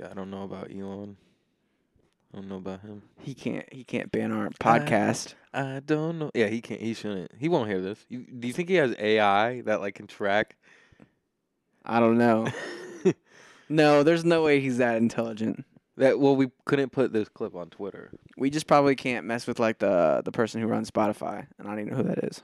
Yeah, I don't know about Elon. I don't know about him. He can't ban our podcast. I don't know. Yeah, he can't. He shouldn't. He won't hear this. Do you think he has AI that like can track? I don't know. No, there's no way he's that intelligent. Well, we couldn't put this clip on Twitter. We just probably can't mess with like the person who runs Spotify, and I don't even know who that is.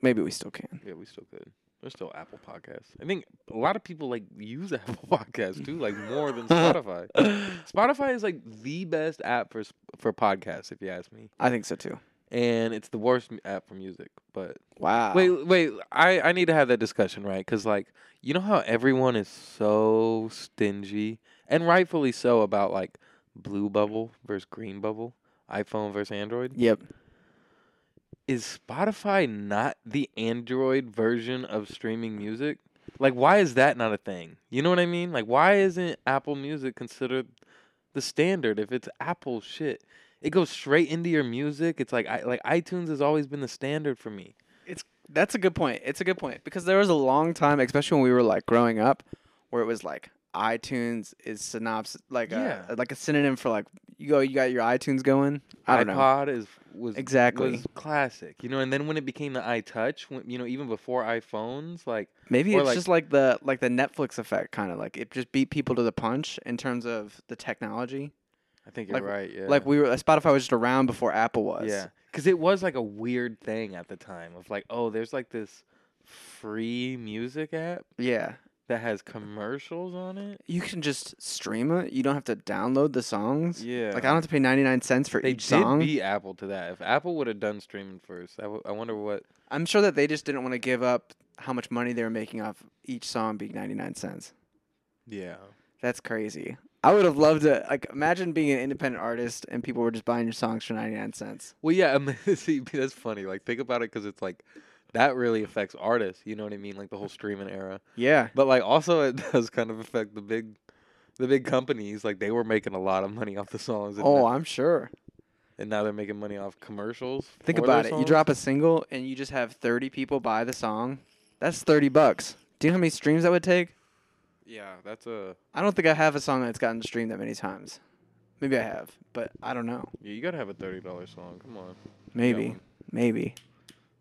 Maybe we still can. Yeah, we still could. There's still Apple Podcasts. I think a lot of people like use Apple Podcasts too, like more than Spotify. Spotify is like the best app for podcasts, if you ask me. I think so too. And it's the worst app for music. But wow. Wait. I need to have that discussion, right? Because like, you know how everyone is so stingy and rightfully so about like Blue Bubble versus Green Bubble, iPhone versus Android. Yep. Is Spotify not the Android version of streaming music? Like, why is that not a thing? You know what I mean? Like, why isn't Apple Music considered the standard if it's Apple shit? It goes straight into your music. It's like iTunes has always been the standard for me. That's a good point. It's a good point because there was a long time, especially when we were like growing up, where it was like iTunes is synopsis, like a synonym for like you got your iTunes going. I don't know. iPod was classic, you know. And then when it became the iTouch, you know, even before iPhones, like maybe it's like, just like the Netflix effect, kind of like it just beat people to the punch in terms of the technology. I think you're right. Yeah. Like Spotify was just around before Apple was. Yeah, because it was like a weird thing at the time of like, oh, there's like this free music app. Yeah. That has commercials on it. You can just stream it. You don't have to download the songs. Yeah. Like, I don't have to pay 99 cents for each song. They did beat Apple to that. If Apple would have done streaming first, I wonder what. I'm sure that they just didn't want to give up how much money they were making off each song being 99 cents. Yeah. That's crazy. I would have loved to, like, imagine being an independent artist and people were just buying your songs for 99 cents. Well, yeah. See, that's funny. Like, think about it because it's like. That really affects artists, you know what I mean? Like the whole streaming era. Yeah. But like also it does kind of affect the big companies. Like they were making a lot of money off the songs. Oh, I'm sure. And now they're making money off commercials. Think about it. You drop a single and you just have 30 people buy the song. That's $30. Do you know how many streams that would take? Yeah, I don't think I have a song that's gotten streamed that many times. Maybe I have, but I don't know. Yeah, you gotta have a $30 song. Come on. Maybe.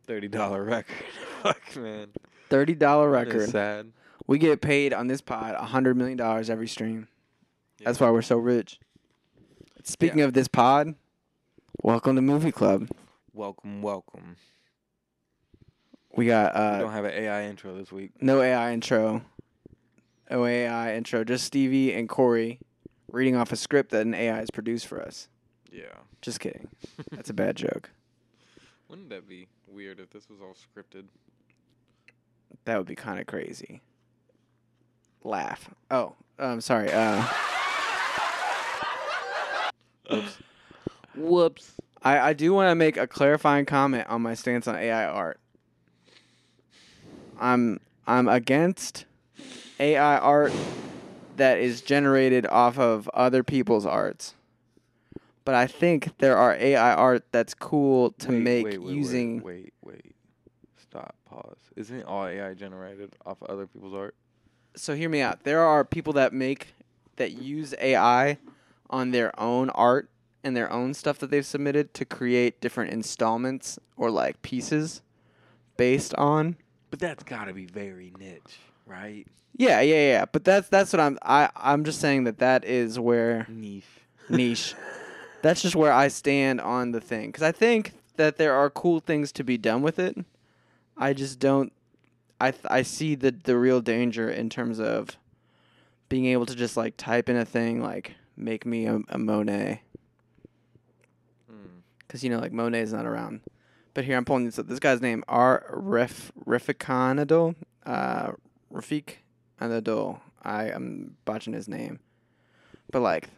$30 record. Fuck, man. $30 record. It's sad. We get paid on this pod $100 million every stream. Yeah. That's why we're so rich. Speaking of this pod, welcome to Movie Club. Welcome. We got... we don't have an AI intro this week. No AI intro. No AI intro. Just Stevie and Corey reading off a script that an AI has produced for us. Yeah. Just kidding. That's a bad joke. Wouldn't that be weird if this was all scripted? That would be kind of crazy. Laugh. Oh, I'm sorry. Whoops. I do want to make a clarifying comment on my stance on AI art. I'm against AI art that is generated off of other people's arts. But I think there are AI art that's cool to make using... Wait. Stop. Pause. Isn't all AI generated off other people's art? So hear me out. There are people that use AI on their own art and their own stuff that they've submitted to create different installments or like pieces based on... But that's got to be very niche, right? Yeah. But that's what I'm just saying that is where... Niche. That's just where I stand on the thing. Because I think that there are cool things to be done with it. I just don't... I see the real danger in terms of being able to just, like, type in a thing, like, make me a Monet. Because, you know, like, Monet's not around. But here, I'm pulling this up. This guy's name, Refik Anadol. Refik Anadol. I am botching his name. But, like...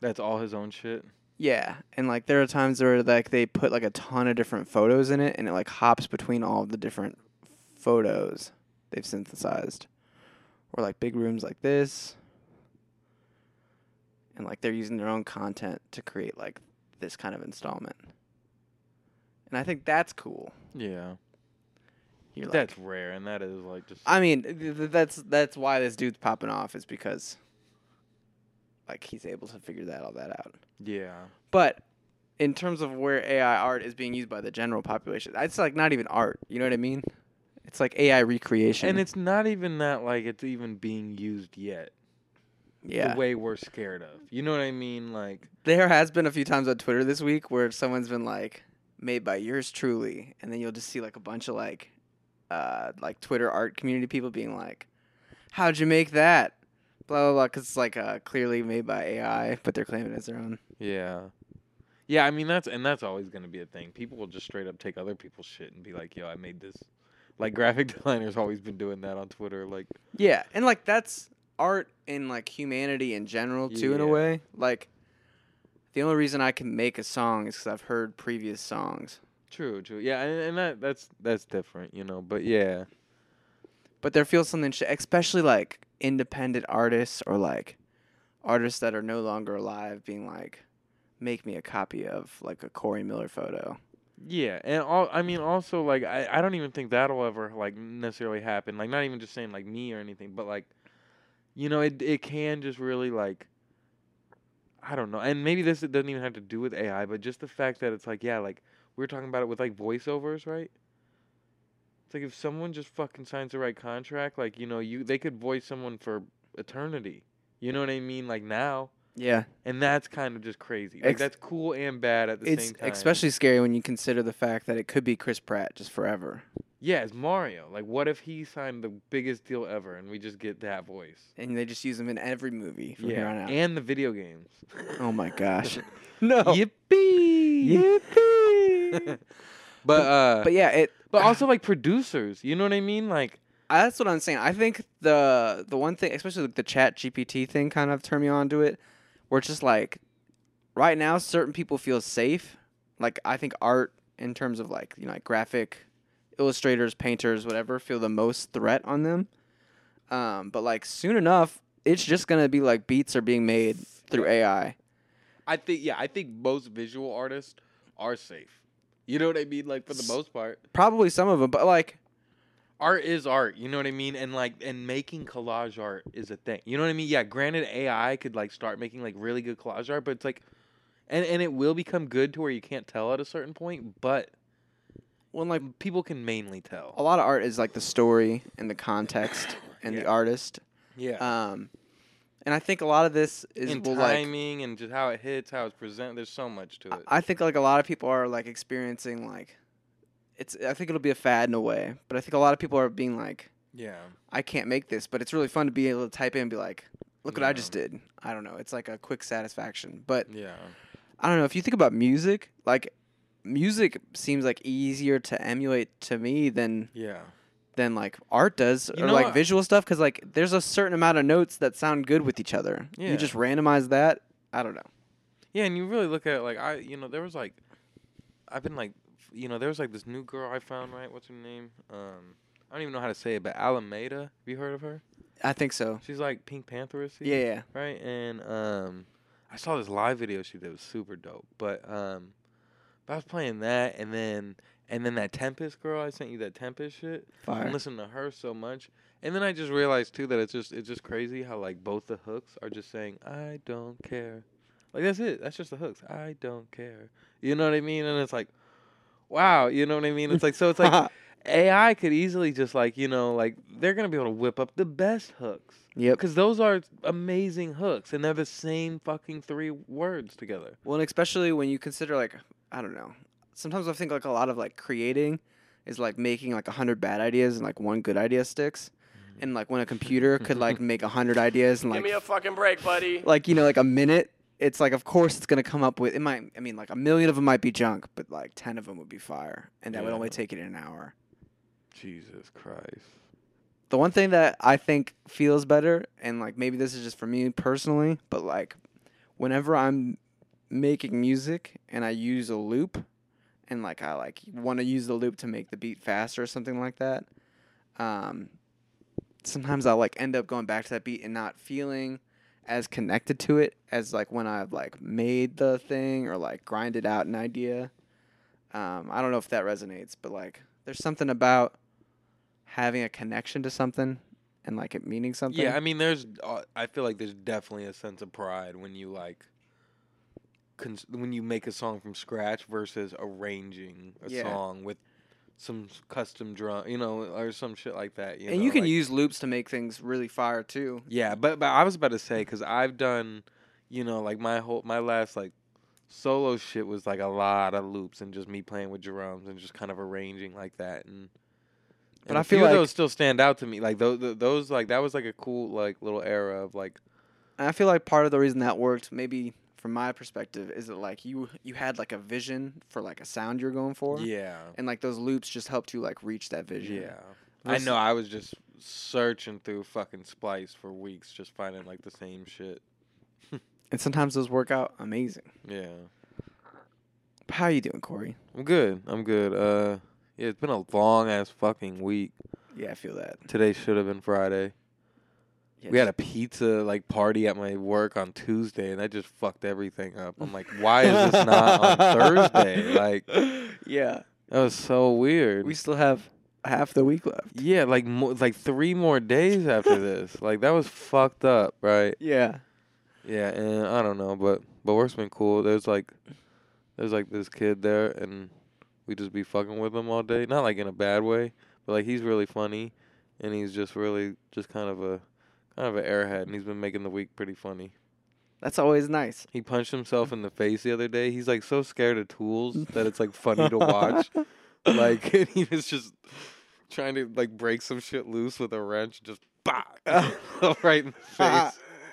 That's all his own shit? Yeah. And, like, there are times where, like, they put, like, a ton of different photos in it, and it, like, hops between all of the different photos they've synthesized. Or, like, big rooms like this. And, like, they're using their own content to create, like, this kind of installment. And I think that's cool. Yeah. You're like, that's rare, and that is like just. I mean, that's why this dude's popping off is because, like, he's able to figure that all that out. Yeah. But in terms of where AI art is being used by the general population, it's like not even art. You know what I mean? It's like AI recreation, and it's not even that like it's even being used yet. Yeah. The way we're scared of. You know what I mean? Like, there has been a few times on Twitter this week where someone's been like, made by yours truly, and then you'll just see like a bunch of like Twitter art community people being like, how'd you make that? Blah, blah, blah, because it's like clearly made by AI, but they're claiming it's their own. Yeah. Yeah, I mean, that's always going to be a thing. People will just straight up take other people's shit and be like, yo, I made this. Like, graphic designers always been doing that on Twitter. Like, yeah, and like that's art and like humanity in general too, yeah. In a way. Like, the only reason I can make a song is because I've heard previous songs. True. Yeah, and that's different, you know. But yeah, but there feels something, especially like independent artists or like artists that are no longer alive, being like, make me a copy of like a Corey Miller photo. Yeah, and all I mean also like I don't even think that'll ever like necessarily happen. Like, not even just saying like me or anything, but like, you know, it can just really, like, I don't know. And maybe this doesn't even have to do with AI, but just the fact that it's like, yeah, like, we were talking about it with, like, voiceovers, right? It's like if someone just fucking signs the right contract, like, you know, they could voice someone for eternity. You know what I mean? Like, now. Yeah. And that's kind of just crazy. Like, that's cool and bad at the same time. It's especially scary when you consider the fact that it could be Chris Pratt just forever. Yeah, it's Mario. Like, what if he signed the biggest deal ever and we just get that voice? And they just use him in every movie from here on out. And the video games. Oh, my gosh. No. Yippee. But yeah, it... But also, like, producers. You know what I mean? Like... That's what I'm saying. I think the one thing, especially like the chat GPT thing kind of turned me on to it, where it's just like, right now, certain people feel safe. Like, I think art in terms of, like, you know, like graphic... illustrators, painters, whatever, feel the most threat on them. But, like, soon enough, it's just going to be, like, beats are being made through AI. I think most visual artists are safe. You know what I mean? Like, for the most part. Probably some of them, but, like... Art is art, you know what I mean? And, like, and making collage art is a thing. You know what I mean? Yeah, granted, AI could, like, start making, like, really good collage art, but it's, like... And it will become good to where you can't tell at a certain point, but... When, like, people can mainly tell. A lot of art is, like, the story and the context and the artist. Yeah. And I think a lot of this is... And timing and just how it hits, how it's presented. There's so much to it. I think, like, a lot of people are, like, experiencing, like... I think it'll be a fad in a way. But I think a lot of people are being, like... Yeah. I can't make this. But it's really fun to be able to type in and be like, look what I just did. I don't know. It's, like, a quick satisfaction. But... Yeah. I don't know. If you think about music, like... Music seems like easier to emulate to me than like art does, you or like visual stuff, because like there's a certain amount of notes that sound good with each other. Yeah. You just randomize that. I don't know. Yeah, and you really look at it like there was like this new girl I found, right? What's her name? I don't even know how to say it, but Alameda. Have you heard of her? I think so. She's like Pink Panther-y. Yeah. Right, and I saw this live video she did. It was super dope, but I was playing that, and then that Tempest girl, I sent you that Tempest shit. Fire. I'm listening to her so much. And then I just realized, too, that it's just crazy how, like, both the hooks are just saying, I don't care. Like, that's it. That's just the hooks. I don't care. You know what I mean? And it's like, wow. You know what I mean? It's like, so it's like AI could easily just, like, you know, like, they're going to be able to whip up the best hooks. Yep. Because those are amazing hooks, and they're the same fucking three words together. Well, and especially when you consider, like... I don't know. Sometimes I think like a lot of like creating is like making like 100 bad ideas and like one good idea sticks. And like when a computer could like make 100 ideas and like... Give me a fucking break, buddy. Like, you know, like a minute, it's like, of course it's going to come up with... It might, I mean, like 1,000,000 of them might be junk, but like 10 of them would be fire. And that would only take it an hour. Jesus Christ. The one thing that I think feels better, and like maybe this is just for me personally, but like whenever I'm... making music and I use a loop and like I like want to use the loop to make the beat faster or something like that, sometimes I'll like end up going back to that beat and not feeling as connected to it as like when I've like made the thing or like grinded out an idea. I don't know if that resonates, but like there's something about having a connection to something and like it meaning something. Yeah, I mean, there's I feel like there's definitely a sense of pride when you like when you make a song from scratch versus arranging a song with some custom drum, you know, or some shit like that. You know, you can like, use loops to make things really fire too. Yeah, but I was about to say, because I've done, you know, like my last like solo shit was like a lot of loops and just me playing with drums and just kind of arranging like that. But I feel like those still stand out to me. Like those like that was like a cool like little era of like. I feel like part of the reason that worked, maybe from my perspective, is that like you had like a vision for like a sound you're going for. Yeah. And like those loops just helped you like reach that vision. Yeah. I know. I was just searching through fucking Splice for weeks, just finding like the same shit. And sometimes those work out amazing. Yeah. How are you doing, Corey? I'm good. Yeah, it's been a long-ass fucking week. Yeah, I feel that. Today should have been Friday. Yes. We had a pizza, like, party at my work on Tuesday, and that just fucked everything up. I'm like, why is this not on Thursday? Like, yeah. That was so weird. We still have half the week left. Yeah, like 3 more days after this. Like, that was fucked up, right? Yeah. Yeah, and I don't know, but work's been cool. There's, like, this kid there, and... we just be fucking with him all day. Not, like, in a bad way, but, like, he's really funny, and he's just really just kind of an airhead, and he's been making the week pretty funny. That's always nice. He punched himself in the face the other day. He's, like, so scared of tools that it's, like, funny to watch. Like, and he was just trying to, like, break some shit loose with a wrench, just, bah, right in the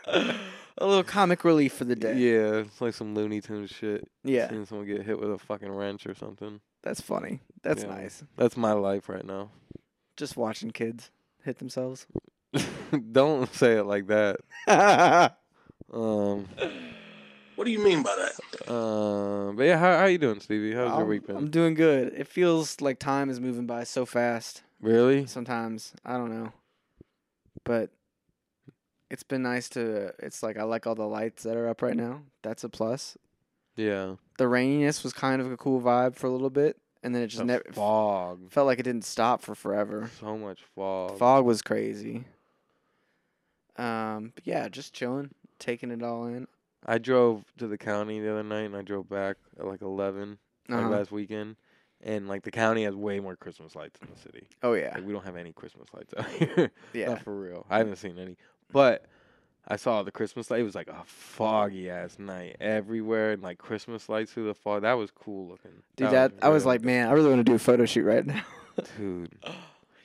face. A little comic relief for the day. Yeah, it's like some Looney Tunes shit. Yeah. Seeing someone get hit with a fucking wrench or something. That's funny. That's nice. That's my life right now. Just watching kids hit themselves. Don't say it like that. What do you mean by that? But yeah, how you doing, Stevie? How's your week been? I'm doing good. It feels like time is moving by so fast. Really? Sometimes. I don't know. But... it's been nice to... it's like I like all the lights that are up right now. That's a plus. Yeah. The raininess was kind of a cool vibe for a little bit. And then it just never... fog. Felt like it didn't stop for forever. So much fog. The fog was crazy. But yeah, just chilling. Taking it all in. I drove to the county the other night, and I drove back at like 11 like last weekend. And like the county has way more Christmas lights than the city. Oh, yeah. Like, we don't have any Christmas lights out here. Yeah. Not for real. I haven't seen any... but I saw the Christmas light. It was like a foggy-ass night everywhere, and like Christmas lights through the fog. That was cool looking. Dude, I was like, man, I really want to do a photo shoot right now. Dude.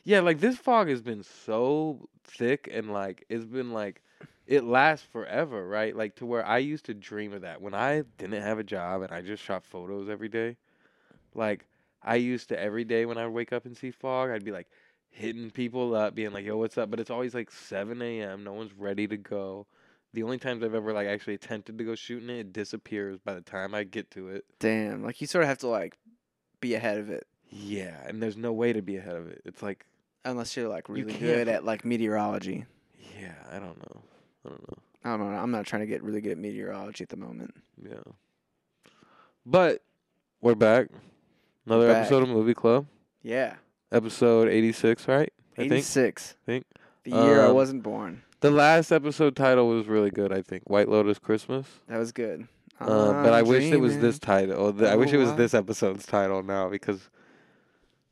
Yeah, like this fog has been so thick, and like it's been like, it lasts forever, right? Like to where I used to dream of that. When I didn't have a job and I just shot photos every day, like I used to every day when I wake up and see fog, I'd be like, hitting people up, being like, yo, what's up? But it's always like 7 a.m. No one's ready to go. The only times I've ever like actually attempted to go shooting it, it disappears by the time I get to it. Damn. Like you sort of have to like be ahead of it. Yeah. And there's no way to be ahead of it. It's like. Unless you're like really good at like meteorology. Yeah. I don't know. I'm not trying to get really good at meteorology at the moment. Yeah. But we're back. Another episode of Movie Club. Yeah. Episode 86, right? 86. I think. The year I wasn't born. The last episode title was really good, I think. White Lotus Christmas. That was good. But I wish it was this title. I wish it was this episode's title now because...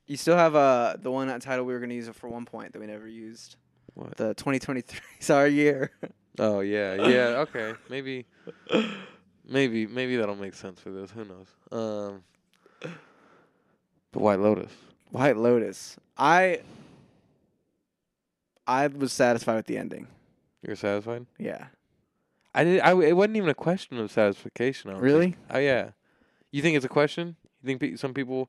you still have the one title we were going to use it for one point that we never used. What? The 2023 is our year. Oh, yeah. Yeah, okay. Maybe that'll make sense for this. Who knows? But White Lotus. White Lotus. I was satisfied with the ending. You were satisfied? Yeah. It wasn't even a question of satisfaction. Really? Oh yeah. You think it's a question? You think some people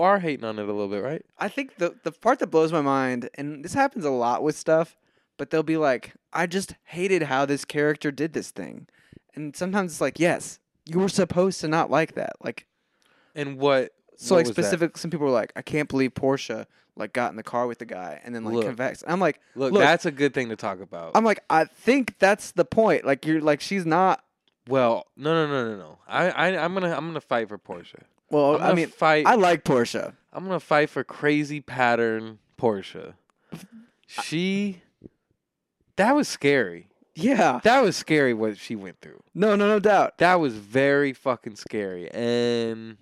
are hating on it a little bit, right? I think the part that blows my mind, and this happens a lot with stuff, but they'll be like, I just hated how this character did this thing. And sometimes it's like, yes, you were supposed to not like that. Like, and what? So what like specific, some people were like, I can't believe Portia like got in the car with the guy and then like confessed. I'm like, look, that's a good thing to talk about. I'm like, I think that's the point. Like you're like, she's not. Well, no. I'm gonna fight for Portia. Well, I mean, I like Portia. I'm gonna fight for crazy pattern Portia. That was scary. Yeah. That was scary what she went through. No doubt. That was very fucking scary. And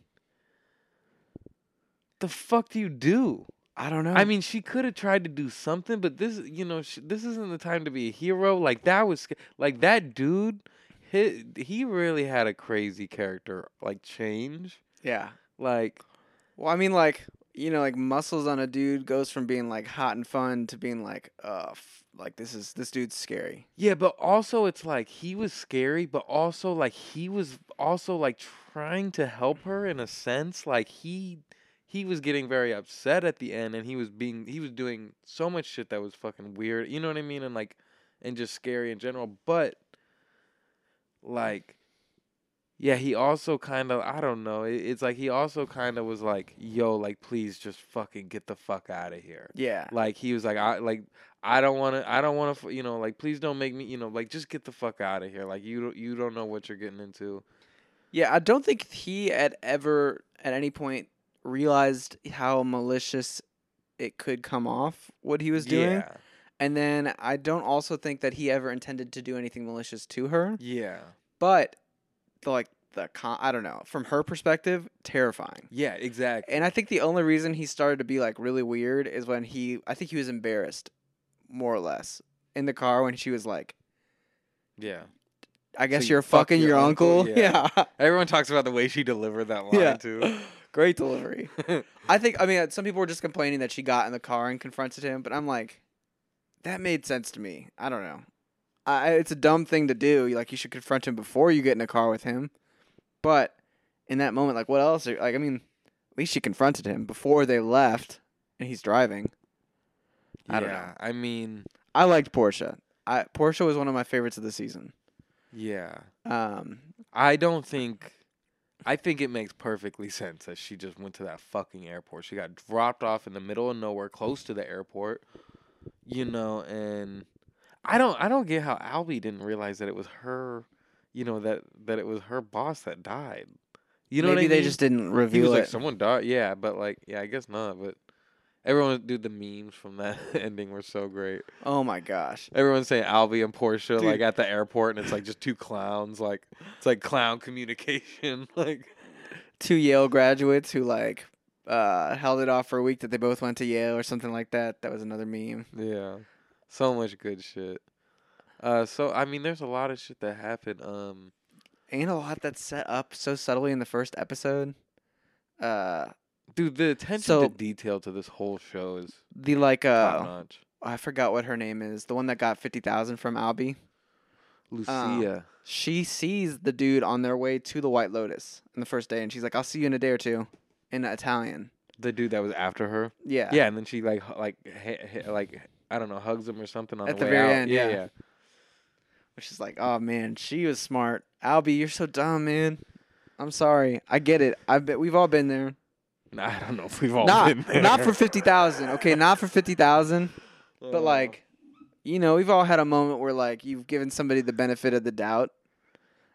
the fuck do you do? I don't know. I mean, she could have tried to do something, but this, you know, this isn't the time to be a hero. Like, that was, like, that dude, he really had a crazy character, like, change. Yeah. Like, well, I mean, like, you know, like, muscles on a dude goes from being, like, hot and fun to being, like, like, this dude's scary. Yeah, but also it's, like, he was scary, but also, like, he was also, like, trying to help her in a sense. Like, he was getting very upset at the end, and he was doing so much shit that was fucking weird. You know what I mean? And, like, and just scary in general. But, like, yeah, he also kind of, I don't know. It's like he also kind of was like, yo, like, please just fucking get the fuck out of here. Yeah. Like, he was like, I don't want to, you know, like, please don't make me, you know, like, just get the fuck out of here. Like, you don't know what you're getting into. Yeah, I don't think he had ever at any point realized how malicious it could come off what he was doing. Yeah. And then I don't also think that he ever intended to do anything malicious to her. Yeah. But I don't know, from her perspective, terrifying. Yeah, exactly. And I think the only reason he started to be, like, really weird is when I think he was embarrassed, more or less, in the car when she was like, yeah, I guess so you're fucking your uncle. Yeah. Everyone talks about the way she delivered that line, too. Great delivery. I think, I mean, some people were just complaining that she got in the car and confronted him, but I'm like, that made sense to me. I don't know. It's a dumb thing to do. You should confront him before you get in a car with him. But in that moment, like, what else? I mean, at least she confronted him before they left, and he's driving. I don't know. I mean, I liked Portia. Portia was one of my favorites of the season. Yeah. I think it makes perfectly sense that she just went to that fucking airport. She got dropped off in the middle of nowhere, close to the airport. You know, and I don't get how Albie didn't realize that it was her, you know, that it was her boss that died. You know what I mean? Maybe they just didn't reveal it. He was like, someone died. Yeah, but like, yeah, I guess not. But everyone, dude, the memes from that ending were so great. Oh, my gosh. Everyone's saying Albie and Portia, dude, like, at the airport, and it's like just two clowns. Like, it's like clown communication. Like, two Yale graduates who, like, held it off for a week that they both went to Yale or something like that. That was another meme. Yeah. So much good shit. So, I mean, there's a lot of shit that happened. Ain't a lot that's set up so subtly in the first episode. Dude, the attention to detail to this whole show is top-notch. I forgot what her name is. The one that got 50,000 from Albie. Lucia. She sees the dude on their way to the White Lotus on the first day, and she's like, I'll see you in a day or two, in Italian. The dude that was after her? Yeah. Yeah, and then she, I don't know, hugs him or something on the way out. At the very end, yeah. Which is like, oh, man, she was smart. Albie, you're so dumb, man. I'm sorry. I get it. We've all been there. Nah, I don't know if we've all been there. Not for 50,000. Okay, not for 50,000. But, like, you know, we've all had a moment where, like, you've given somebody the benefit of the doubt.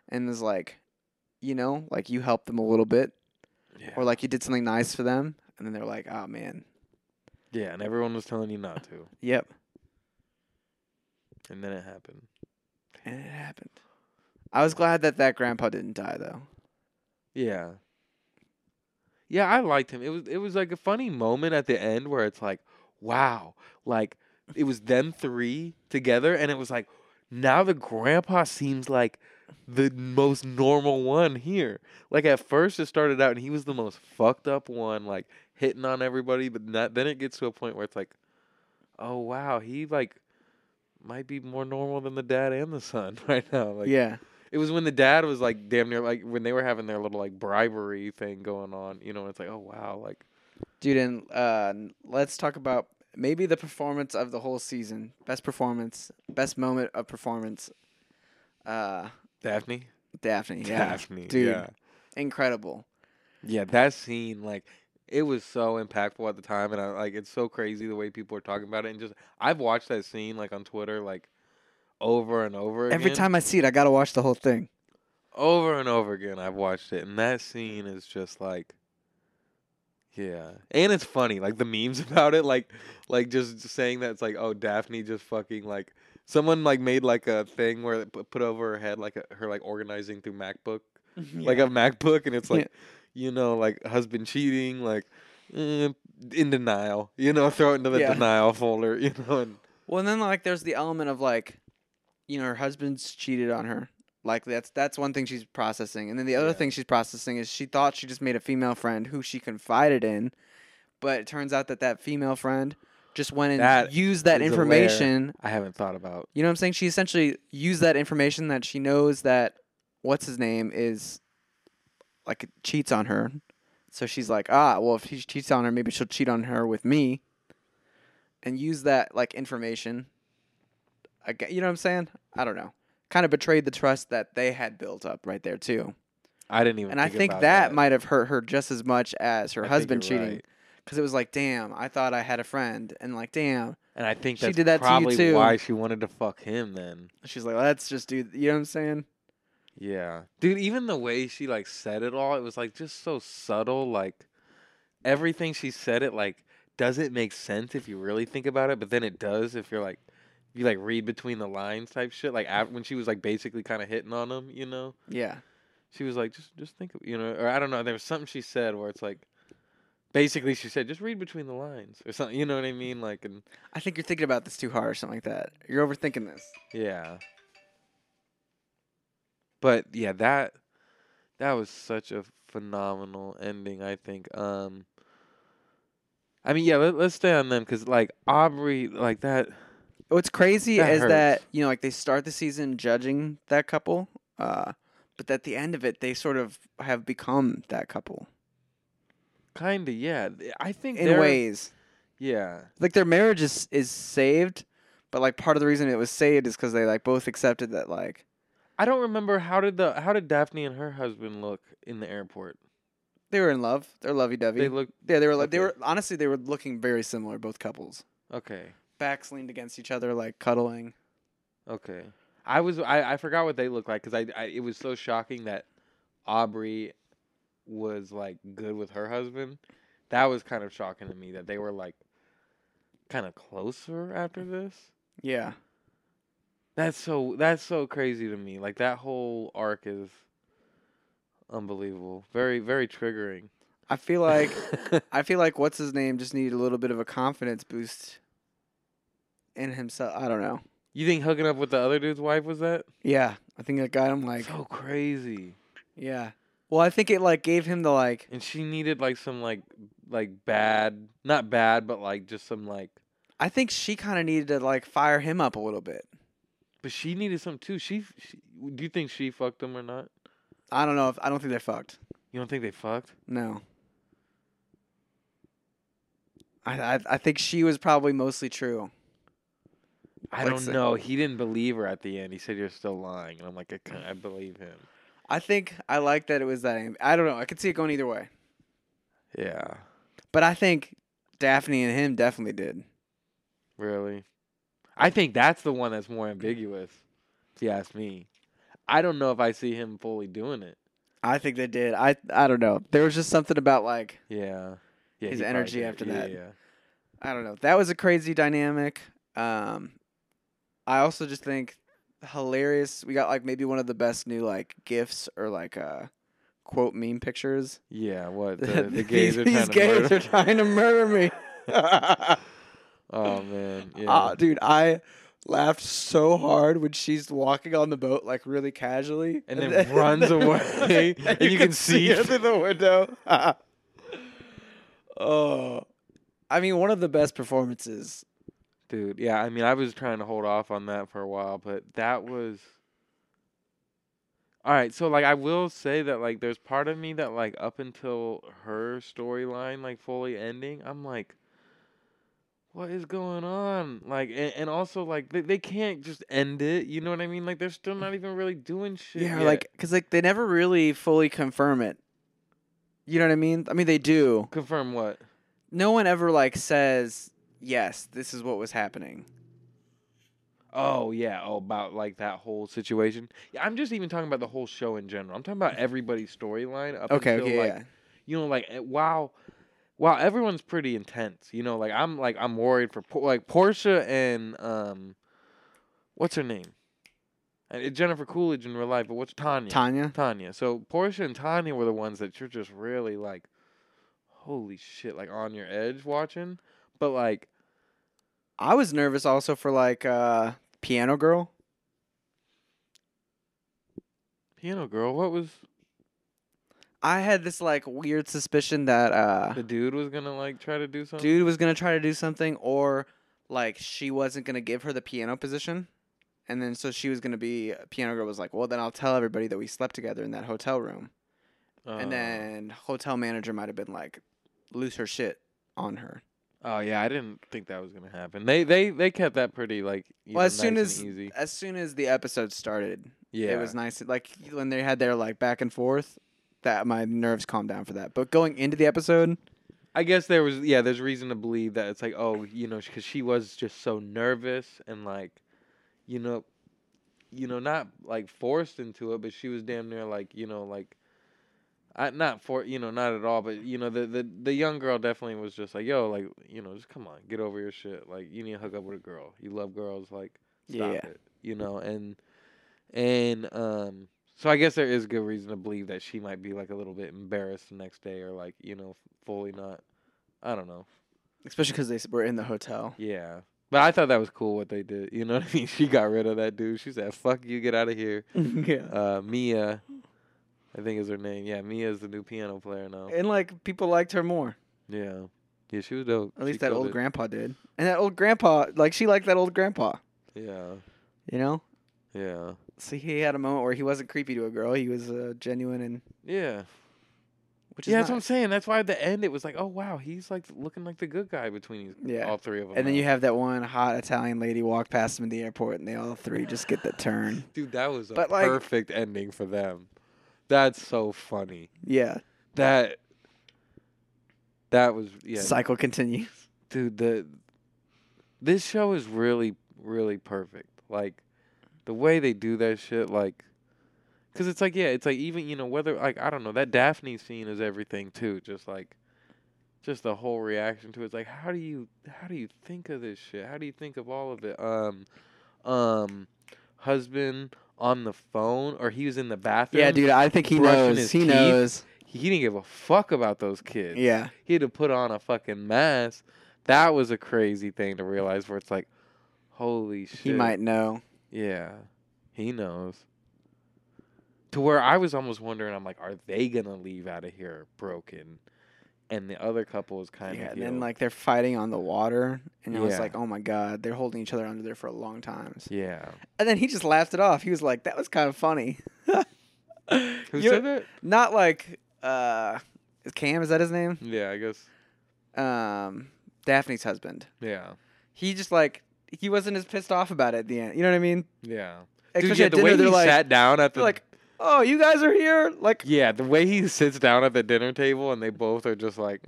And it's like, you know, like, you helped them a little bit. Yeah. Or, like, you did something nice for them. And then they're like, oh, man. Yeah, and everyone was telling you not to. Yep. And then it happened. And it happened. I was glad that grandpa didn't die, though. Yeah. Yeah, I liked him. It was like a funny moment at the end where it's like, wow. Like, it was them three together, and it was like, now the grandpa seems like the most normal one here. Like, at first it started out, and he was the most fucked up one, like, hitting on everybody, but then it gets to a point where it's like, oh, wow, he, like, might be more normal than the dad and the son right now. Like, yeah. It was when the dad was, like, damn near, like, when they were having their little, like, bribery thing going on, you know, and it's like, oh, wow, like. Dude, and let's talk about maybe the performance of the whole season. Best performance. Best moment of performance. Daphne, yeah. Dude, yeah. Incredible. Yeah, that scene, like, it was so impactful at the time, and it's so crazy the way people are talking about it. And just, I've watched that scene, like, on Twitter, like, over and over again. Every time I see it, I gotta watch the whole thing. Over and over again, I've watched it, and that scene is just like, Yeah, and it's funny, like the memes about it, like just saying that it's like, oh, Daphne just fucking like someone like made like a thing where they put over her head like her like organizing through MacBook, like a MacBook, and it's like, you know, like husband cheating, like in denial, you know, throw it into the denial folder, you know. And well, and then like there's the element of like, you know, her husband's cheated on her. Like that's one thing she's processing, and then the other thing she's processing is she thought she just made a female friend who she confided in, but it turns out that that female friend just went and used that information. I haven't thought about. You know what I'm saying? She essentially used that information that she knows that what's his name is like cheats on her, so she's like, ah, well, if he cheats on her, maybe she'll cheat on her with me, and use that like information. You know what I'm saying? I don't know. Kind of betrayed the trust that they had built up right there too. I didn't even. And I think that might have hurt her just as much as her husband cheating, because it was like, damn, I thought I had a friend, and like, damn. And I think that's probably why she wanted to fuck him. Then she's like, let's just do. You know what I'm saying? Yeah, dude. Even the way she like said it all, it was like just so subtle. Like everything she said, it like doesn't make sense if you really think about it, but then it does if you're like. You like read between the lines type shit, like when she was like basically kind of hitting on him, you know? Yeah. She was like, just think, you know, or I don't know. There was something she said where it's like, basically she said, just read between the lines or something. You know what I mean? Like, and I think you're thinking about this too hard or something like that. You're overthinking this. Yeah. But yeah, that was such a phenomenal ending, I think. I mean, yeah, let's stay on them because like Aubrey, like that. What's crazy is that, you know, like they start the season judging that couple, but at the end of it, they sort of have become that couple. Kinda, yeah. I think in ways, yeah. Like their marriage is saved, but like part of the reason it was saved is because they like both accepted that like. I don't remember how did Daphne and her husband look in the airport. They were in love. They're lovey-dovey. They were honestly they were looking very similar, both couples. Okay. Backs leaned against each other, like cuddling. Okay, I forgot what they looked like because it was so shocking that Aubrey was like good with her husband. That was kind of shocking to me that they were like kind of closer after this. Yeah, that's so crazy to me. Like that whole arc is unbelievable. Very very triggering. I feel like what's his name just needed a little bit of a confidence boost. In himself, I don't know. You think hooking up with the other dude's wife was that? Yeah, I think that got him like so crazy. Yeah. Well, I think it like gave him the like. And she needed like some like bad, not bad, but like just some like. I think she kind of needed to like fire him up a little bit. But she needed some too. She do you think she fucked him or not? I don't know. I don't think they fucked. You don't think they fucked? No. I think she was probably mostly true. I don't know. He didn't believe her at the end. He said, "You're still lying." And I'm like, I believe him. I think I like that it was that. I don't know. I could see it going either way. Yeah. But I think Daphne and him definitely did. Really? I think that's the one that's more ambiguous, if you ask me. I don't know if I see him fully doing it. I think they did. I don't know. There was just something about, like, yeah his energy after that. Yeah. I don't know. That was a crazy dynamic. I also just think hilarious. We got like maybe one of the best new like GIFs or like quote meme pictures. Yeah, what the gays are trying to murder me. Oh man, yeah. Dude, I laughed so hard when she's walking on the boat like really casually and then runs away, and you can see her through the window. Oh, I mean, one of the best performances. Dude, yeah, I mean, I was trying to hold off on that for a while, but that was... All right, so, like, I will say that, like, there's part of me that, like, up until her storyline, like, fully ending, I'm like, what is going on? Like, and also, like, they can't just end it, you know what I mean? Like, they're still not even really doing shit yet. Like, because, like, they never really fully confirm it. You know what I mean? I mean, they do. Confirm what? No one ever, like, says... Yes, this is what was happening. Oh, yeah. Oh, about, like, that whole situation. Yeah, I'm just even talking about the whole show in general. I'm talking about everybody's storyline up until, like, you know, like, wow, wow, everyone's pretty intense. You know, I'm worried for Portia and what's her name? It's Jennifer Coolidge in real life, but what's Tanya? Tanya. So Portia and Tanya were the ones that you're just really like, holy shit, like on your edge watching. But like, I was nervous also for like Piano Girl. Piano Girl, what was? I had this like weird suspicion that the dude was gonna like try to do something. Or like she wasn't gonna give her the piano position. And then so she was going to be, Piano Girl was like, well, then I'll tell everybody that we slept together in that hotel room. And then hotel manager might have been like, lose her shit on her. Oh, yeah, I didn't think that was going to happen. They kept that pretty, like, easy. As soon as the episode started, yeah, it was nice. Like, when they had their, like, back and forth, that my nerves calmed down for that. But going into the episode, I guess there was, yeah, there's reason to believe that it's like, oh, you know, because she was just so nervous and, like, you know, not like forced into it, but she was damn near like, you know, like, not at all, but you know, the young girl definitely was just like, yo, like, you know, just come on, get over your shit, like, you need to hook up with a girl, you love girls, like, stop it, you know, and so I guess there is good reason to believe that she might be like a little bit embarrassed the next day, or like, you know, fully not, I don't know, especially because they were in the hotel, yeah. But I thought that was cool what they did. You know what I mean? She got rid of that dude. She said, fuck you, get out of here. Yeah. Mia, I think is her name. Yeah, Mia's the new piano player now. And, like, people liked her more. Yeah. Yeah, she was dope. At least that old grandpa did. And that old grandpa, like, she liked that old grandpa. Yeah. You know? Yeah. So he had a moment where he wasn't creepy to a girl. He was genuine and... Yeah. Yeah, that's nice. What I'm saying. That's why at the end it was like, oh, wow, he's like looking like the good guy between all three of them. And then you have that one hot Italian lady walk past him in the airport, and they all three just get the turn. Dude, that was perfect ending for them. That's so funny. Yeah. That was, yeah. Cycle continues. Dude, this show is really, really perfect. Like, the way they do that shit, like, because it's like, yeah, it's like even, you know, whether, like, I don't know, that Daphne scene is everything, too. Just, like, just the whole reaction to it. It's like, how do you think of this shit? How do you think of all of it? Husband on the phone, or he was in the bathroom. Yeah, dude, I think he knows. He knows. He didn't give a fuck about those kids. Yeah. He had to put on a fucking mask. That was a crazy thing to realize where it's like, holy shit. He might know. Yeah, he knows. To where I was almost wondering, I'm like, are they going to leave out of here broken? And the other couple is kind of... Yeah, and then, like, they're fighting on the water. And I was like, oh, my God. They're holding each other under there for a long time. Yeah. And then he just laughed it off. He was like, that was kind of funny. Who said that? Not like... Cam, is that his name? Yeah, I guess. Daphne's husband. Yeah. He just, like... He wasn't as pissed off about it at the end. You know what I mean? Yeah. Dude, yeah, the way he sat down at the... Like, oh, you guys are here? Like, yeah, the way he sits down at the dinner table and they both are just like,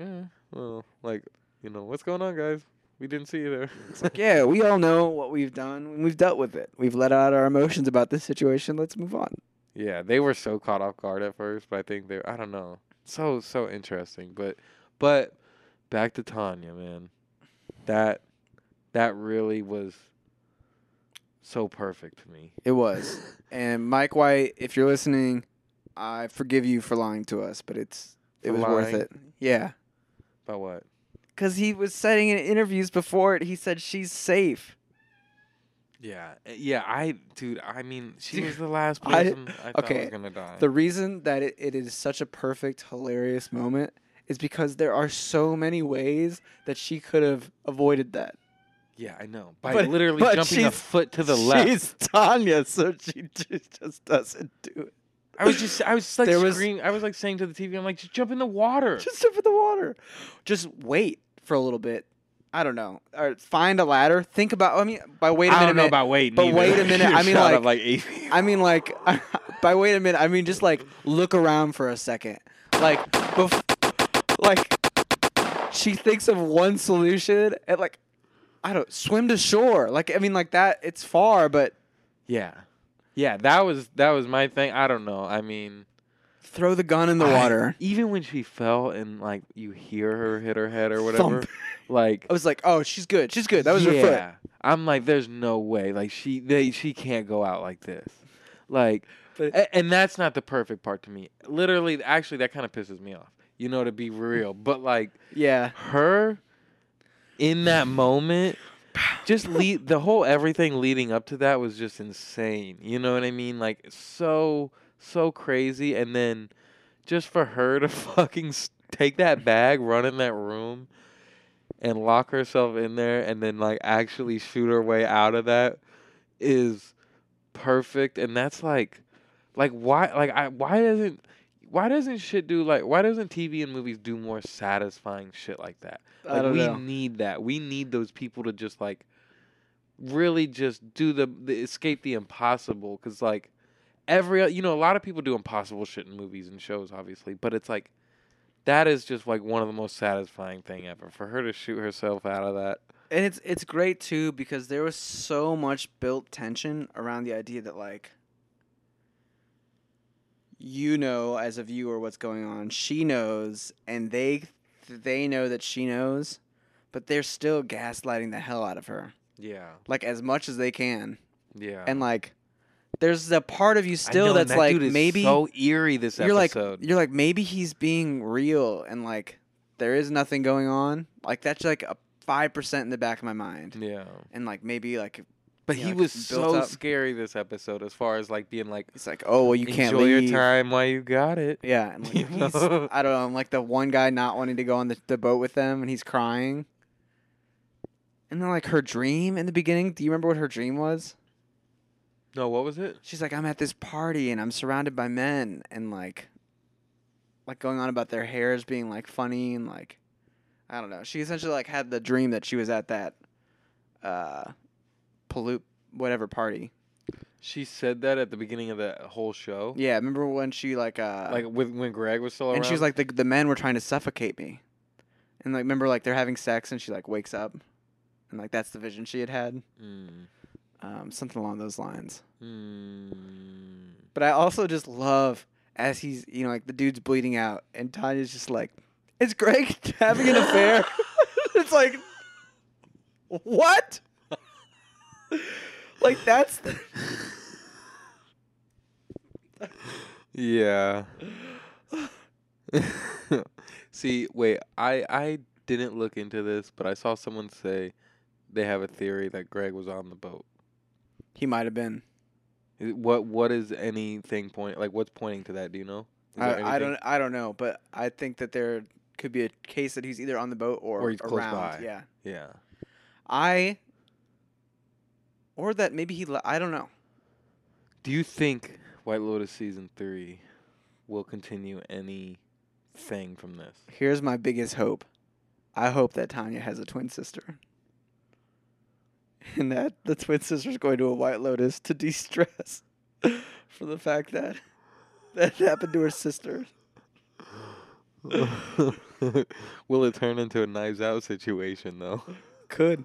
well, like, you know, what's going on, guys? We didn't see you there. It's like, yeah, we all know what we've done and we've dealt with it. We've let out our emotions about this situation. Let's move on. Yeah, they were so caught off guard at first, but I think I don't know. So interesting. But back to Tanya, man. That really was so perfect to me. It was. And Mike White, if you're listening, I forgive you for lying to us, but it was worth it. Yeah. About what? Because he was saying in interviews before it, he said she's safe. Yeah. Yeah, I mean, she was the last person I thought was going to die. The reason that it is such a perfect, hilarious moment is because there are so many ways that she could have avoided that. Yeah, I know. By literally jumping a foot to the left. She's Tanya, so she just doesn't do it. I was like screaming. I was like saying to the TV, I'm like, just jump in the water. Just jump in the water. Just wait for a little bit. I don't know. Or find a ladder. Think about. I mean, by wait a minute. I don't know about waiting. But either. Wait a minute. I mean, like I mean, like. By wait a minute. I mean, just like look around for a second. Like, she thinks of one solution and like. I don't swim to shore. Like, I mean, like that. It's far, but yeah, that was my thing. I don't know. I mean, Throw the gun in the water. Even when she fell and, like, you hear her hit her head or whatever. Thump. Like, I was like, oh, she's good. She's good. That was her foot. Yeah. I'm like, there's no way. Like, she can't go out like this. Like, and that's not the perfect part to me. Literally, actually, that kind of pisses me off. You know, to be real. But, like, yeah, her in that moment... Just the whole everything leading up to that was just insane. You know what I mean? Like, so crazy. And then just for her to fucking take that bag, run in that room, and lock herself in there, and then, like, actually shoot her way out of that is perfect. And that's like why? Like, why doesn't shit do, like, why doesn't TV and movies do more satisfying shit like that? Like, I don't know. We need that. We need those people to just, like, really just do the escape the impossible. Because, like, you know, a lot of people do impossible shit in movies and shows, obviously. But it's, like, that is just, like, one of the most satisfying thing ever. For her to shoot herself out of that. And it's great, too, because there was so much built tension around the idea that, like, you know, as a viewer, what's going on. She knows, and they know that she knows, but they're still gaslighting the hell out of her. Yeah. Like, as much as they can. Yeah. And, like, there's a part of you still that's that, like, dude is maybe so eerie this episode. You're like, maybe he's being real, and, like, there is nothing going on. Like, that's, like, a 5% in the back of my mind. Yeah. And, like, maybe, like... But he was so scary this episode as far as, like, being like... It's like, oh, well, you can't leave. Enjoy your time while you got it. Yeah. And, like, I don't know. I'm like the one guy not wanting to go on the boat with them, and he's crying. And then, like, her dream in the beginning. Do you remember what her dream was? No, what was it? She's like, I'm at this party, and I'm surrounded by men. And, like going on about their hairs being, like, funny. And, like, I don't know. She essentially, like, had the dream that she was at that... pollute whatever party. She said that at the beginning of the whole show. Yeah, remember when she like when Greg was still around, and she was like, the men were trying to suffocate me, and, like, remember, like, they're having sex, and she, like, wakes up, and, like, that's the vision she had. Something along those lines. But I also just love, as he's, you know, like, the dude's bleeding out, and Tanya's just like, is Greg having an affair? It's like, what? Like, that's the... Yeah. See, wait, I didn't look into this, but I saw someone say they have a theory that Greg was on the boat. He might have been. What is anything point, like, what's pointing to that, do you know? I don't know, but I think that there could be a case that he's either on the boat or he's around. Close by. Yeah. Yeah. Or that maybe I don't know. Do you think White Lotus Season 3 will continue anything from this? Here's my biggest hope. I hope that Tanya has a twin sister. And that the twin sister's going to a White Lotus to de-stress for the fact that that happened to her sister. Will it turn into a Knives Out situation, though? Could.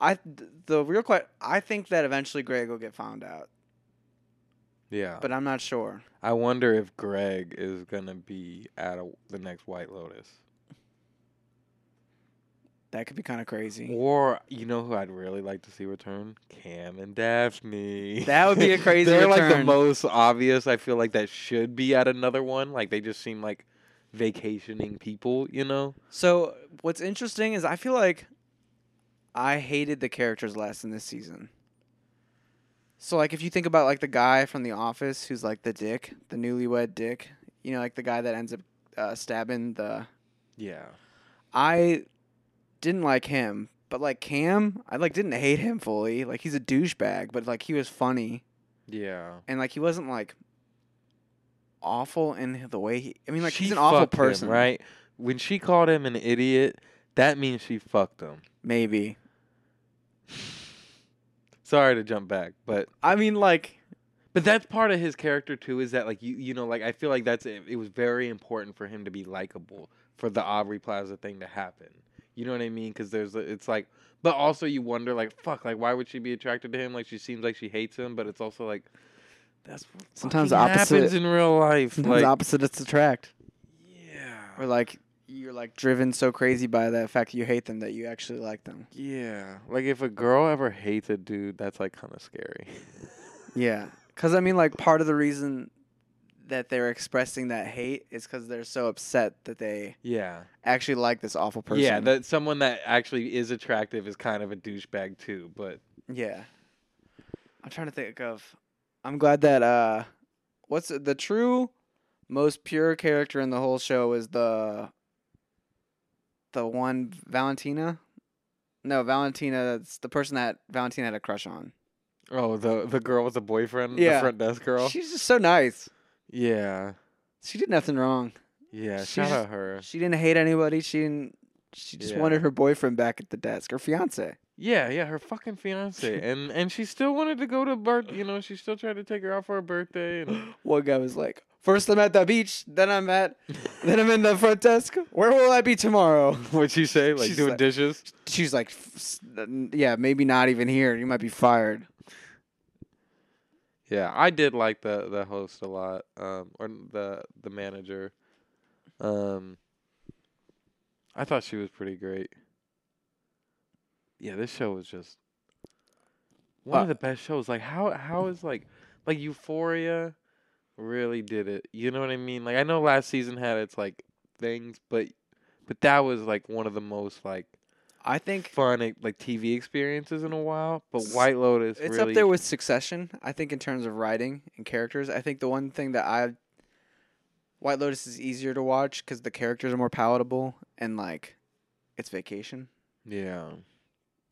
I think that eventually Greg will get found out. Yeah. But I'm not sure. I wonder if Greg is going to be at the next White Lotus. That could be kind of crazy. Or, you know who I'd really like to see return? Cam and Daphne. That would be a crazy They're return. They're, like, the most obvious. I feel like that should be at another one. Like, they just seem like vacationing people, you know? So, what's interesting is I feel like... I hated the characters less in this season. So, like, if you think about, like, the guy from The Office who's, like, the dick, the newlywed dick, you know, like, the guy that ends up stabbing the... Yeah. I didn't like him, but, like, Cam, I, like, didn't hate him fully. Like, he's a douchebag, but, like, he was funny. Yeah. And, like, he wasn't, like, awful in the way he... I mean, like, he's an awful person. Him, right? When she called him an idiot, that means she fucked him. Maybe. Sorry to jump back, but I mean, like, but that's part of his character too, is that, like, you know, like, I feel like that's it was very important for him to be likable for the Aubrey Plaza thing to happen. You know what I mean? Because it's like, but also you wonder, like, fuck, like, why would she be attracted to him? Like, she seems like she hates him, but it's also like, That's what sometimes the opposite happens in real life. Sometimes like, opposites attract. Yeah. Or like you're like driven so crazy by that fact that you hate them that you actually like them. Yeah. Like if a girl ever hates a dude, that's like kind of scary. Yeah. Because I mean, like part of the reason that they're expressing that hate is because they're so upset that they actually like this awful person. Yeah, that someone that actually is attractive is kind of a douchebag too, but... Yeah. I'm trying to think of... I'm glad that... what's the true most pure character in the whole show is the one Valentina? No, Valentina. That's the person that Valentina had a crush on. Oh, the girl with the boyfriend? Yeah. The front desk girl? She's just so nice. Yeah. She did nothing wrong. Yeah, shout out her. She didn't hate anybody. She just wanted her boyfriend back at the desk. Her fiancé. Yeah, her fucking fiancé. and she still wanted to go to she still tried to take her out for her birthday. And one guy was like, first I'm at the beach, then I'm in the front desk. Where will I be tomorrow? What'd she say? Like she's doing like, dishes? She's like, yeah, maybe not even here. You might be fired. Yeah, I did like the host a lot, or the manager. I thought she was pretty great. Yeah, this show was just one of the best shows. Like how is like Euphoria really did it. You know what I mean? Like I know last season had its like things, but that was like one of the most like I think fun like TV experiences in a while, but White Lotus it's really up there with Succession. I think in terms of writing and characters, I think the one thing that White Lotus is easier to watch because the characters are more palatable and like it's vacation. Yeah,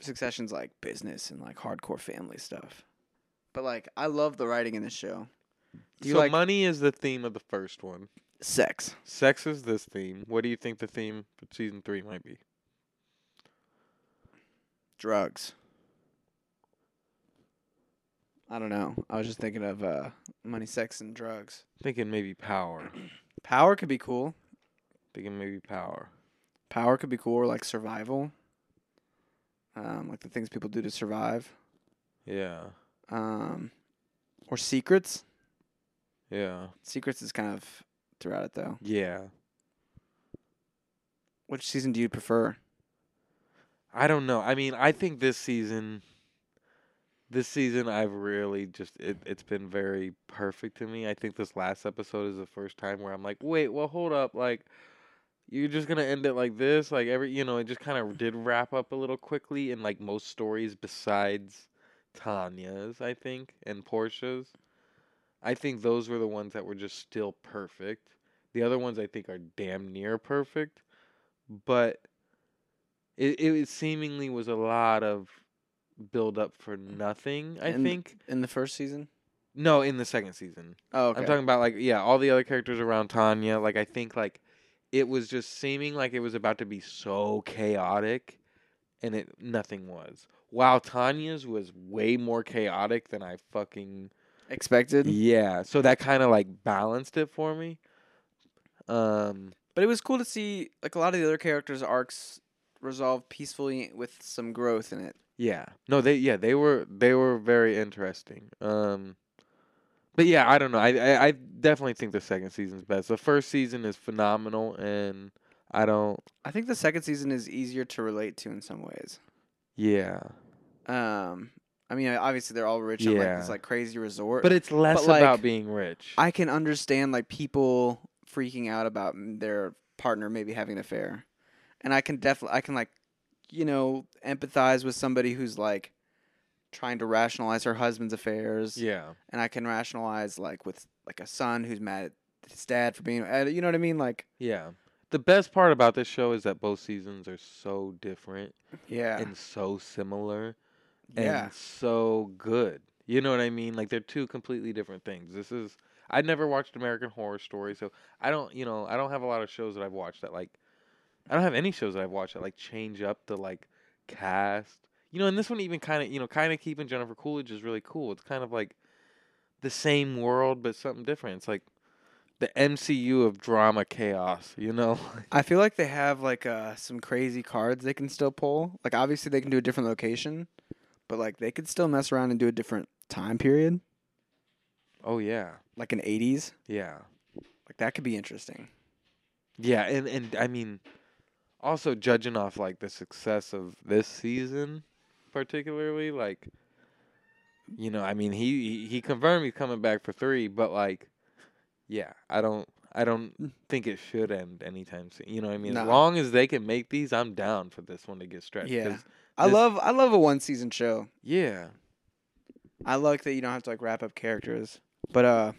Succession's like business and like hardcore family stuff, but like I love the writing in this show. So like money is the theme of the first one. Sex is this theme. What do you think the theme for season 3 might be? Drugs. I don't know. I was just thinking of money, sex, and drugs. Thinking maybe power. Power could be cool. Thinking maybe power. Power could be cool, or like survival. Like the things people do to survive. Yeah. Or secrets. Yeah. Secrets is kind of throughout it, though. Yeah. Which season do you prefer? I don't know. I mean, I think this season I've really just it's been very perfect to me. I think this last episode is the first time where I'm like, wait, well, hold up, like you're just gonna end it like this, like every it just kind of did wrap up a little quickly in like most stories besides Tanya's, I think, and Portia's. I think those were the ones that were just still perfect. The other ones I think are damn near perfect, but. It seemingly was a lot of build up for nothing, I think. In the first season? No, in the second season. Oh, okay. I'm talking about, like, yeah, all the other characters around Tanya. Like, I think, like, it was just seeming like it was about to be so chaotic, and nothing was. Wow, Tanya's was way more chaotic than I fucking... Expected? Yeah. So that kind of, like, balanced it for me. But it was cool to see, like, a lot of the other characters' arcs... resolved peacefully with some growth in it. Yeah. No, they were very interesting. But yeah, I don't know. I definitely think the second season's best. The first season is phenomenal, and I think the second season is easier to relate to in some ways. Yeah. I mean, obviously they're all rich at like this like crazy resort, but it's less about like, being rich. I can understand like people freaking out about their partner maybe having an affair. And I can like, empathize with somebody who's like trying to rationalize her husband's affairs. Yeah. And I can rationalize like with like a son who's mad at his dad for being, you know what I mean? Like, yeah. The best part about this show is that both seasons are so different. Yeah. And so similar. Yeah. And so good. You know what I mean? Like they're two completely different things. I never watched American Horror Story. So I don't have a lot of shows that I've watched that like. I don't have any shows that I've watched that, like, change up the, like, cast. And this one even kind of keeping Jennifer Coolidge is really cool. It's kind of, like, the same world, but something different. It's, like, the MCU of drama chaos, I feel like they have, like, some crazy cards they can still pull. Like, obviously they can do a different location, but, like, they could still mess around and do a different time period. Oh, yeah. Like an 80s? Yeah. Like, that could be interesting. Yeah, and I mean, also judging off, like, the success of this season, particularly, like, you know, I mean, he confirmed he's coming back for 3, but, like, yeah, I don't think it should end anytime soon. You know what I mean? Nah. As long as they can make these, I'm down for this one to get stretched. Yeah. I love a one-season show. Yeah. I like that you don't have to, like, wrap up characters. But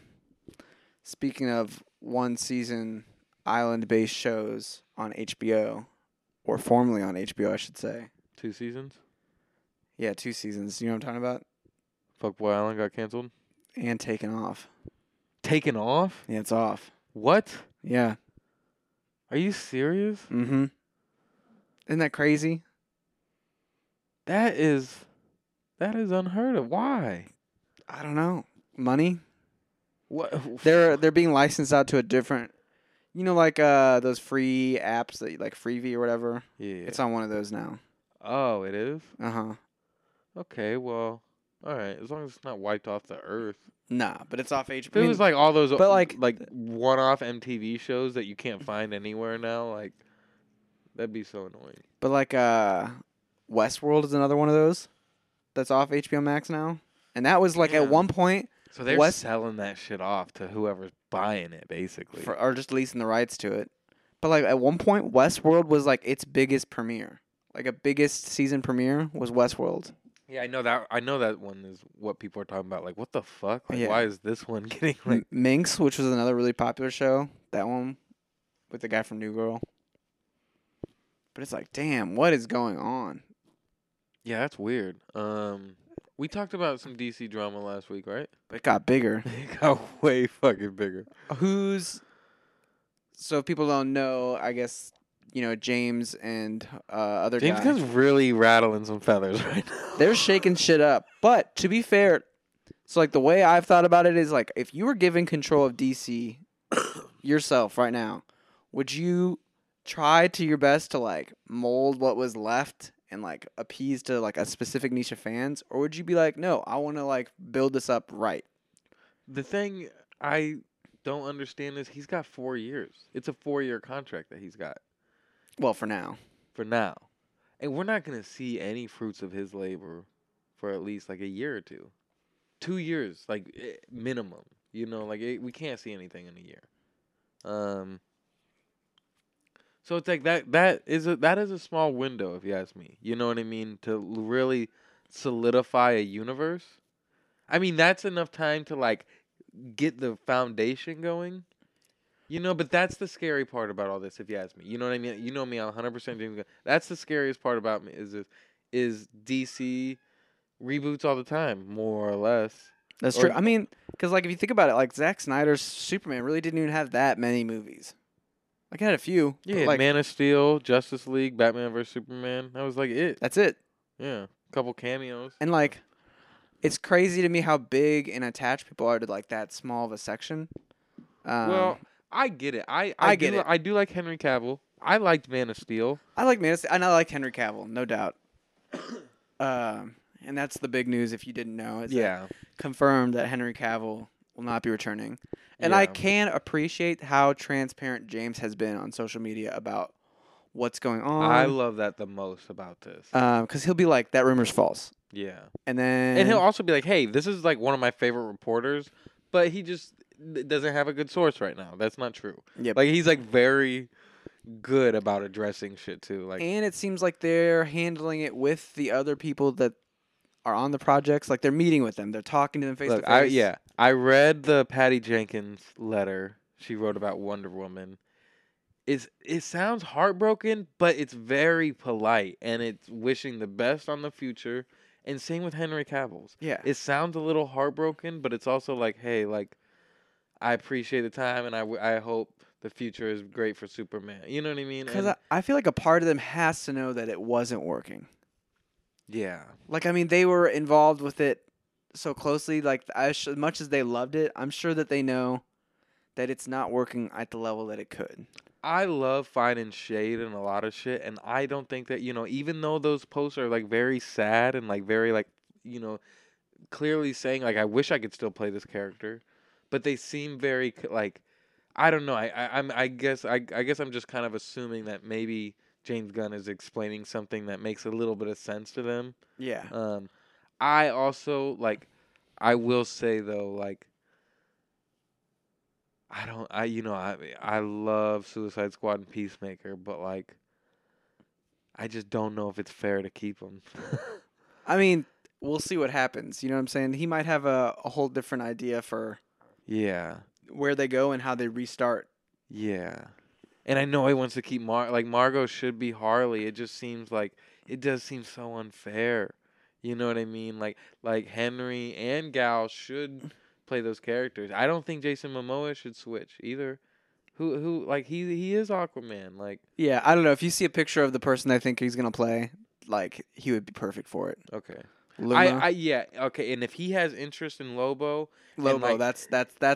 speaking of one-season island-based shows on HBO, or formerly on HBO, I should say. 2 seasons? Yeah, 2 seasons. You know what I'm talking about? Fuckboy Island got canceled? And taken off. Taken off? Yeah, it's off. What? Yeah. Are you serious? Mm-hmm. Isn't that crazy? That is unheard of. Why? I don't know. Money? What? They're being licensed out to a different, you know, like those free apps that like Freevee or whatever. Yeah. It's on one of those now. Oh, it is? Uh-huh. Okay, well, all right. As long as it's not wiped off the earth. Nah, but it's off HBO. It was like all those but like one-off MTV shows that you can't find anywhere now, like that'd be so annoying. But like Westworld is another one of those that's off HBO Max now. And that was like at one point. So they're selling that shit off to whoever's buying it, basically. Or just leasing the rights to it. But like at one point, Westworld was like its biggest premiere. Like a biggest season premiere was Westworld. Yeah, I know that one is what people are talking about. Like, what the fuck? Like, yeah. Why is this one getting like Minx, which was another really popular show. That one with the guy from New Girl. But it's like, damn, what is going on? Yeah, that's weird. We talked about some DC drama last week, right? It got bigger. It got way fucking bigger. So if people don't know, I guess, you know, James and other guys. James Gunn's really rattling some feathers right now. They're shaking shit up. But to be fair, so like the way I've thought about it is like if you were given control of DC yourself right now, would you try to your best to like mold what was left and like appease to like a specific niche of fans, or would you be like, no, I want to like build this up right? The thing I don't understand is he's got 4 years. It's a 4-year contract that he's got. Well, for now. For now. And we're not going to see any fruits of his labor for at least like a year or two. 2 years, like minimum. You know, like we can't see anything in a year. So it's like that is a small window, if you ask me. You know what I mean? To really solidify a universe. I mean, that's enough time to like get the foundation going. You know, but that's the scary part about all this, if you ask me. You know what I mean? You know me, I'm 100% James Gunn. That's the scariest part about me is DC reboots all the time, more or less. That's true. I mean, because like if you think about it, like Zack Snyder's Superman really didn't even have that many movies. Like, I had a few. Yeah, like, Man of Steel, Justice League, Batman vs. Superman. That was like it. That's it. Yeah, a couple cameos. And like, it's crazy to me how big and attached people are to like that small of a section. Well, I get it. I get it. I do like Henry Cavill. I liked Man of Steel. I like Man of Steel, and I like Henry Cavill, no doubt. And that's the big news if you didn't know. It's confirmed that Henry Cavill will not be returning. And yeah. I can appreciate how transparent James has been on social media about what's going on. I love that the most about this. Because he'll be like, that rumor's false. Yeah. And he'll also be like, hey, this is like one of my favorite reporters, but he just doesn't have a good source right now. That's not true. Yeah. Like, he's like very good about addressing shit too. Like, and it seems like they're handling it with the other people that are on the projects. Like, they're meeting with them. They're talking to them face to face. I read the Patty Jenkins letter she wrote about Wonder Woman. It sounds heartbroken, but it's very polite, and it's wishing the best on the future. And same with Henry Cavill's. Yeah. It sounds a little heartbroken, but it's also like, hey, like, I appreciate the time, and I hope the future is great for Superman. You know what I mean? Because I feel like a part of them has to know that it wasn't working. Yeah. Like, I mean, they were involved with it so closely. Like, as much as they loved it, I'm sure that they know that it's not working at the level that it could. I love finding shade in a lot of shit, and I don't think that, you know, even though those posts are, like, very sad and, like, very, like, you know, clearly saying, like, I wish I could still play this character – but they seem very like, I don't know. I guess I'm just kind of assuming that maybe James Gunn is explaining something that makes a little bit of sense to them. Yeah. I also like. I will say though, like. I love Suicide Squad and Peacemaker, but like. I just don't know if it's fair to keep them. I mean, we'll see what happens. You know what I'm saying? He might have a whole different idea for. Yeah. Where they go and how they restart. Yeah. And I know he wants to keep Margot should be Harley. It just seems like it does seem so unfair. You know what I mean? Like Henry and Gal should play those characters. I don't think Jason Momoa should switch either. Who like he is Aquaman. Like yeah, I don't know. If you see a picture of the person I think he's gonna play, like he would be perfect for it. Okay. Okay, and if he has interest in Lobo, like, that's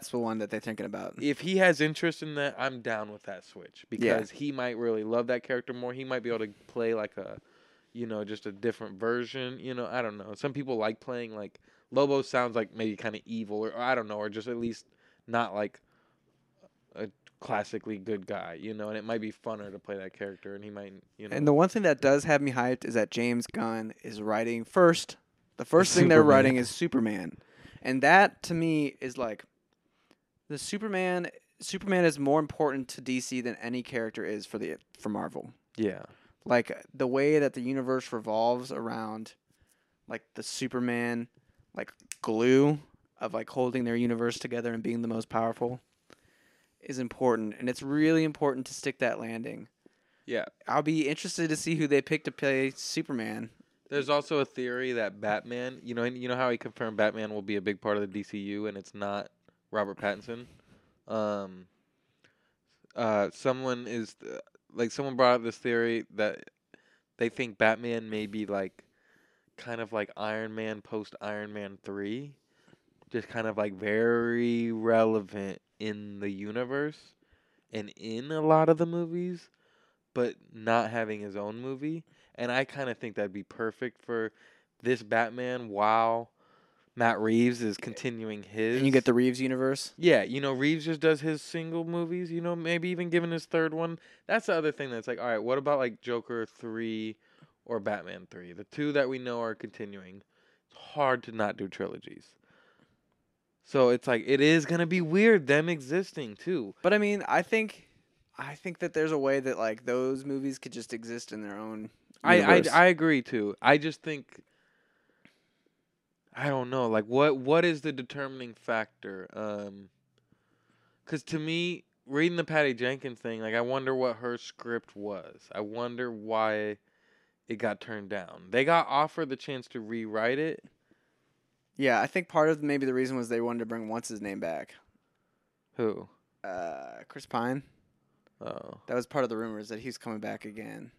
the one that they're thinking about. If he has interest in that, I'm down with that switch because he might really love that character more. He might be able to play like a, you know, just a different version. You know, I don't know. Some people like playing like Lobo sounds like maybe kind of evil or I don't know, or just at least not like a classically good guy, you know, and it might be funner to play that character, and he might, you know. And the one thing that does have me hyped is that James Gunn is writing first. The first thing they're writing is Superman. And that, to me, is like the Superman is more important to DC than any character is for Marvel. Yeah. Like, the way that the universe revolves around, like, the Superman, like, glue of, like, holding their universe together and being the most powerful is important. And it's really important to stick that landing. Yeah. I'll be interested to see who they pick to play Superman. There's also a theory that Batman, you know, and you know how he confirmed Batman will be a big part of the DCU, and it's not Robert Pattinson. Someone brought up this theory that they think Batman may be like, kind of like Iron Man post Iron Man 3, just kind of like very relevant in the universe and in a lot of the movies, but not having his own movie. And I kind of think that'd be perfect for this Batman while Matt Reeves is continuing his. And you get the Reeves universe? Yeah. You know, Reeves just does his single movies, you know, maybe even given his third one. That's the other thing that's like, all right, what about like Joker 3 or Batman 3? The two that we know are continuing. It's hard to not do trilogies. So it's like, it is going to be weird them existing too. But I mean, I think that there's a way that like those movies could just exist in their own universe. I agree too. I just think I don't know. Like what is the determining factor? 'Cause to me, reading the Patty Jenkins thing, like I wonder what her script was. I wonder why it got turned down. They got offered the chance to rewrite it. Yeah, I think part of maybe the reason was they wanted to bring what's his name back. Who? Chris Pine. Oh. That was part of the rumors that he's coming back again.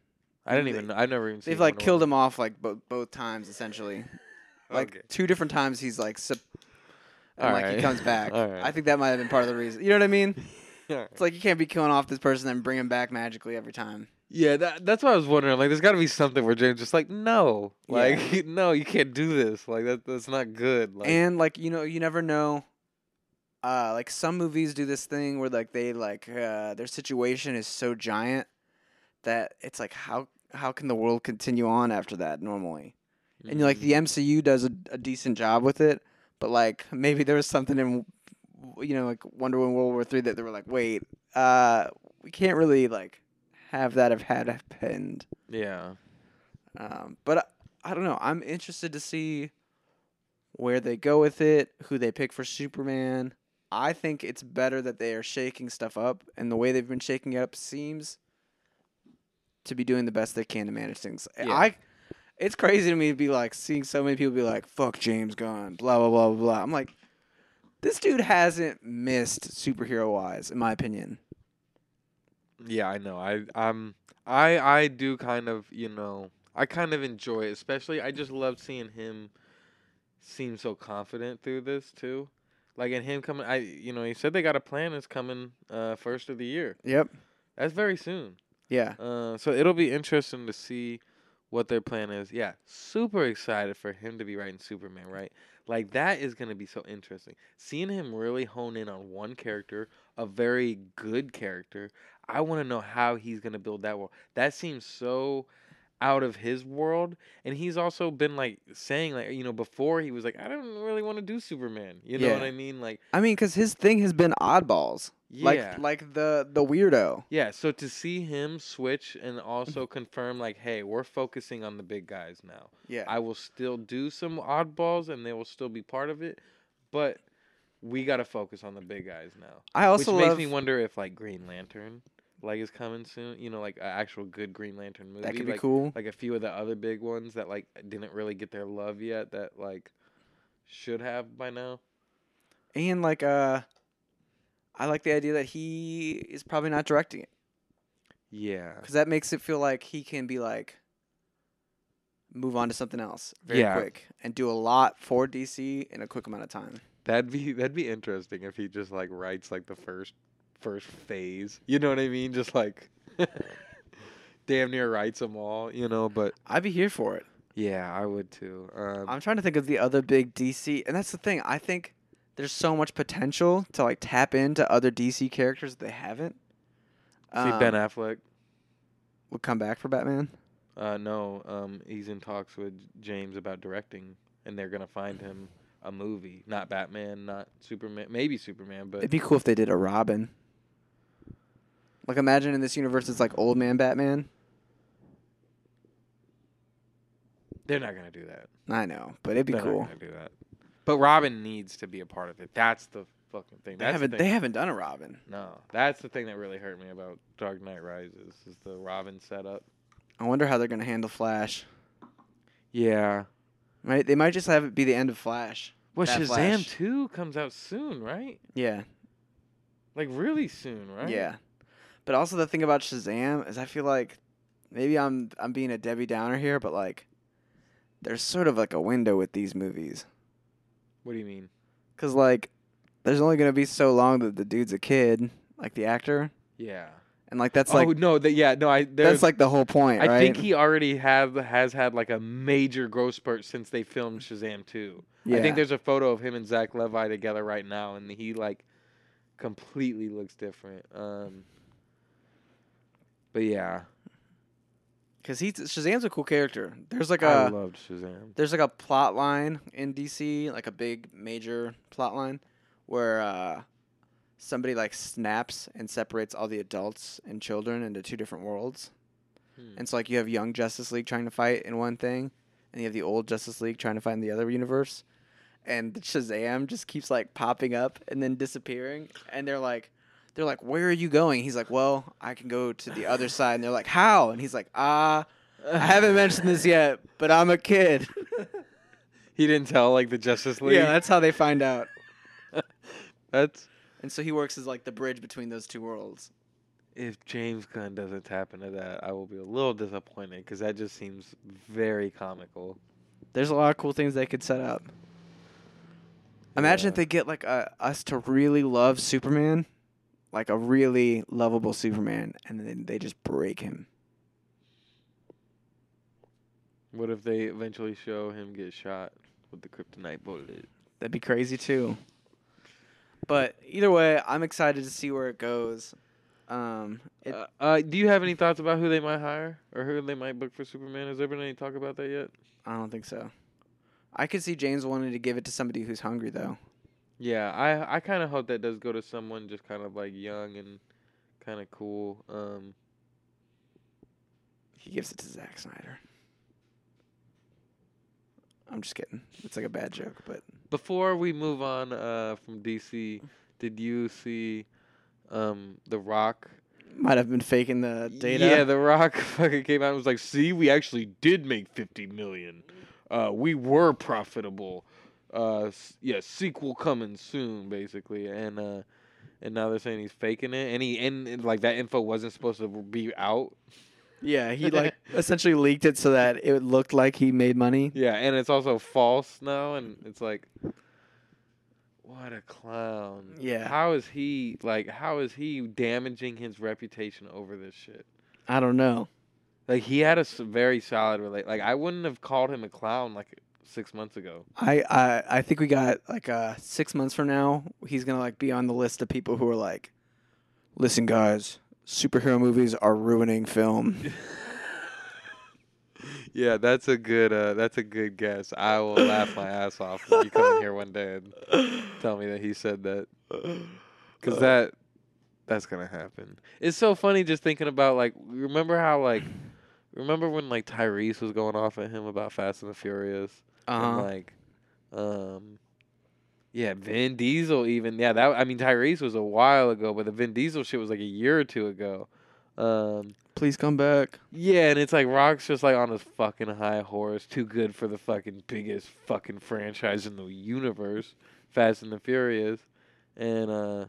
I didn't even know. I've never even seen him. They've like killed him off like both times essentially. Like okay. Two different times he's like he comes back. Right. I think that might have been part of the reason. You know what I mean? Right. It's like you can't be killing off this person and bring him back magically every time. Yeah, that's what I was wondering. Like there's got to be something where James just like no. Like no, you can't do this. Like that's not good. Like, and like you know, you never know. Like some movies do this thing where like they like their situation is so giant that it's like how can the world continue on after that normally? Mm-hmm. And like the MCU does a decent job with it, but like maybe there was something in you know like Wonder Woman World War III that they were like wait we can't really like have that have had happened. Yeah. But I don't know. I'm interested to see where they go with it, who they pick for Superman. I think it's better that they are shaking stuff up, and the way they've been shaking it up seems to be doing the best they can to manage things. Yeah. It's crazy to me to be like seeing so many people be like, "Fuck James Gunn," blah blah blah blah. I'm like, this dude hasn't missed superhero wise, in my opinion. Yeah, I know. I do kind of you know I kind of enjoy it, especially I just love seeing him seem so confident through this too. Like and him coming, you know, he said they got a plan that's coming first of the year. Yep, that's very soon. Yeah. So it'll be interesting to see what their plan is. Yeah, super excited for him to be writing Superman, right? Like, that is going to be so interesting. Seeing him really hone in on one character, a very good character, I want to know how he's going to build that world. That seems so out of his world. And he's also been, like, saying, like, you know, before he was like, I don't really want to do Superman. You know what I mean? Like, I mean, because his thing has been oddballs. Yeah. Like the weirdo. Yeah, so to see him switch and also confirm, like, hey, we're focusing on the big guys now. Yeah. I will still do some oddballs, and they will still be part of it, but we got to focus on the big guys now. I also Which makes me wonder if, like, Green Lantern, like, is coming soon. You know, like, an actual good Green Lantern movie. That could be cool. Like, a few of the other big ones that, like, didn't really get their love yet that, like, should have by now. And, like, I like the idea that he is probably not directing it. Yeah. Because that makes it feel like he can be like, move on to something else very quick and do a lot for DC in a quick amount of time. That'd be interesting if he just like writes like the first phase. You know what I mean? Just like damn near writes them all, you know, but I'd be here for it. Yeah, I would too. I'm trying to think of the other big DC, and that's the thing. I think there's so much potential to like tap into other DC characters that they haven't. See, Ben Affleck will come back for Batman. No, he's in talks with James about directing, and they're gonna find him a movie. Not Batman, not Superman, maybe Superman, but it'd be cool if they did a Robin. Like, imagine in this universe it's like old man Batman. They're not gonna do that. I know, but it'd be cool. They're not gonna do that. But Robin needs to be a part of it. That's the fucking thing. They haven't done a Robin. No. That's the thing that really hurt me about Dark Knight Rises is the Robin setup. I wonder how they're going to handle Flash. Yeah. Right? They might just have it be the end of Flash. Well, Shazam 2 comes out soon, right? Yeah. Like, really soon, right? Yeah. But also the thing about Shazam is I feel like maybe I'm being a Debbie Downer here, but like there's sort of like a window with these movies. What do you mean? Because, like, there's only going to be so long that the dude's a kid, like the actor. Yeah. And, like, that's, like... Oh, no, that's, like, the whole point, right? I think he already has had, like, a major growth spurt since they filmed Shazam 2. Yeah. I think there's a photo of him and Zach Levi together right now, and he, like, completely looks different. But, yeah. Because Shazam's a cool character. I loved Shazam. There's like a plot line in DC, like a big major plot line, where somebody like snaps and separates all the adults and children into two different worlds. And so like you have young Justice League trying to fight in one thing, and you have the old Justice League trying to fight in the other universe. And Shazam just keeps like popping up and then disappearing, and they're like, where are you going? He's like, well, I can go to the other side. And they're like, how? And he's like, I haven't mentioned this yet, but I'm a kid. He didn't tell, like, the Justice League? Yeah, that's how they find out. And so he works as, like, the bridge between those two worlds. If James Gunn doesn't tap into that, I will be a little disappointed, because that just seems very comical. There's a lot of cool things they could set up. Imagine if they get, like, us to really love Superman. Like a really lovable Superman, and then they just break him. What if they eventually show him get shot with the kryptonite bullet? That'd be crazy too. But either way, I'm excited to see where it goes. Do you have any thoughts about who they might hire or who they might book for Superman? Has there been any talk about that yet? I don't think so. I could see James wanting to give it to somebody who's hungry, though. Yeah, I kind of hope that does go to someone just kind of like young and kind of cool. He gives it to Zack Snyder. I'm just kidding. It's like a bad joke, but before we move on from DC, did you see The Rock? Might have been faking the data. Yeah, The Rock fucking came out and was like, "See, we actually did make 50 million. We were profitable." Sequel coming soon, basically, and now they're saying he's faking it, and like that info wasn't supposed to be out. Yeah, he like essentially leaked it so that it looked like he made money. Yeah, and it's also false now, and it's like, what a clown. Yeah, how is he damaging his reputation over this shit? I don't know. Like, he had a very solid relate. Like, I wouldn't have called him a clown, like, 6 months ago. I think we got, like, 6 months from now, he's going to, like, be on the list of people who are like, listen, guys, superhero movies are ruining film. Yeah, that's a good guess. I will laugh my ass off when you come in here one day and tell me that he said that. Because that's going to happen. It's so funny just thinking about, like, remember how, like, remember when, like, Tyrese was going off at him about Fast and the Furious? And, like, yeah, Vin Diesel even. Yeah, that. I mean, Tyrese was a while ago, but the Vin Diesel shit was, like, a year or two ago. Please come back. Yeah, and it's like Rock's just like on his fucking high horse, too good for the fucking biggest fucking franchise in the universe, Fast and the Furious. And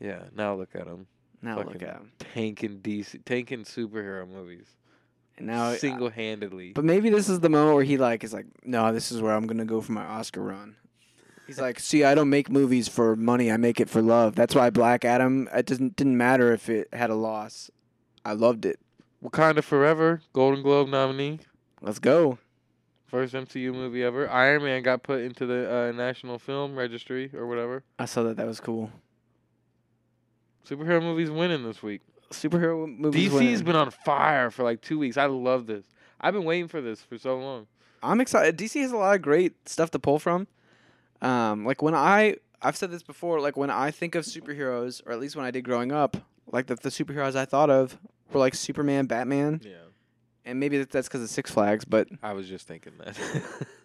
yeah, now look at him. Now fucking look at him. Tanking DC, tanking superhero movies. And now single-handedly. But maybe this is the moment where he like is like, no, this is where I'm gonna go for my Oscar run. He's like, see, I don't make movies for money. I make it for love. That's why Black Adam, it didn't matter if it had a loss. I loved it. Wakanda Forever, Golden Globe nominee. Let's go. First MCU movie ever. Iron Man got put into the National Film Registry or whatever. I saw that. That was cool. Superhero movies winning this week. Superhero movies DC's winning. Been on fire for like 2 weeks. I love this. I've been waiting for this for so long. I'm excited. DC has a lot of great stuff to pull from. Like when I've said this before, like when I think of superheroes, or at least when I did growing up, like the superheroes I thought of were like Superman, Batman. Yeah. And maybe that's because of Six Flags, but I was just thinking that.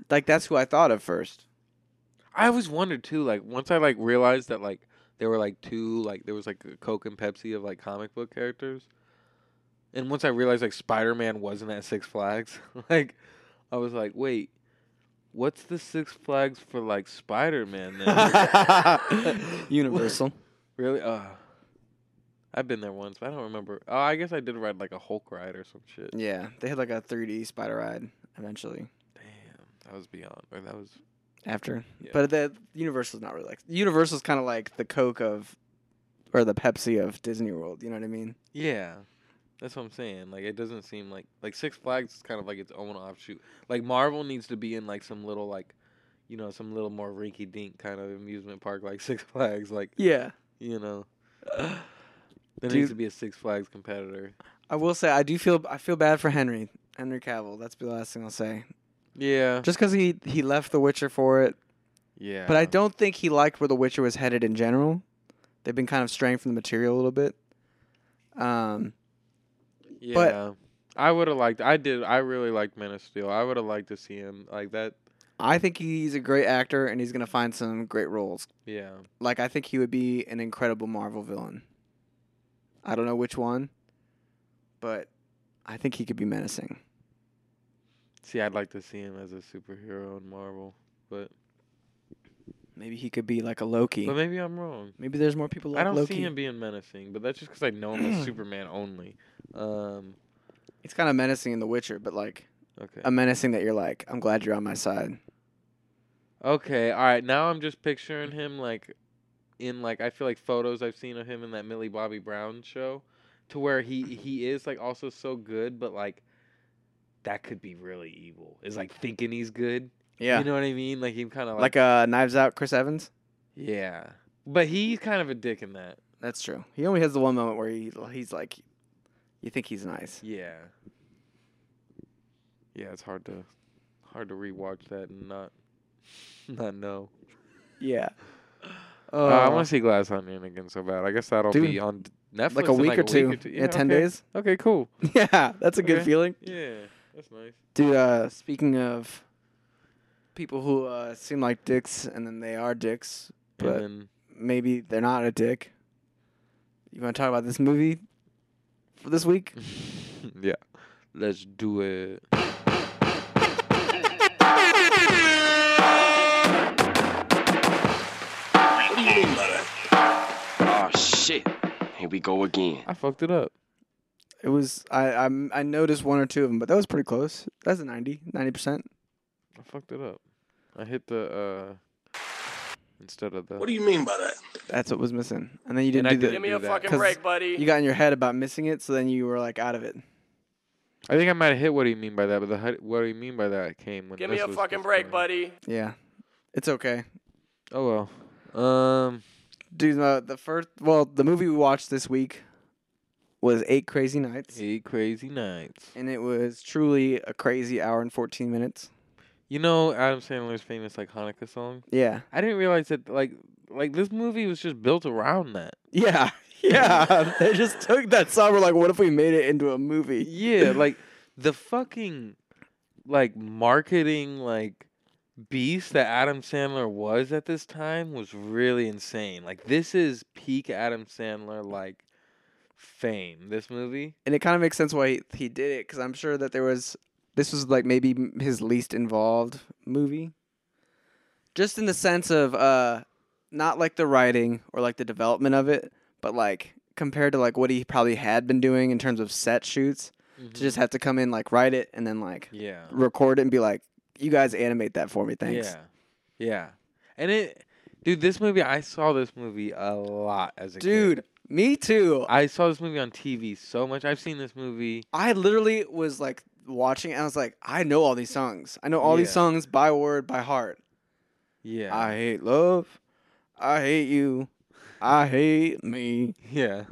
Like that's who I thought of first. I always wondered too, like once I like realized that like there were like two, like there was like a Coke and Pepsi of like comic book characters. And once I realized like Spider-Man wasn't at Six Flags, like I was like, wait. What's the Six Flags for, like, Spider-Man, then? Universal. Really? I've been there once, but I don't remember. Oh, I guess I did ride, like, a Hulk ride or some shit. Yeah, they had, like, a 3D spider ride eventually. Damn, that was beyond. Or that was... After. Yeah. But the Universal's not really like... Universal's kind of like the Coke of... Or the Pepsi of Disney World, you know what I mean? Yeah. That's what I'm saying. Like, it doesn't seem like... Like, Six Flags is kind of like its own offshoot. Like, Marvel needs to be in, like, some little, like... You know, some little more rinky-dink kind of amusement park like Six Flags. Like... Yeah. You know. There needs to be a Six Flags competitor. I will say, I feel bad for Henry Cavill. That's the last thing I'll say. Yeah. Just because he left The Witcher for it. Yeah. But I don't think he liked where The Witcher was headed in general. They've been kind of straying from the material a little bit. Yeah, but I would have liked. I really liked Man of Steel. I would have liked to see him like that. I think he's a great actor, and he's gonna find some great roles. Yeah, like I think he would be an incredible Marvel villain. I don't know which one, but I think he could be menacing. See, I'd like to see him as a superhero in Marvel, but maybe he could be like a Loki. But maybe I'm wrong. Maybe there's more people like Loki. I don't see him being menacing, but that's just because I know him as Superman only. It's kind of menacing in The Witcher, but like okay. A menacing that you're like, I'm glad you're on my side. Okay, all right. Now I'm just picturing him like in like I feel like photos I've seen of him in that Millie Bobby Brown show, to where he is like also so good, but like that could be really evil. Is like thinking he's good. Yeah, you know what I mean. Like he kind of like Knives Out, Chris Evans. Yeah, but he's kind of a dick in that. That's true. He only has the one moment where he's like. You think he's nice? Yeah. Yeah, it's hard to rewatch that and not know. Yeah. I want to see Glass Onion again so bad. I guess that'll be on Netflix like a week or two. Yeah, 10 days. Okay, cool. Yeah, that's a good feeling. Yeah, that's nice. Dude, speaking of people who seem like dicks and then they are dicks, but maybe they're not a dick. You want to talk about this movie? This week? Yeah. Let's do it. Oh shit. Here we go again. I fucked it up. It was I noticed one or two of them, but that was pretty close. That's a 90%. I fucked it up. I hit the instead of the... What do you mean by that? That's what was missing. And then you didn't do that. Give me a fucking break, buddy. You got in your head about missing it, so then you were, like, out of it. I think I might have hit what do you mean by that, but the what do you mean by that came when. Give me a fucking break, buddy. Yeah, it's okay. Oh well, dude, the movie we watched this week was 8 Crazy Nights. 8 Crazy Nights, and it was truly a crazy hour and 14 minutes. You know Adam Sandler's famous like Hanukkah song. Yeah, I didn't realize that like this movie was just built around that. Yeah. Yeah, they just took that song. We're like, what if we made it into a movie? Yeah, like the fucking like marketing like beast that Adam Sandler was at this time was really insane. Like this is peak Adam Sandler like fame. This movie, and it kind of makes sense why he did it because I'm sure that this was like maybe his least involved movie, just in the sense of not like the writing or like the development of it. But, like, compared to, like, what he probably had been doing in terms of set shoots, to just have to come in, like, write it, and then, like, record it and be like, you guys animate that for me, thanks. Yeah. And dude, this movie, I saw this movie a lot as a kid. Dude, me too. I saw this movie on TV so much. I've seen this movie. I literally was, like, watching it, and I was like, I know all these songs. I know all these songs by word, by heart. Yeah. I hate love. I hate you. I hate me. Yeah.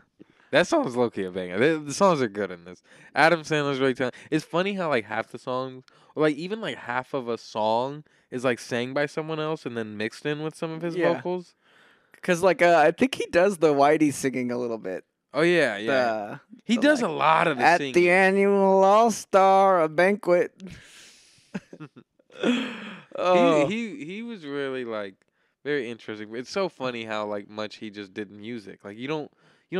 That song was low-key a banger. The songs are good in this. Adam Sandler's really talented. It's funny how, like, half the songs, or, like, even, like, half of a song is, like, sang by someone else and then mixed in with some of his vocals. Because, like, I think he does the Whitey singing a little bit. Oh, yeah, yeah. He does like, a lot of the singing. At the annual All-Star Banquet. Oh. He was really, like... very interesting. It's so funny how like much he just did music. Like you don't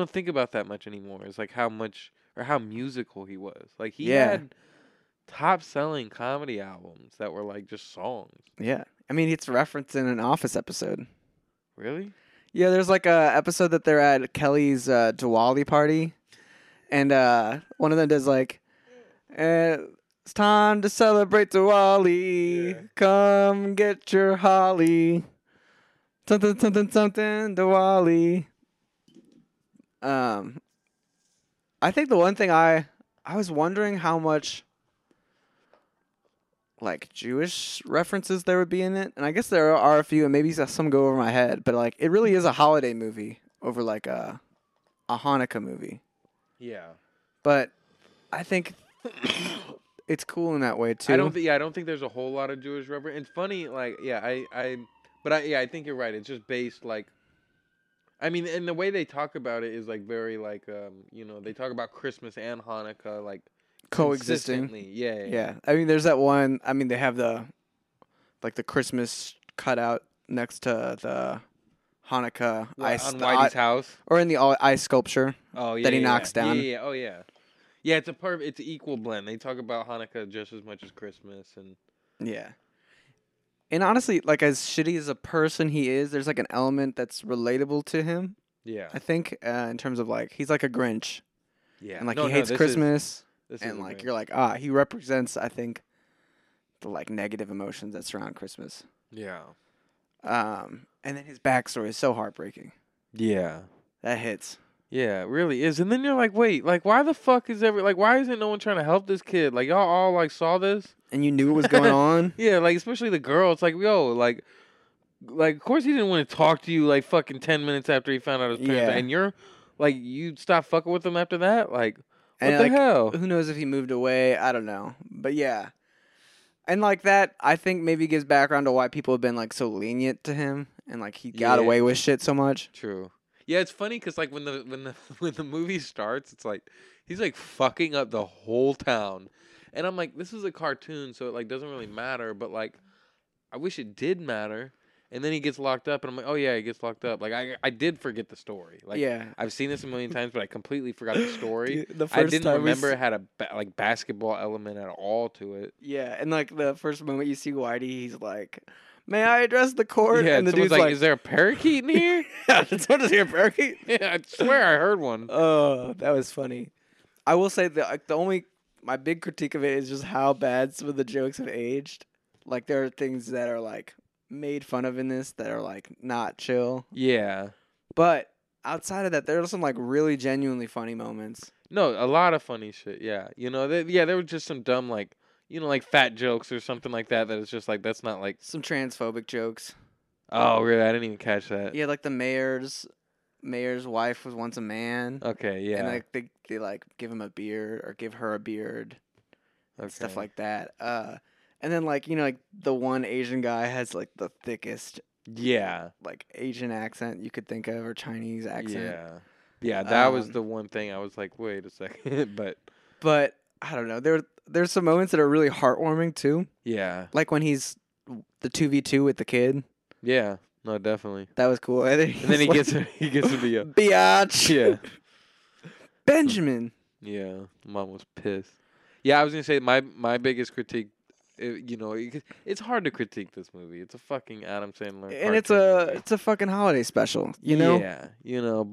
think about that much anymore. It's like how much or how musical he was. Like he had top-selling comedy albums that were like just songs. Yeah. I mean, it's referenced in an Office episode. Really? Yeah, there's like a episode that they're at Kelly's Diwali party and one of them does like it's time to celebrate Diwali. Yeah. Come get your holly. Something, something, something, Diwali. I think the one thing I was wondering how much, like, Jewish references there would be in it. And I guess there are a few, and maybe some go over my head. But, like, it really is a holiday movie over, like, a Hanukkah movie. Yeah. But I think it's cool in that way, too. I don't think there's a whole lot of Jewish reference. It's funny, like, I think you're right. It's just based, like... I mean, and the way they talk about it is, like, very, like, they talk about Christmas and Hanukkah, like... coexisting. Yeah. I mean, there's that one... I mean, they have the... like, the Christmas cutout next to the Hanukkah ice... on Whitey's house? Or in the ice sculpture that he knocks down. Yeah, oh, yeah. Yeah, it's a it's an equal blend. They talk about Hanukkah just as much as Christmas, and... yeah. And honestly, like, as shitty as a person he is, there's, like, an element that's relatable to him. Yeah. I think in terms of, like, he's, like, a Grinch. Yeah. And, like, he hates Christmas. And, like, you're like, he represents, I think, the, like, negative emotions that surround Christmas. Yeah. And then his backstory is so heartbreaking. Yeah. That hits. Yeah, it really is. And then you're like, wait, like, why the fuck is like, why isn't no one trying to help this kid? Like, y'all all, like, saw this? And you knew what was going on? Yeah, like, especially the girl. It's like, yo, like, of course he didn't want to talk to you, like, fucking 10 minutes after he found out his parents. Yeah. And you're, like, you stop fucking with him after that? Like, what the hell? Who knows if he moved away? I don't know. But, yeah. And, like, that, I think, maybe gives background to why people have been, like, so lenient to him. And, like, he got away with shit so much. True. Yeah, it's funny because like when the movie starts, it's like he's like fucking up the whole town, and I'm like, this is a cartoon, so it like doesn't really matter. But like, I wish it did matter. And then he gets locked up, and I'm like, oh yeah, he gets locked up. Like I did forget the story. Like I've seen this a million times, but I completely forgot the story. Dude, I didn't remember it had a basketball element at all to it. Yeah, and like the first moment you see Whitey, he's like, may I address the court? Yeah, and the dude's like, is there a parakeet in here? Yeah, someone just hear a parakeet? Yeah, I swear I heard one. Oh, that was funny. I will say that like, my big critique of it is just how bad some of the jokes have aged. Like, there are things that are, like, made fun of in this that are, like, not chill. Yeah. But outside of that, there are some, like, really genuinely funny moments. No, a lot of funny shit. Yeah, you know, there were just some dumb, like, you know, like fat jokes or something like that. That is just like, that's not like some transphobic jokes. Oh, really? I didn't even catch that. Yeah, like the mayor's wife was once a man. Okay, yeah. And like they like give him a beard or give her a beard, and stuff like that. And then like, you know, like the one Asian guy has like the thickest, yeah, like Asian accent you could think of, or Chinese accent. Yeah. Yeah, that was the one thing I was like, wait a second, but I don't know. There's some moments that are really heartwarming too. Yeah. Like when he's the 2v2 with the kid. Yeah. No, definitely. That was cool. And then he gets like, he gets the biatch. Yeah. Benjamin. Yeah. Mom was pissed. Yeah, I was going to say my biggest critique, you know, it's hard to critique this movie. It's a fucking Adam Sandler. And it's a fucking holiday special, you know? Yeah, you know,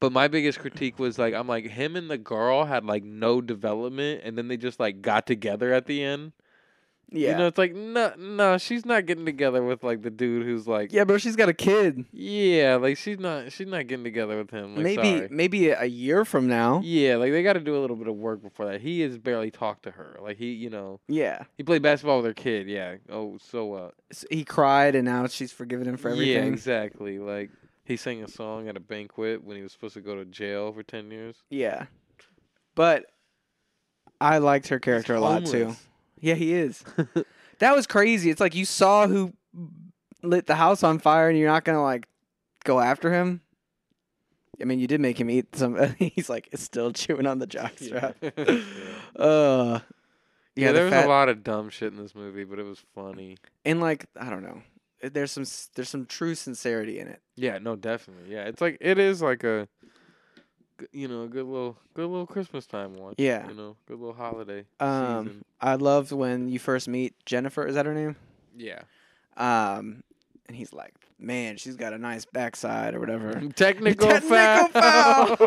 but my biggest critique was like, I'm like, him and the girl had like no development, and then they just like got together at the end. Yeah. You know, it's like, no, she's not getting together with like the dude who's like, yeah, bro, she's got a kid. Yeah, like she's not getting together with him. Like, maybe a year from now. Yeah, like they got to do a little bit of work before that. He has barely talked to her. Like he, you know. Yeah. He played basketball with her kid. Yeah. Oh, so he cried, and now she's forgiven him for everything. Yeah, exactly. Like he sang a song at a banquet when he was supposed to go to jail for 10 years. Yeah. But I liked her character a lot too. Yeah, he is. That was crazy. It's like you saw who lit the house on fire, and you're not going to, like, go after him. I mean, you did make him eat some. He's, like, still chewing on the jockstrap. Yeah. Yeah, there was a lot of dumb shit in this movie, but it was funny. And, like, I don't know. There's some true sincerity in it. Yeah, no, definitely. Yeah, it's like, it is like a, you know, a good little Christmas time one. Yeah. You know, good little holiday season. I loved when you first meet Jennifer. Is that her name? Yeah. And he's like, man, she's got a nice backside or whatever. Technical foul.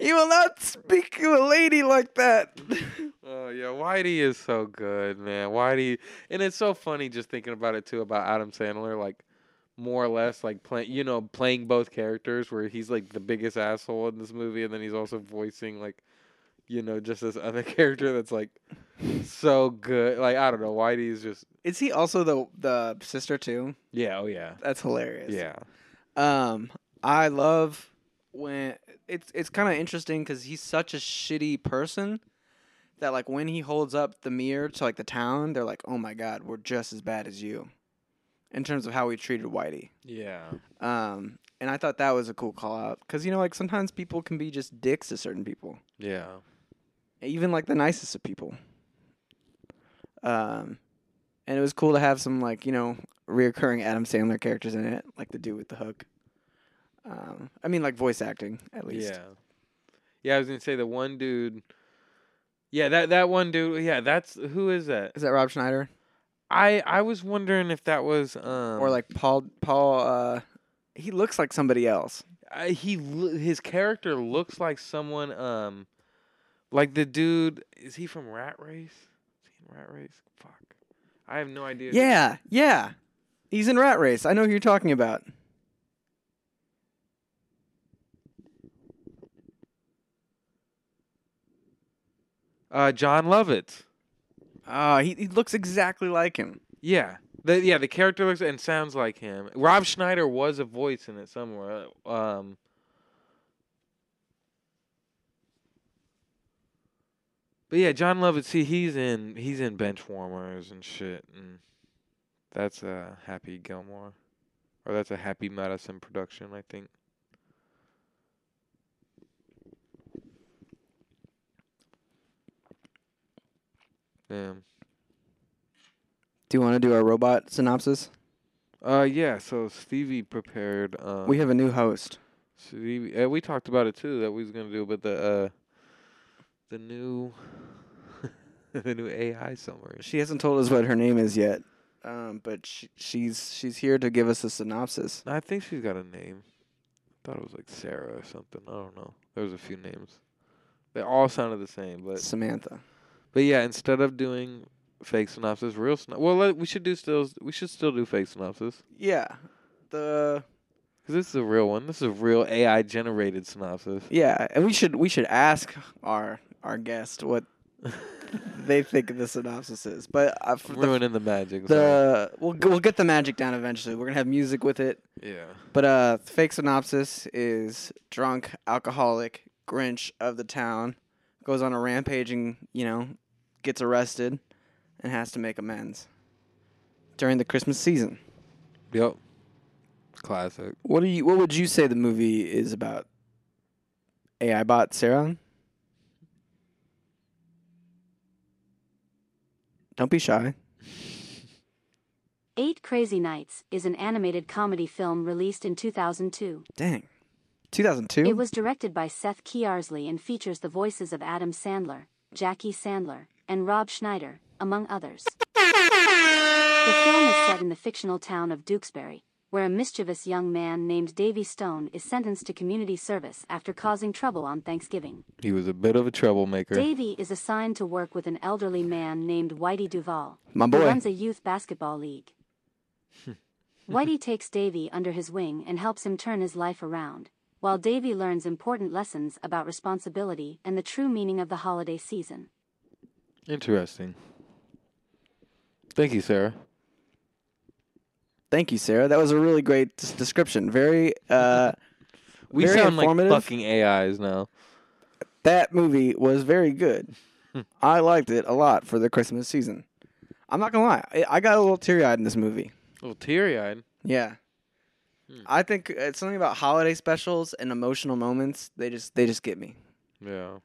You will not speak to a lady like that. Oh, yeah. Whitey is so good, man. Whitey. And it's so funny just thinking about it, too, about Adam Sandler, like, more or less like playing both characters, where he's like the biggest asshole in this movie, and then he's also voicing like, you know, just this other character that's like so good. Like, I don't know, Whitey's just... Is he also the sister too? Yeah, oh yeah. That's hilarious. Yeah. I love when it's kind of interesting because he's such a shitty person that like when he holds up the mirror to like the town, they're like, oh my God, we're just as bad as you. In terms of how we treated Whitey. Yeah. And I thought that was a cool call out. Because, you know, like sometimes people can be just dicks to certain people. Yeah. Even like the nicest of people. And it was cool to have some like, you know, reoccurring Adam Sandler characters in it. Like the dude with the hook. I mean, like voice acting, at least. Yeah. Yeah, I was going to say the one dude. Yeah, that one dude. Yeah, that's... Who is that? Is that Rob Schneider? I was wondering if that was or like Paul. He looks like somebody else. His character looks like someone. Like the dude, is he from Rat Race? Is he in Rat Race? Fuck, I have no idea. Yeah, he's in Rat Race. I know who you're talking about. John Lovitz. He looks exactly like him. Yeah. The character looks and sounds like him. Rob Schneider was a voice in it somewhere. But yeah, John Lovitz, see, he's in Benchwarmers and shit, and that's a Happy Gilmore. Or that's a Happy Madison production, I think. Damn. Do you want to do our robot synopsis? Yeah. So Stevie prepared. We have a new host. Stevie, we talked about it too that we was gonna do, but the new, the new AI summary. She hasn't told us what her name is yet, but she's here to give us a synopsis. I think she's got a name. I thought it was like Sarah or something. I don't know. There was a few names. They all sounded the same, but Samantha. But yeah, instead of doing fake synopsis, real synopsis. Well, we should still do fake synopsis. Yeah, the Because this is a real one. This is a real AI-generated synopsis. Yeah, and we should ask our guest what they think the synopsis is. But ruining the magic. We'll get the magic down eventually. We're gonna have music with it. Yeah. But the fake synopsis is drunk, alcoholic Grinch of the town goes on a rampage and gets arrested and has to make amends during the Christmas season. Yep. Classic. What would you say the movie is about? AI bot Sarah? Don't be shy. 8 Crazy Nights is an animated comedy film released in 2002. Dang. 2002? It was directed by Seth Kearsley and features the voices of Adam Sandler, Jackie Sandler, and Rob Schneider, among others. The film is set in the fictional town of Duxbury, where a mischievous young man named Davy Stone is sentenced to community service after causing trouble on Thanksgiving. He was a bit of a troublemaker. Davy is assigned to work with an elderly man named Whitey Duval, my boy, who runs a youth basketball league. Whitey takes Davy under his wing and helps him turn his life around, while Davy learns important lessons about responsibility and the true meaning of the holiday season. Interesting. Thank you, Sarah. Thank you, Sarah. That was a really great description. Very, very sound informative. Like fucking AIs now. That movie was very good. I liked it a lot for the Christmas season. I'm not gonna lie, I got a little teary-eyed in this movie. A little teary-eyed? Yeah. Hmm. I think it's something about holiday specials and emotional moments. They just get me. Yeah.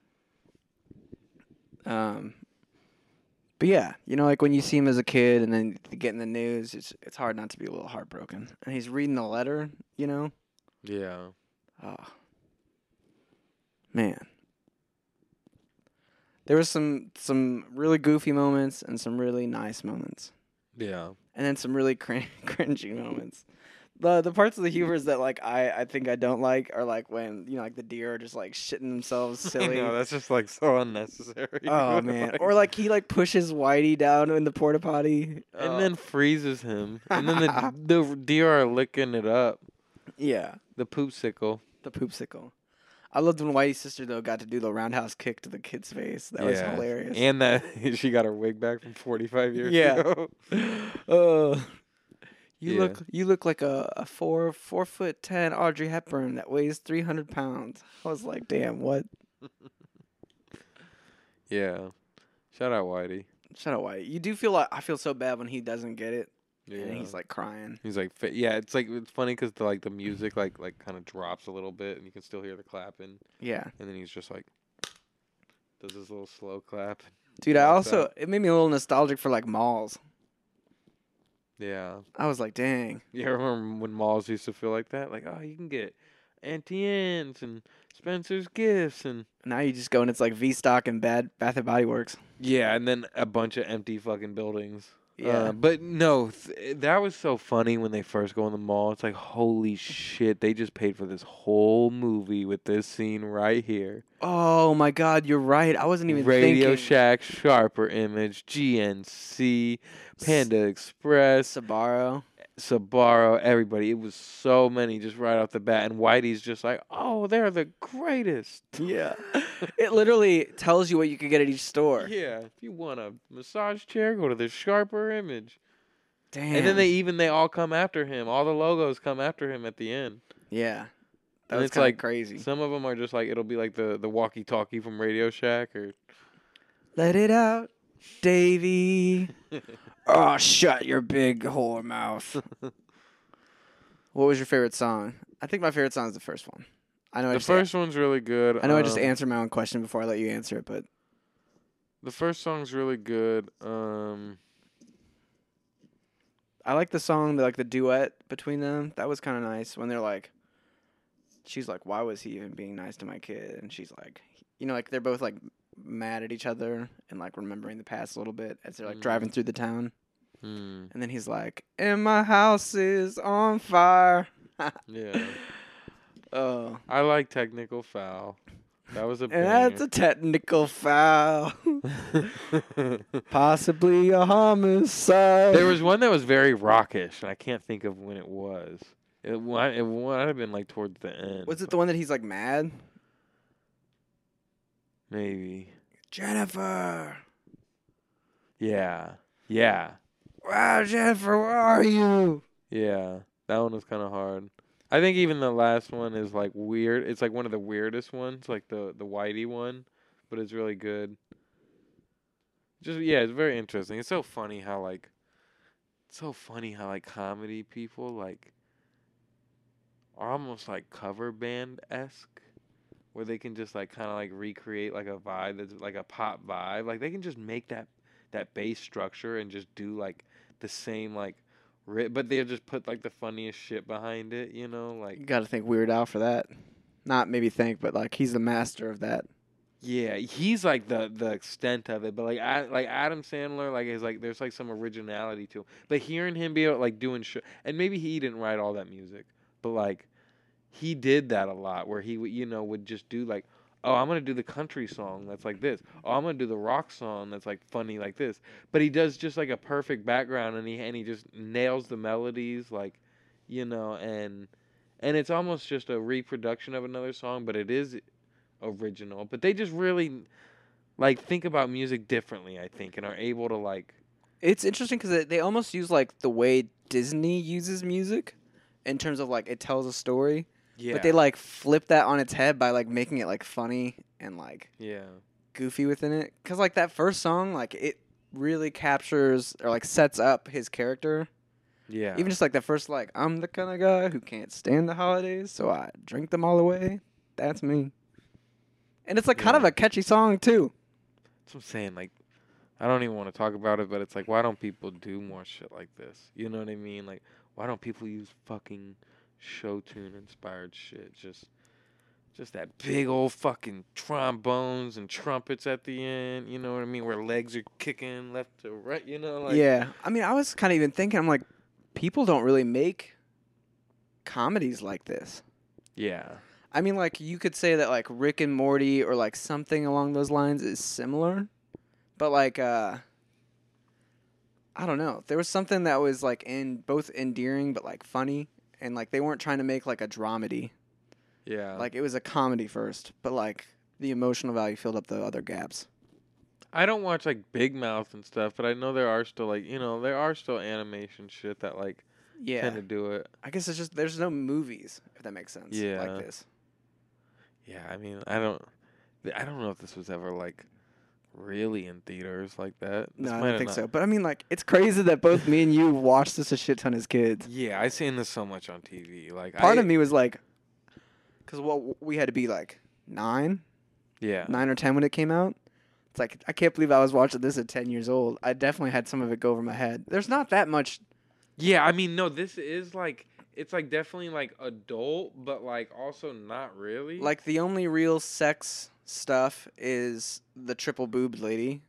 But yeah, like when you see him as a kid and then getting the news, it's hard not to be a little heartbroken. And he's reading the letter, Yeah. Oh. Man. There was some really goofy moments and some really nice moments. Yeah. And then some really cringy moments. The parts of the humors that I think I don't like are when the deer are just shitting themselves silly. I know, that's just so unnecessary. Oh man! Or he pushes Whitey down in the porta potty and then freezes him, and then the deer are licking it up. Yeah. The poopsicle. I loved when Whitey's sister though got to do the roundhouse kick to the kid's face. That was hilarious. And that she got her wig back from 45 years ago. Yeah. You look like a 4'10" Audrey Hepburn that weighs 300 pounds. I was like, damn, what? Yeah, shout out Whitey. You do feel I feel so bad when he doesn't get it, and he's crying. He's yeah. It's it's funny because the music kind of drops a little bit, and you can still hear the clapping. Yeah, and then he's just does this little slow clap. Dude, it made me a little nostalgic for malls. Yeah. I was like, dang. Yeah, I remember when malls used to feel like that? You can get Auntie Anne's and Spencer's Gifts. And now you just go and it's V-Stock and Bath and Body Works. Yeah, and then a bunch of empty fucking buildings. Yeah. But no, that was so funny when they first go in the mall. It's holy shit, they just paid for this whole movie with this scene right here. Oh, my God, you're right. I wasn't even thinking. Radio Shack, Sharper Image, GNC, Panda Express. Sbarro, everybody. It was so many just right off the bat. And Whitey's just oh, they're the greatest. Yeah. It literally tells you what you can get at each store. Yeah. If you want a massage chair, go to the Sharper Image. Damn. And then they all come after him. All the logos come after him at the end. Yeah. That was crazy. Some of them are just it'll be the walkie-talkie from Radio Shack or... Let it out, Davey. Oh, shut your big whore mouth. What was your favorite song? I think my favorite song is the first one. I know the first one's really good. I know I just answered my own question before I let you answer it, but the first song's really good. I like the song, the duet between them. That was kind of nice when they're she's like, why was he even being nice to my kid? And she's like, they're both mad at each other and remembering the past a little bit as they're driving through the town. Mm. And then he's like, and my house is on fire. Yeah. Oh, I like technical foul. That was a banger. That's a technical foul. Possibly a homicide. There was one that was very rockish, and I can't think of when it was. It would have been like towards the end. Was it the one that he's like mad? Maybe. Jennifer. Yeah. Yeah. Wow, Jennifer, where are you? Yeah. That one was kind of hard. I think even the last one is like weird. It's like one of the weirdest ones, like the Whitey one, but it's really good. Just yeah, it's very interesting. It's so funny how like comedy people like are almost like cover band-esque, where they can just like kind of like recreate like a vibe that's like a pop vibe. Like they can just make that bass structure and just do like the same like but they'll just put like the funniest shit behind it, you know, like you gotta thank Weird Al for that. Not maybe thank, but like he's the master of that. Yeah, he's like the extent of it, but like Adam Sandler, like is like there's like some originality to him. But hearing him be able, like doing shit, and maybe he didn't write all that music, but like he did that a lot, where he would just do like, oh, I'm gonna do the country song that's like this. Oh, I'm gonna do the rock song that's like funny like this. But he does just like a perfect background, and he just nails the melodies, like, and it's almost just a reproduction of another song, but it is original. But they just really like think about music differently, I think, and are able to like. It's interesting because they almost use like the way Disney uses music, in terms of like it tells a story. Yeah. But they like flip that on its head by like making it like funny and like goofy within it. Cause like that first song, like it really captures or like sets up his character. Yeah. Even just like that first like I'm the kind of guy who can't stand the holidays, so I drink them all away. That's me. And it's like kind of a catchy song too. That's what I'm saying. Like I don't even want to talk about it, but it's like why don't people do more shit like this? You know what I mean? Like why don't people use fucking show tune inspired shit, just that big old fucking trombones and trumpets at the end, you know what I mean, where legs are kicking left to right, you know, like yeah. I mean, I was kind of even thinking, I'm like, people don't really make comedies like this. Yeah. I mean, like you could say that like Rick and Morty or like something along those lines is similar, but like I don't know. There was something that was like in both endearing but like funny. And, like, they weren't trying to make, like, a dramedy. Yeah. Like, it was a comedy first. But, like, the emotional value filled up the other gaps. I don't watch, like, Big Mouth and stuff. But I know there are still, like, there are still animation shit that, like, tend to do it. I guess it's just there's no movies, if that makes sense. Yeah. Like this. Yeah, I mean, I don't know if this was ever, like, really in theaters like that. No, I don't think so. But I mean, like, it's crazy that both me and you watched this a shit ton as kids. Yeah, I've seen this so much on TV. Like, part of me was like, because we had to be like 9. Yeah. 9 or 10 when it came out. It's like I can't believe I was watching this at 10 years old. I definitely had some of it go over my head. There's not that much. Yeah, I mean, no, this is like. It's, like, definitely, like, adult, but, like, also not really. Like, the only real sex stuff is the triple-boobed lady,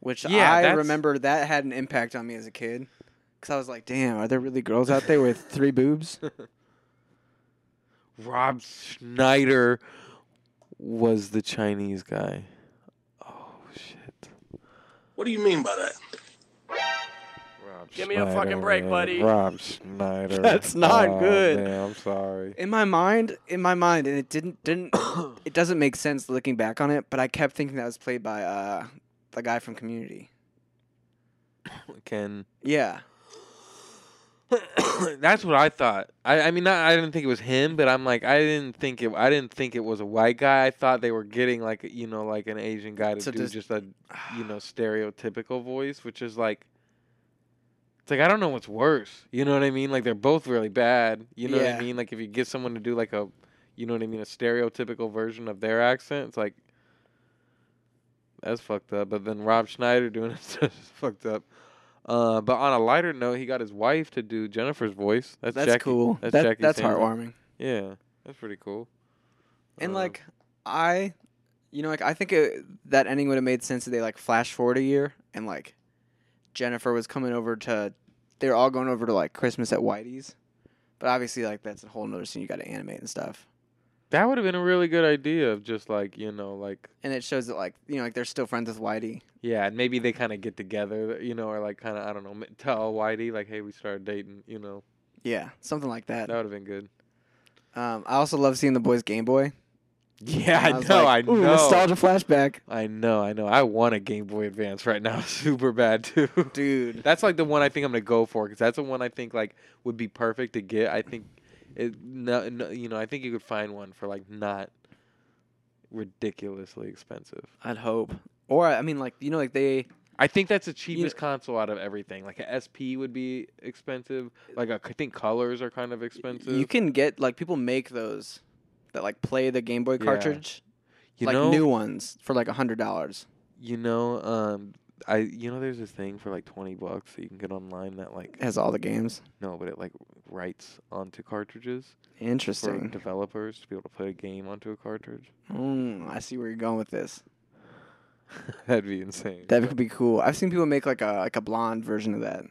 which I remember that had an impact on me as a kid. Because I was like, damn, are there really girls out there with 3 boobs? Rob Schneider was the Chinese guy. Oh, shit. What do you mean by that? Give me a fucking break, buddy. Rob Schneider. That's not good. Man, I'm sorry. In my mind, and it didn't it doesn't make sense looking back on it, but I kept thinking that was played by the guy from Community. Ken. Yeah. That's what I thought. I mean, I didn't think it was him, but I'm like, I didn't think it was a white guy. I thought they were getting like, like an Asian guy to so do just a, stereotypical voice, which is like. It's like, I don't know what's worse. You know what I mean? Like, they're both really bad. You know what I mean? Like, if you get someone to do, like, a, a stereotypical version of their accent, it's like, that's fucked up. But then Rob Schneider doing it is fucked up. But on a lighter note, he got his wife to do Jennifer's voice. That's Jackie. Cool. That's heartwarming. Yeah. That's pretty cool. And, like, I think that ending would have made sense if they, like, flash forward a year and, like, Jennifer was coming over to, they were all going over to, like, Christmas at Whitey's. But obviously, like, that's a whole nother scene you got to animate and stuff. That would have been a really good idea of just, like, like. And it shows that, like, like, they're still friends with Whitey. Yeah, and maybe they kind of get together, or, like, kind of, I don't know, tell Whitey, like, hey, we started dating, Yeah, something like that. That would have been good. I also love seeing the boys' Game Boy. Yeah, I know. Nostalgia flashback. I know. I want a Game Boy Advance right now, super bad too. Dude, that's like the one I think I'm gonna go for because that's the one I think like would be perfect to get. I think, I think you could find one for like not ridiculously expensive. I'd hope. Or I mean, like they. I think that's the cheapest console out of everything. Like an SP would be expensive. Like I think colors are kind of expensive. You can get like people make those. That like play the Game Boy cartridge, new ones for like $100. There's this thing for like $20 that you can get online that like has all the games. No, but it like writes onto cartridges. Interesting. For developers to be able to play a game onto a cartridge. I see where you're going with this. That'd be insane. That could be cool. I've seen people make like a Blonde version of that.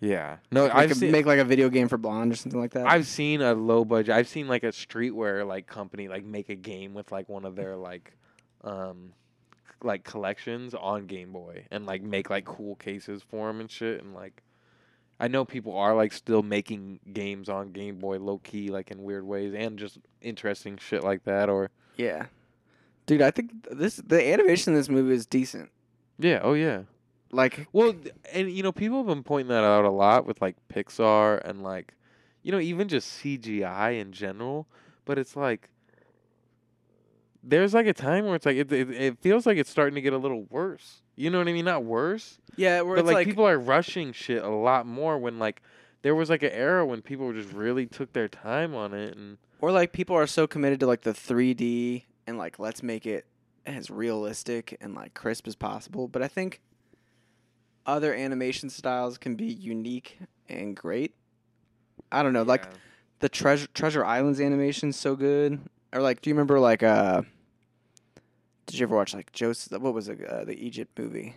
Yeah. No, I could make like a video game for Blonde or something like that. I've seen a low budget. I've seen like a streetwear like company like make a game with like one of their like collections on Game Boy and like make like cool cases for them and shit and like I know people are like still making games on Game Boy low key like in weird ways and just interesting shit like that or yeah. Dude, I think the animation in this movie is decent. Yeah, oh yeah. Like well, and people have been pointing that out a lot with like Pixar and like, even just CGI in general. But it's like, there's like a time where it's like it feels like it's starting to get a little worse. You know what I mean? Not worse. Yeah, where but it's like people are rushing shit a lot more when like there was like an era when people just really took their time on it and or like people are so committed to like the 3D and like let's make it as realistic and like crisp as possible. But I think. Other animation styles can be unique and great. I don't know, yeah. Like the Treasure Island's animation's so good. Or like, do you remember like did you ever watch like Joseph? What was it? The Egypt movie?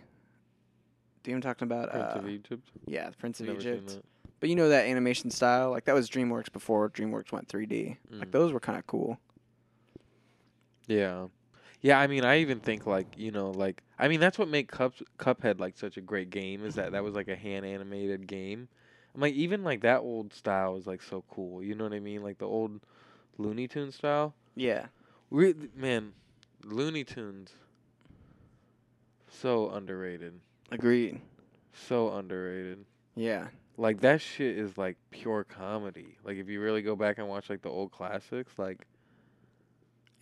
Do you know what I'm talking about? Prince of Egypt. Yeah, the Prince of Egypt. But that animation style, like that was DreamWorks before DreamWorks went 3D. Like those were kind of cool. Yeah. Yeah, I mean, I even think, like, that's what made Cuphead, like, such a great game is that was, like, a hand-animated game. I'm like, even, like, that old style is, like, so cool. You know what I mean? Like, the old Looney Tunes style. Yeah. Man, Looney Tunes. So underrated. Agreed. So underrated. Yeah. Like, that shit is, like, pure comedy. Like, if you really go back and watch, like, the old classics, like...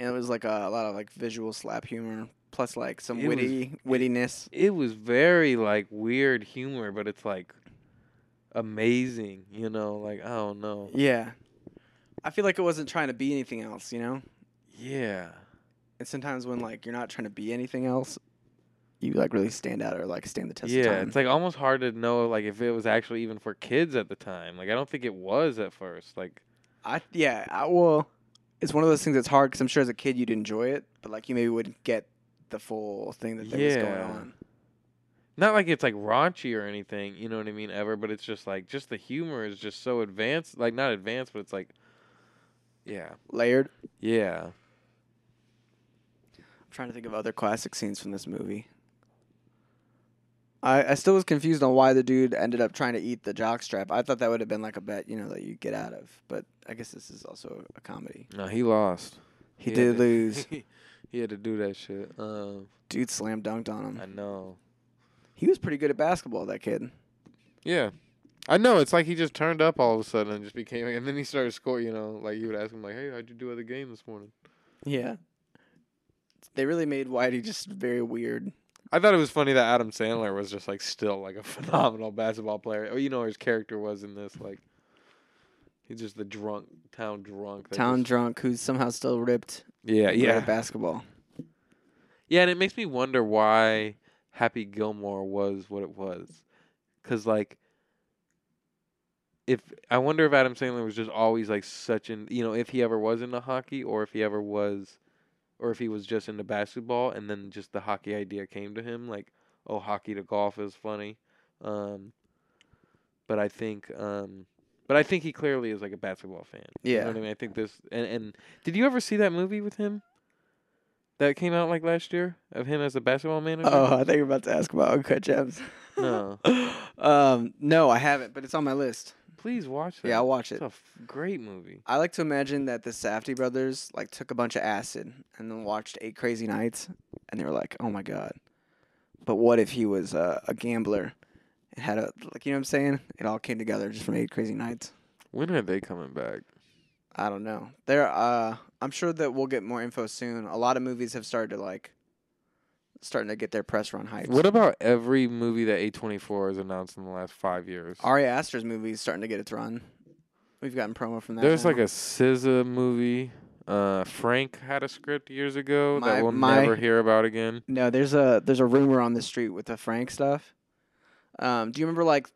And it was, like, a lot of, like, visual slap humor, plus, like, some wittiness. It was very, like, weird humor, but it's, like, amazing, Like, I don't know. Yeah. I feel like it wasn't trying to be anything else, Yeah. And sometimes when, like, you're not trying to be anything else, you, like, really stand out or, like, stand the test of time. Yeah, it's, like, almost hard to know, like, if it was actually even for kids at the time. Like, I don't think it was at first. Like, it's one of those things that's hard because I'm sure as a kid you'd enjoy it, but like you maybe wouldn't get the full thing that was going on. Not like it's like raunchy or anything, you know what I mean, ever, but it's just like the humor is just so advanced. Like not advanced, but it's like, yeah. Layered? Yeah. I'm trying to think of other classic scenes from this movie. I still was confused on why the dude ended up trying to eat the jockstrap. I thought that would have been like a bet, that you get out of. But I guess this is also a comedy. No, he lost. He did lose. He had to do that shit. Dude slam dunked on him. I know. He was pretty good at basketball, that kid. Yeah. I know. It's like he just turned up all of a sudden and just became... And then he started scoring, Like, you would ask him, like, hey, how'd you do at the game this morning? Yeah. They really made Whitey just very weird... I thought it was funny that Adam Sandler was just, like, still, like, a phenomenal basketball player. His character was in this, like, he's just the town drunk. Who's somehow still ripped. Yeah. At basketball. Yeah, and it makes me wonder why Happy Gilmore was what it was. Because, like, I wonder if Adam Sandler was just always, like, such an, if he ever was into hockey or if he ever was... Or if he was just into basketball and then just the hockey idea came to him. Like, hockey to golf is funny. But I think he clearly is like a basketball fan. Yeah. You know what I mean? I think this... And did you ever see that movie with him? That came out like last year? Of him as a basketball manager? Oh, I thought you were about to ask about Uncut Gems. No. No, I haven't, but it's on my list. Please watch that. Yeah, I'll watch it. It's a great movie. I like to imagine that the Safdie brothers like took a bunch of acid and then watched 8 Crazy Nights, and they were like, "Oh my god!" But what if he was a gambler? It had a like, you know what I'm saying? It all came together just from 8 Crazy Nights. When are they coming back? I don't know. They're I'm sure that we'll get more info soon. A lot of movies have started to like. Starting to get their press run hype. What about every movie that A24 has announced in the last 5 years? Ari Aster's movie is starting to get its run. We've gotten promo from that. There's now. Like a SZA movie. Frank had a script years ago that we'll never hear about again. No, there's a rumor on the street with the Frank stuff. Do you remember like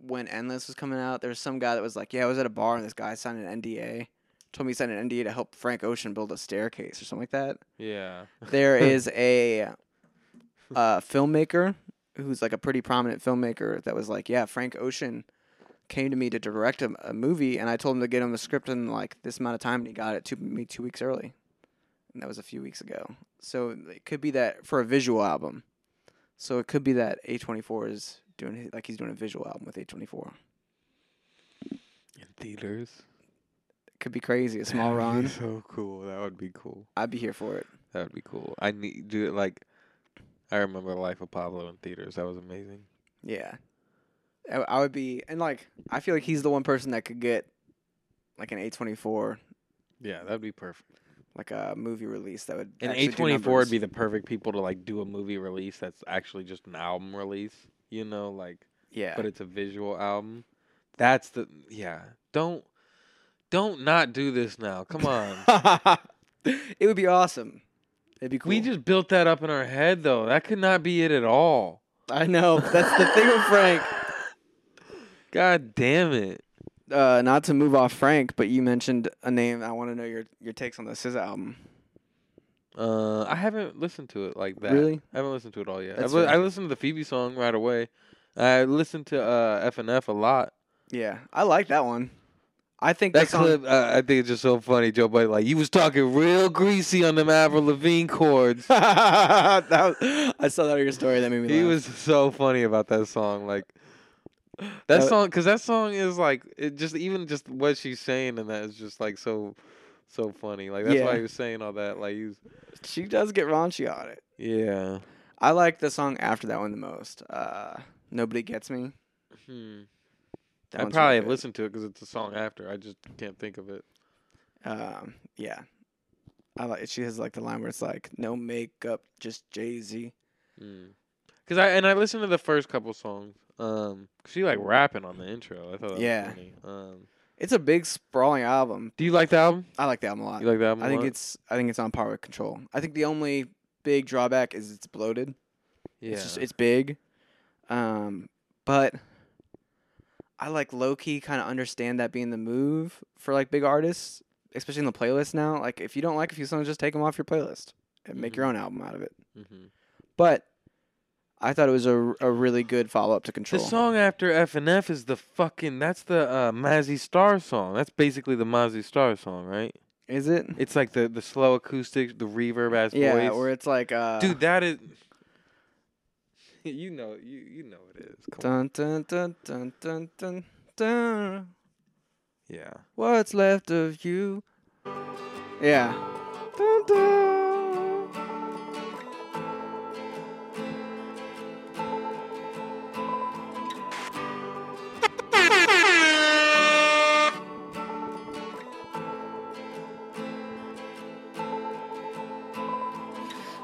when Endless was coming out? There was some guy that was like, "Yeah, I was at a bar and this guy signed an NDA." Told me he signed an NDA to help Frank Ocean build a staircase or something like that. Yeah. There is a filmmaker who's like a pretty prominent filmmaker that was like, yeah, Frank Ocean came to me to direct a movie, and I told him to get him the script in like this amount of time, and he got it to me 2 weeks early, and that was a few weeks ago. So it could be that for a visual album. So it could be that A24 is doing like he's doing a visual album with A24 in theaters. It could be crazy. A small run. So cool. That would be cool. I'd be here for it. That would be cool. I need do it like. I remember Life of Pablo in theaters. That was amazing. Yeah. I would be... And, like, I feel like he's the one person that could get, like, an A24. Yeah, that would be perfect. Like, a movie release that would... And A24 would be the perfect people to, like, do a movie release that's actually just an album release. You know, like... Yeah. But it's a visual album. That's the... Yeah. Don't not do this now. Come on. It would be awesome. It'd be cool. We just built that up in our head, though. That could not be it at all. I know. That's the thing with Frank. God damn it. Not to move off Frank, but you mentioned a name. I want to know your takes on the SZA album. I haven't listened to it like that. Really? I haven't listened to it all yet. I listened to the Phoebe song right away. I listened to FNF a lot. Yeah. I like that one. I think that clip. I think it's just so funny. Joe Budden, like, you was talking real greasy on them Avril Lavigne chords. I saw that on your story. That made me laugh. He was so funny about that song. Like that song, because that song is like it. Just even just what she's saying and that is just like so funny. Like that's why he was saying all that. Like she does get raunchy on it. Yeah, I like the song after that one the most. Nobody Gets Me. I probably have listened to it because it's a song after. I just can't think of it. Yeah, I like. She has like the line where it's like no makeup, just Jay-Z. Because I listened to the first couple songs. Cause she like rapping on the intro. I thought that was funny. It's a big sprawling album. Do you like the album? I like the album a lot. You like the album? I think it's on par with Control. I think the only big drawback is it's bloated. Yeah, it's big. But. I like low-key kind of understand that being the move for like big artists, especially in the playlist now. Like if you don't like a few songs, just take them off your playlist and make your own album out of it. But I thought it was a really good follow-up to Control. The song after FNF is the fucking, that's the Mazzy Star song. That's basically the Mazzy Star song, right? Is it? It's like the slow acoustic, the reverb-ass voice. Yeah, where it's like... Dude, that is... You know it is. Dun, dun, dun, dun, dun, dun, dun. Yeah. What's left of you? Yeah. Dun, dun.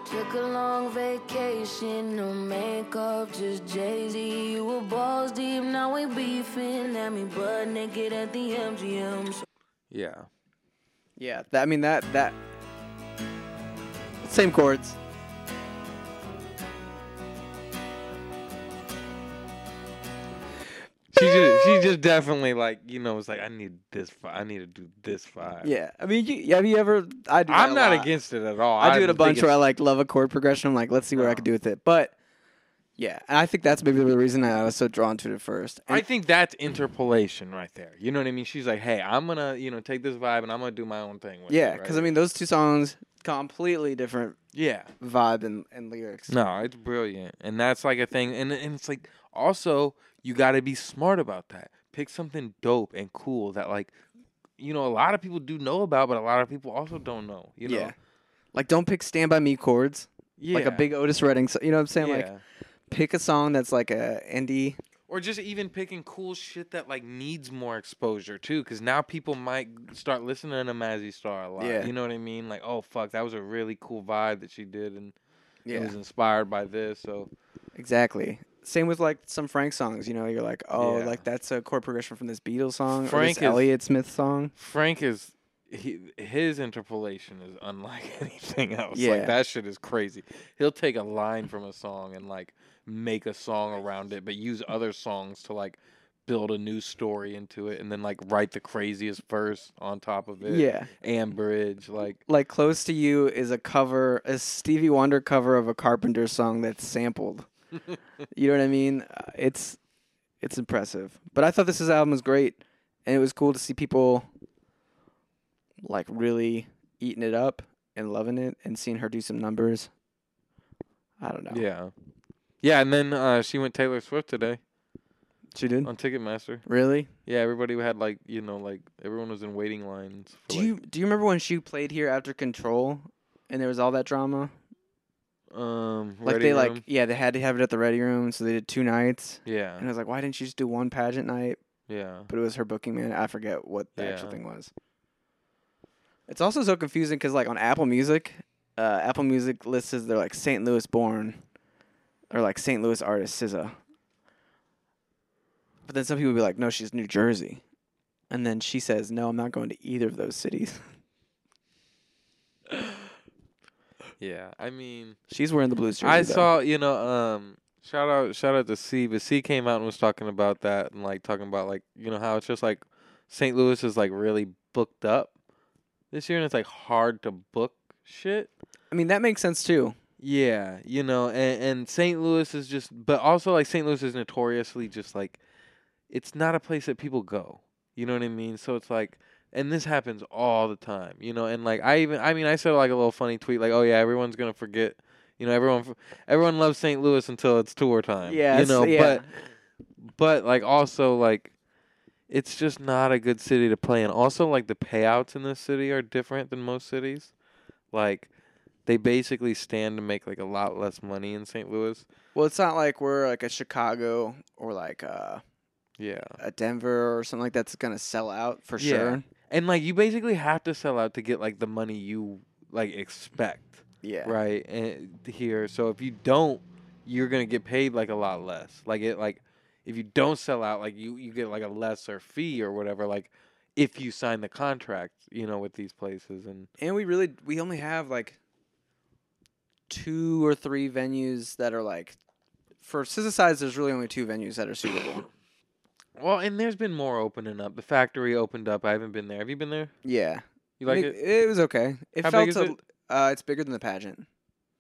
Took a long vacation, no makeup, just Jay-Z. You were balls deep, now we beefing at me, butt naked at the MGM. Yeah. Yeah, that same chords. She just definitely like, you know, it's like I need to do this vibe. Yeah, I mean, have you ever? I'm not against it at all. I do it a bunch where I like love a chord progression. I'm like, let's see what I can do with it. But yeah, and I think that's maybe the reason I was so drawn to it at first. And I think that's interpolation right there. You know what I mean? She's like, hey, I'm gonna take this vibe and I'm gonna do my own thing with it. Yeah, because right? I mean, those two songs completely different. Yeah, vibe and lyrics. No, it's brilliant, and that's like a thing, and it's like also. You got to be smart about that. pick something dope and cool that, like, you know, a lot of people do know about, but a lot of people also don't know, you know? Yeah. Like, don't pick Stand By Me chords. Yeah. Like a big Otis Redding song. You know what I'm saying? Yeah. Like, pick a song that's like a indie. Or just even picking cool shit that, like, needs more exposure, too. Because now people might start listening to Mazzy Star a lot. Yeah. You know what I mean? Like, oh, fuck, that was a really cool vibe that she did. And yeah. It was inspired by this, so. Exactly. Same with, like, some Frank songs. You know, you're like, oh, yeah. Like, that's a chord progression from this Beatles song or this Elliott Smith song. Frank is... His interpolation is unlike anything else. Yeah. Like, that shit is crazy. He'll take a line from a song and, like, make a song around it, but use other songs to, like, build a new story into it and then, like, write the craziest verse on top of it. Yeah. And bridge. Like, Close to You is a cover, a Stevie Wonder cover of a Carpenter song that's sampled. You know what I mean? It's impressive. But I thought this album was great, and it was cool to see people... like, really eating it up and loving it and seeing her do some numbers. I don't know. Yeah. Yeah, and then she went Taylor Swift today. She did? On Ticketmaster. Really? Yeah, everybody had, like, you know, like, everyone was in waiting lines. For, do you remember when she played here after Control and there was all that drama? They had to have it at the Ready Room, so they did 2 nights. Yeah. And I was like, why didn't she just do one pageant night? Yeah. But it was her booking man. I forget what the actual thing was. It's also so confusing because, like, on Apple Music lists they're, like, St. Louis born or, like, St. Louis artist SZA. But then some people be like, no, she's New Jersey. And then she says, no, I'm not going to either of those cities. Yeah, I mean. She's wearing the blues jersey, I saw, you know, shout out to C, but C came out and was talking about that and, like, talking about, like, you know, how it's just, like, St. Louis is, like, really booked up this year, and it's, like, hard to book shit. I mean, that makes sense, too. Yeah, you know, and St. Louis is just... But also, like, St. Louis is notoriously just, like... It's not a place that people go. You know what I mean? So it's, like... And this happens all the time, you know? And, like, I said, like, a little funny tweet, like, oh, yeah, everyone's going to forget... You know, everyone loves St. Louis until it's tour time. Yeah, you know, yeah. But, like, also, like... It's just not a good city to play in. Also, like, the payouts in this city are different than most cities. Like, they basically stand to make, like, a lot less money in St. Louis. Well, it's not like we're, like, a Chicago or, like, a Denver or something like that's going to sell out for sure. And, like, you basically have to sell out to get, like, the money you, like, expect. Yeah. Right? And here. So if you don't, you're going to get paid, like, a lot less. Like, it, like... If you don't sell out, like, you get, like, a lesser fee or whatever, like, if you sign the contract, you know, with these places. And we only have, like, 2 or 3 venues that are, like, for SZA size, there's really only 2 venues that are suitable. Well, and there's been more opening up. The Factory opened up. I haven't been there. Have you been there? Yeah. You like it? It was okay. How big is it? It's bigger than the pageant.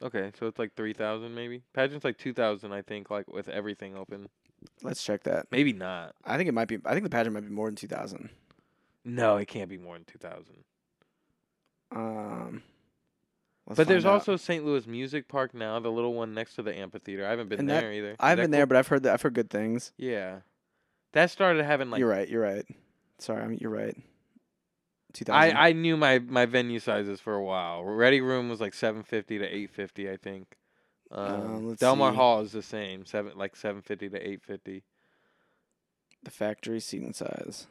Okay, so it's, like, 3,000 maybe? Pageant's, like, 2,000, I think, like, with everything open. Let's check that. Maybe not. I think it might be. I think the pageant might be more than 2,000. No, it can't be more than 2,000. But there's also St. Louis Music Park now, the little one next to the amphitheater. I haven't been there either. I haven't been there, but I've heard good things. Yeah, that started having like. You're right. Sorry, you're right. 2,000. I knew my venue sizes for a while. Ready Room was like 750 to 850, I think. Delmar Hall is the same, 750 to 850. The Factory seating size,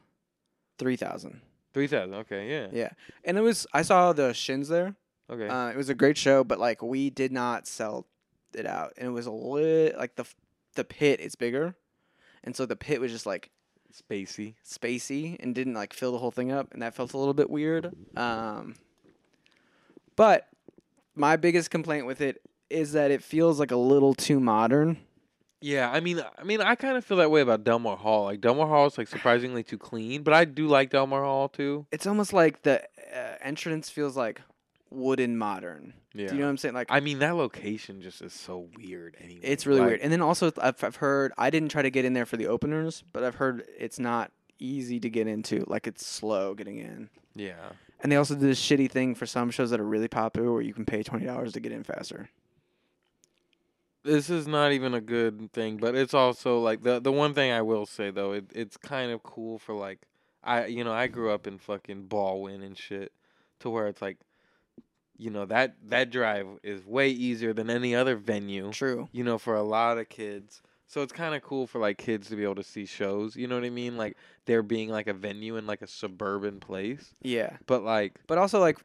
3,000. 3,000. Okay, yeah. Yeah, and I saw the Shins there. Okay, it was a great show, but like we did not sell it out, and it was like the pit is bigger, and so the pit was just like spacey, and didn't like fill the whole thing up, and that felt a little bit weird. But my biggest complaint with it. Is that it feels like a little too modern. Yeah, I mean, I kind of feel that way about Delmar Hall. Like, Delmar Hall is, like, surprisingly too clean, but I do like Delmar Hall, too. It's almost like the entrance feels, like, wooden modern. Yeah. Do you know what I'm saying? Like, I mean, that location just is so weird anyway. It's really weird. And then also, I've heard, I didn't try to get in there for the openers, but I've heard it's not easy to get into. Like, it's slow getting in. Yeah. And they also do this shitty thing for some shows that are really popular where you can pay $20 to get in faster. This is not even a good thing, but it's also like the one thing I will say though, it's kind of cool for like I grew up in fucking Baldwin and shit, to where it's like, you know, that drive is way easier than any other venue. True. You know, for a lot of kids. So it's kind of cool for like kids to be able to see shows, you know what I mean? Like there being like a venue in like a suburban place. Yeah. But also like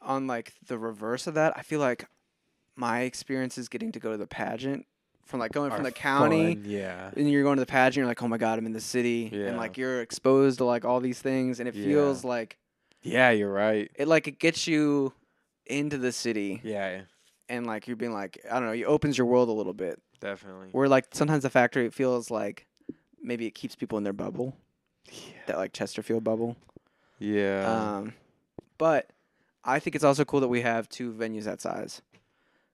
on like the reverse of that, I feel like my experiences getting to go to the pageant from like going from the county, fun. Yeah, and you're going to the pageant, you're like, oh my God, I'm in the city, yeah. And like you're exposed to like all these things, and it feels like, yeah, you're right. It gets you into the city, yeah, and like you're being like, I don't know, it opens your world a little bit. Definitely. Where like sometimes the factory, it feels like maybe it keeps people in their bubble, that like Chesterfield bubble. Yeah. But I think it's also cool that we have two venues that size.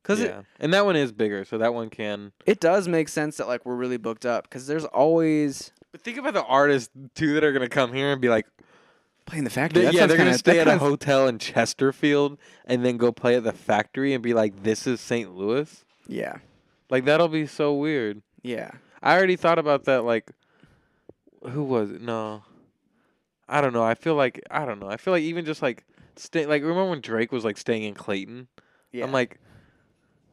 And that one is bigger, so that one can... It does make sense that, like, we're really booked up, because there's always... But think about the artists, too, that are going to come here and be like... Play in the factory? They're going to stay at a hotel in Chesterfield and then go play at the factory and be like, this is St. Louis? Yeah. Like, that'll be so weird. Yeah. I already thought about that, like... Who was it? No. I don't know. I feel like even just, like... Like, remember when Drake was, like, staying in Clayton? Yeah. I'm like...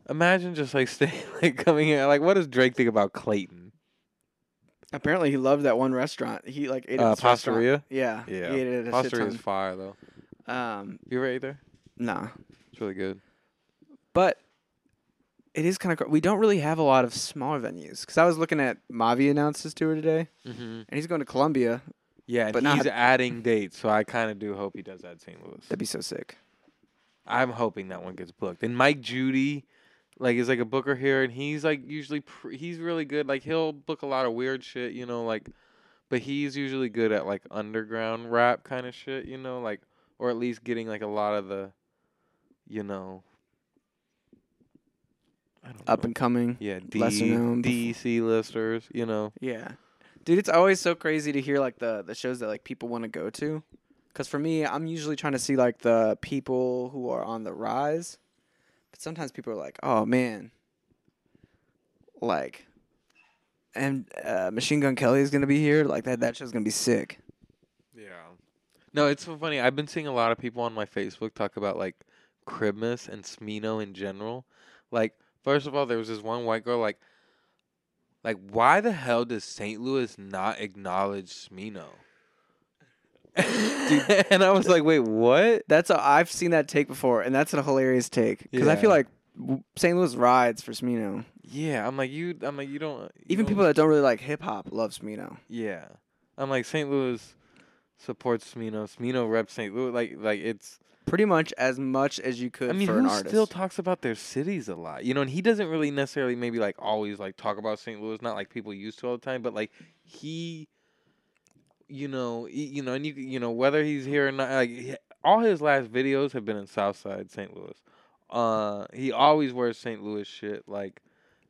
Imagine just like staying, like coming here. Like, what does Drake think about Clayton? Apparently, he loved that one restaurant. He like ate at Pastaria. Yeah, yeah. He ate it at Pastaria is fire though. You ever ate there? Nah, it's really good. But it is kind of we don't really have a lot of smaller venues because I was looking at Mavi announces tour today, and he's going to Columbia. Yeah, and he's adding dates, so I kind of do hope he does that in St. Louis. That'd be so sick. I'm hoping that one gets booked. And Mike Judy. Like, he's, like, a booker here, and he's, like, usually, he's really good. Like, he'll book a lot of weird shit, you know, like, but he's usually good at, like, underground rap kind of shit, you know, like, or at least getting, like, a lot of the, you know, I don't know. Up and coming. Yeah, C-listers, you know. Yeah. Dude, it's always so crazy to hear, like, the shows that, like, people want to go to. Because for me, I'm usually trying to see, like, the people who are on the rise. But sometimes people are like, oh, man, like, and Machine Gun Kelly is going to be here. Like, that show's going to be sick. Yeah. No, it's so funny. I've been seeing a lot of people on my Facebook talk about, like, Cribmas and Smino in general. Like, first of all, there was this one white girl, like why the hell does St. Louis not acknowledge Smino? Dude, and I was like, wait, what? I've seen that take before, and that's a hilarious take because I feel like St. Louis rides for Smino. Yeah, I'm like you don't. Even people that don't really like hip hop love Smino. Yeah, I'm like St. Louis supports Smino. Smino reps St. Louis. Like it's pretty much as you could. I mean, for an artist. Still talks about their cities a lot, you know, and he doesn't really necessarily maybe like always like talk about St. Louis, not like people used to all the time, but like he. You know, whether he's here or not, like all his last videos have been in Southside St. Louis. He always wears St. Louis shit. Like,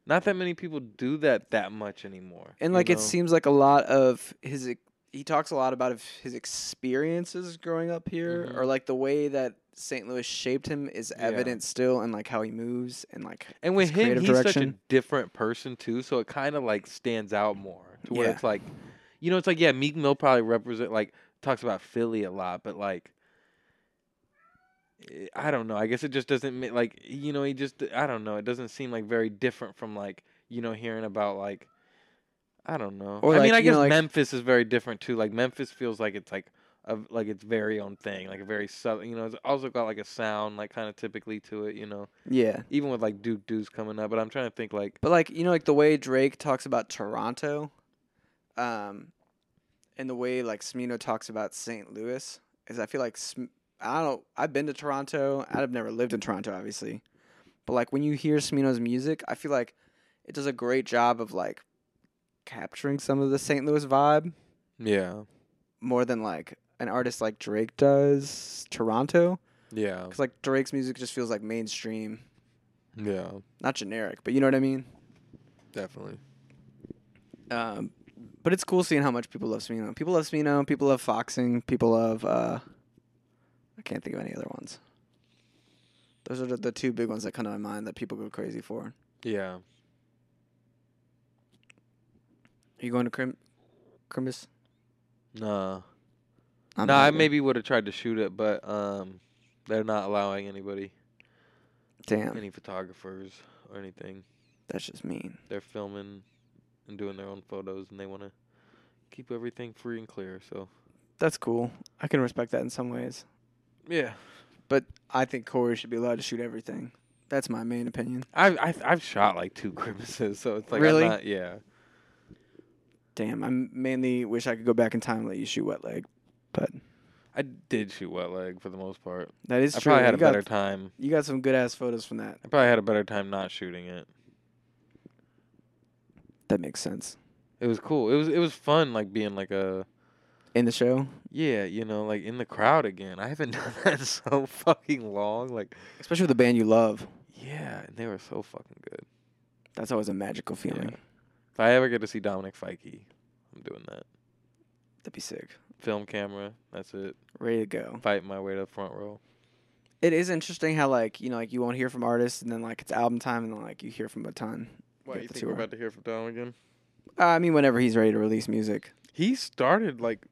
not that many people do that much anymore. And like, it seems like a lot of he talks a lot about his experiences growing up here, or like the way that St. Louis shaped him is evident still, and like how he moves and like. And with him, he's such a different person too, so it kind of like stands out more to where it's like. You know, it's like, yeah, Meek Mill probably talks about Philly a lot, but, like, I don't know. I guess it just doesn't, like, you know, I don't know. It doesn't seem, like, very different from, like, you know, hearing about, like, I don't know. Or I guess Memphis is very different, too. Like, Memphis feels like it's, like, its very own thing, like a very southern, you know, it's also got, like, a sound, like, kind of typically to it, you know? Yeah. Even with, like, Duke Deuce coming up, but I'm trying to think, like... But, like, you know, like, the way Drake talks about Toronto... and the way like Smino talks about St. Louis is I feel like I don't know, I've been to Toronto. I've never lived in Toronto, obviously, but like when you hear Smino's music, I feel like it does a great job of like capturing some of the St. Louis vibe. Yeah, more than like an artist like Drake does Toronto. Yeah, because like Drake's music just feels like mainstream. Yeah, not generic, but you know what I mean. Definitely. But it's cool seeing how much people love Smino. People love Smino. People love Foxing. People love... I can't think of any other ones. Those are the two big ones that come to my mind that people go crazy for. Yeah. Are you going to Crimbus? No. No, I maybe would have tried to shoot it, but they're not allowing anybody. Damn. Any photographers or anything. That's just mean. They're filming and doing their own photos, and they want to keep everything free and clear. So that's cool. I can respect that in some ways. Yeah. But I think Corey should be allowed to shoot everything. That's my main opinion. I've shot like 2 Grimaces, so it's like really? I'm not, yeah. Damn, I mainly wish I could go back in time and let you shoot Wet Leg, but I did shoot Wet Leg for the most part. That is true. I probably had a better time. You got some good ass photos from that. I probably had a better time not shooting it. That makes sense. It was cool. It was fun, like being like a in the show? Yeah, you know, like in the crowd again. I haven't done that in so fucking long. Like, especially with a band you love. Yeah, and they were so fucking good. That's always a magical feeling. Yeah. If I ever get to see Dominic Fike, I'm doing that. That'd be sick. Film camera, that's it. Ready to go. Fighting my way to the front row. It is interesting how, like, you know, like you won't hear from artists, and then like it's album time, and then like you hear from a ton. What, you think we're about to hear from Dom again? I mean, whenever he's ready to release music. He started like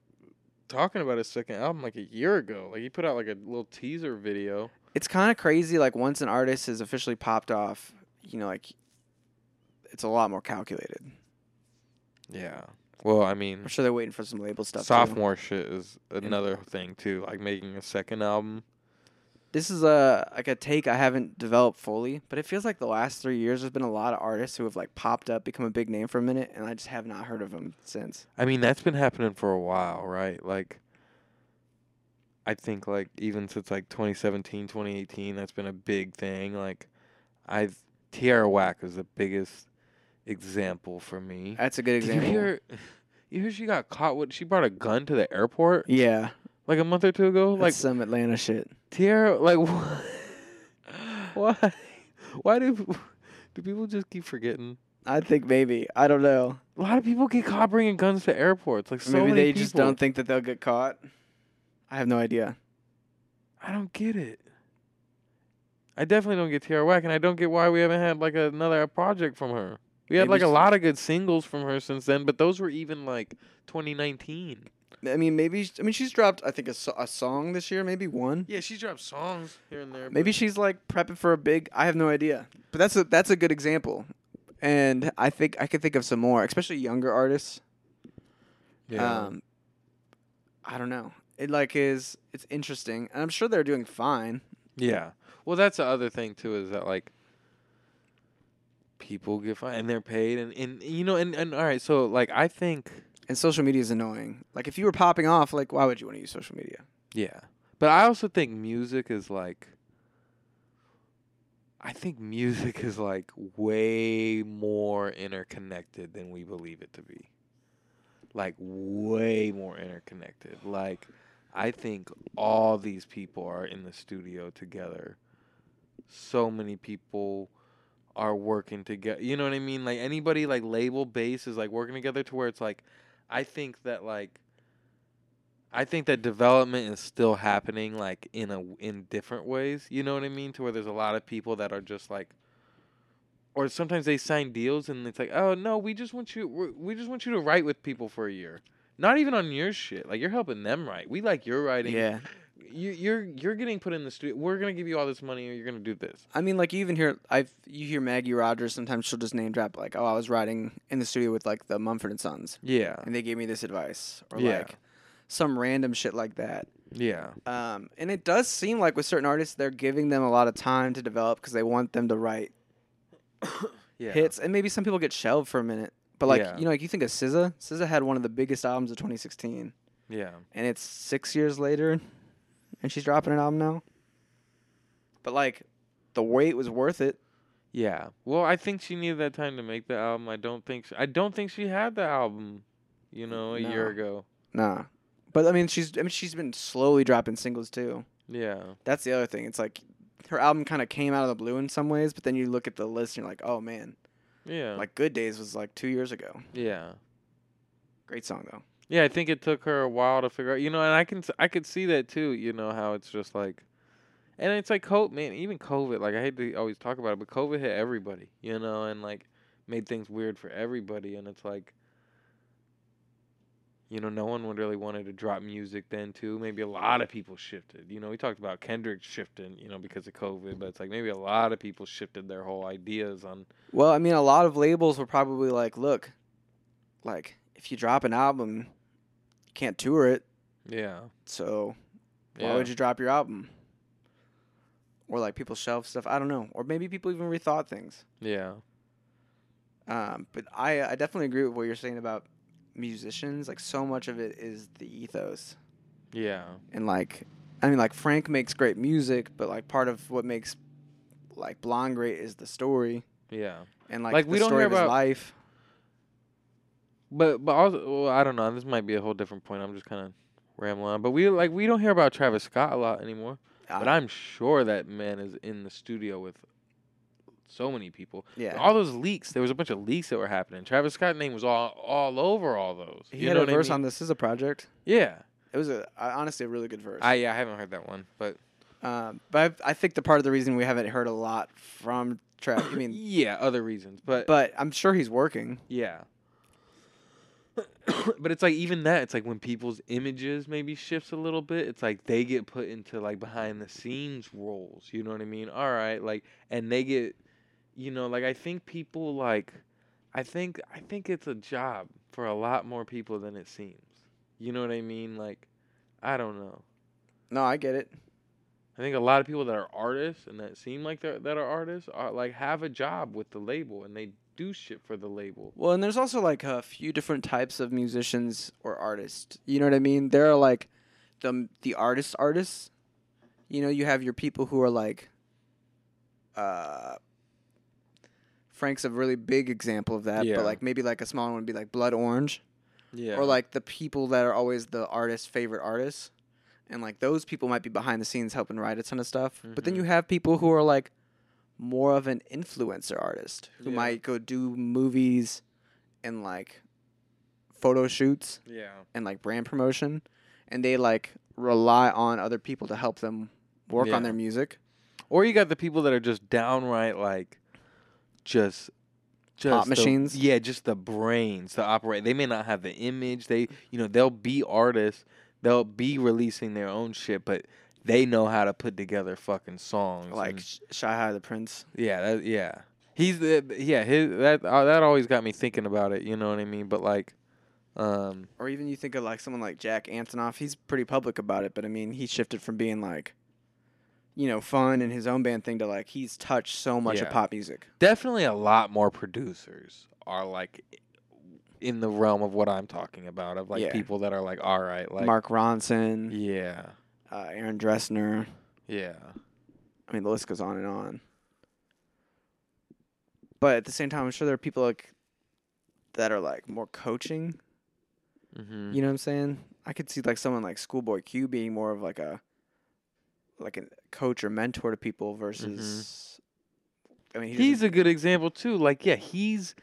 talking about his second album like a year ago. Like he put out like a little teaser video. It's kind of crazy, like once an artist has officially popped off, you know, like it's a lot more calculated. Yeah. Well, I mean, I'm sure they're waiting for some label stuff. Sophomore too. Shit is another thing too, like making a second album. This is a take I haven't developed fully, but it feels like the last 3 years there's been a lot of artists who have like popped up, become a big name for a minute, and I just have not heard of them since. I mean, that's been happening for a while, right? Like, I think like even since like 2017, 2018, that's been a big thing. Like, Tierra Whack is the biggest example for me. That's a good example. Did you hear she got caught with? She brought a gun to the airport. Yeah. Like a month or two ago? That's like some Atlanta shit. Tierra, like, what? Why? Why do people just keep forgetting? I think maybe. I don't know. A lot of people get caught bringing guns to airports. Like, so maybe they people just don't think that they'll get caught. I have no idea. I don't get it. I definitely don't get Tierra Whack, and I don't get why we haven't had, like, another project from her. We had, like, a lot of good singles from her since then, but those were even, like, 2019. I mean, maybe. I mean, she's dropped, I think, a song this year, maybe one. Yeah, she's dropped songs here and there. Maybe she's like prepping for a big. I have no idea, but that's a good example, and I think I could think of some more, especially younger artists. Yeah. I don't know. It like is it's interesting, and I'm sure they're doing fine. Yeah. Well, that's the other thing too, is that like people get fine and they're paid, and you know, and all right, so like I think. And social media is annoying. Like, if you were popping off, like, why would you want to use social media? Yeah. But I also think music is, like... I think music is, like, way more interconnected than we believe it to be. Like, way more interconnected. Like, I think all these people are in the studio together. So many people are working together. You know what I mean? Like, anybody, like, label base is, like, working together to where it's, like... I think that development is still happening, like, in different ways, you know what I mean? To where there's a lot of people that are just, like, or sometimes they sign deals and it's like, oh, no, we just want you to write with people for a year. Not even on your shit. Like, you're helping them write. We like your writing. Yeah. You're getting put in the studio. We're going to give you all this money or you're going to do this. I mean, like, you even hear you hear Maggie Rogers. Sometimes she'll just name drop, like, oh, I was writing in the studio with, like, the Mumford & Sons. Yeah. And they gave me this advice. Or, yeah, like, some random shit like that. Yeah. And it does seem like with certain artists, they're giving them a lot of time to develop because they want them to write yeah. hits. And maybe some people get shelved for a minute. But, like, yeah. you know, like, you think of SZA. SZA had one of the biggest albums of 2016. Yeah. And it's 6 years later... And she's dropping an album now. But, like, the wait was worth it. Yeah. Well, I think she needed that time to make the album. I don't think she had the album, you know, a year ago. Nah. But, I mean, she's been slowly dropping singles, too. Yeah. That's the other thing. It's like her album kind of came out of the blue in some ways, but then you look at the list and you're like, oh, man. Yeah. Like, Good Days was, like, 2 years ago. Yeah. Great song, though. Yeah, I think it took her a while to figure out, you know, and I could see that too, you know, how it's just like, and it's like, man, even COVID, like I hate to always talk about it, but COVID hit everybody, you know, and like made things weird for everybody, and it's like, You know, no one would really wanted to drop music then, too. Maybe a lot of people shifted. You know, we talked about Kendrick shifting, you know, because of COVID. But it's like maybe a lot of people shifted their whole ideas on... Well, I mean, a lot of labels were probably like, look, like, if you drop an album, you can't tour it. Yeah. So why would you drop your album? Or, like, people shelved stuff. I don't know. Or maybe people even rethought things. Yeah. But I definitely agree with what you're saying about musicians. Like, so much of it is the ethos. Yeah. And, like, I mean, like, Frank makes great music, but, like, part of what makes, like, Blonde great is the story. Yeah. And, like the we don't story hear of his about life. But also, well, I don't know. This might be a whole different point. I'm just kind of rambling on. But we don't hear about Travis Scott a lot anymore. But I'm sure that man is in the studio with so many people. Yeah. All those leaks. There was a bunch of leaks that were happening. Travis Scott's name was all over all those. He had a verse on the SZA project. Yeah. It was honestly a really good verse. I haven't heard that one. But I think the part of the reason we haven't heard a lot from Travis. I mean, yeah, other reasons. But I'm sure he's working. Yeah. But it's like even that, it's like when people's images maybe shifts a little bit, it's like they get put into like behind the scenes roles, you know what I mean? All right, like, and they get, you know, like I think people like, I think it's a job for a lot more people than it seems. You know what I mean? Like, I don't know. No, I get it. I think a lot of people that are artists and that seem like that are artists are like have a job with the label and they do shit for the label. Well, and there's also like a few different types of musicians or artists. You know what I mean? There are like the artists. You know, you have your people who are like Frank's a really big example of that, but like maybe like a smaller one would be like Blood Orange. Yeah. Or like the people that are always the artist's favorite artists. And like those people might be behind the scenes helping write a ton of stuff. Mm-hmm. But then you have people who are like more of an influencer artist who might go do movies and like photo shoots and like brand promotion, and they like rely on other people to help them work on their music. Or you got the people that are just downright like just pop machines. Just the brains to operate. They may not have the image. They, you know, they'll be artists. They'll be releasing their own shit, but they know how to put together fucking songs, like Shy High the Prince. That always got me thinking about it. You know what I mean? But like, or even you think of like someone like Jack Antonoff. He's pretty public about it, but I mean, he shifted from being like, you know, fun and his own band thing to like he's touched so much of pop music. Definitely, a lot more producers are like in the realm of what I'm talking about, of like people that are like, all right, like Mark Ronson. Yeah. Aaron Dressner. Yeah. I mean, the list goes on and on. But at the same time, I'm sure there are people like that are like more coaching. Mm-hmm. You know what I'm saying? I could see like someone like Schoolboy Q being more of like a coach or mentor to people versus. Mm-hmm. I mean, he's a good example too. Like, yeah, he's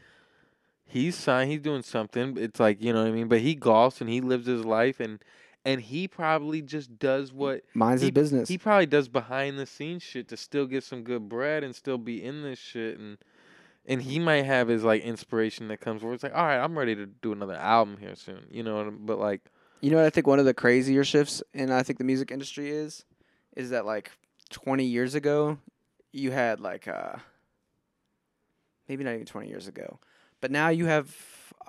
signed. He's doing something. It's like, you know what I mean. But he golfs and he lives his life and. And he probably just does what... Minds his business. He probably does behind-the-scenes shit to still get some good bread and still be in this shit. And he might have his, like, inspiration that comes where it's like, all right, I'm ready to do another album here soon. You know, but, like... You know what I think one of the crazier shifts in, I think, the music industry is that, like, 20 years ago, you had, like, maybe not even 20 years ago. But now you have...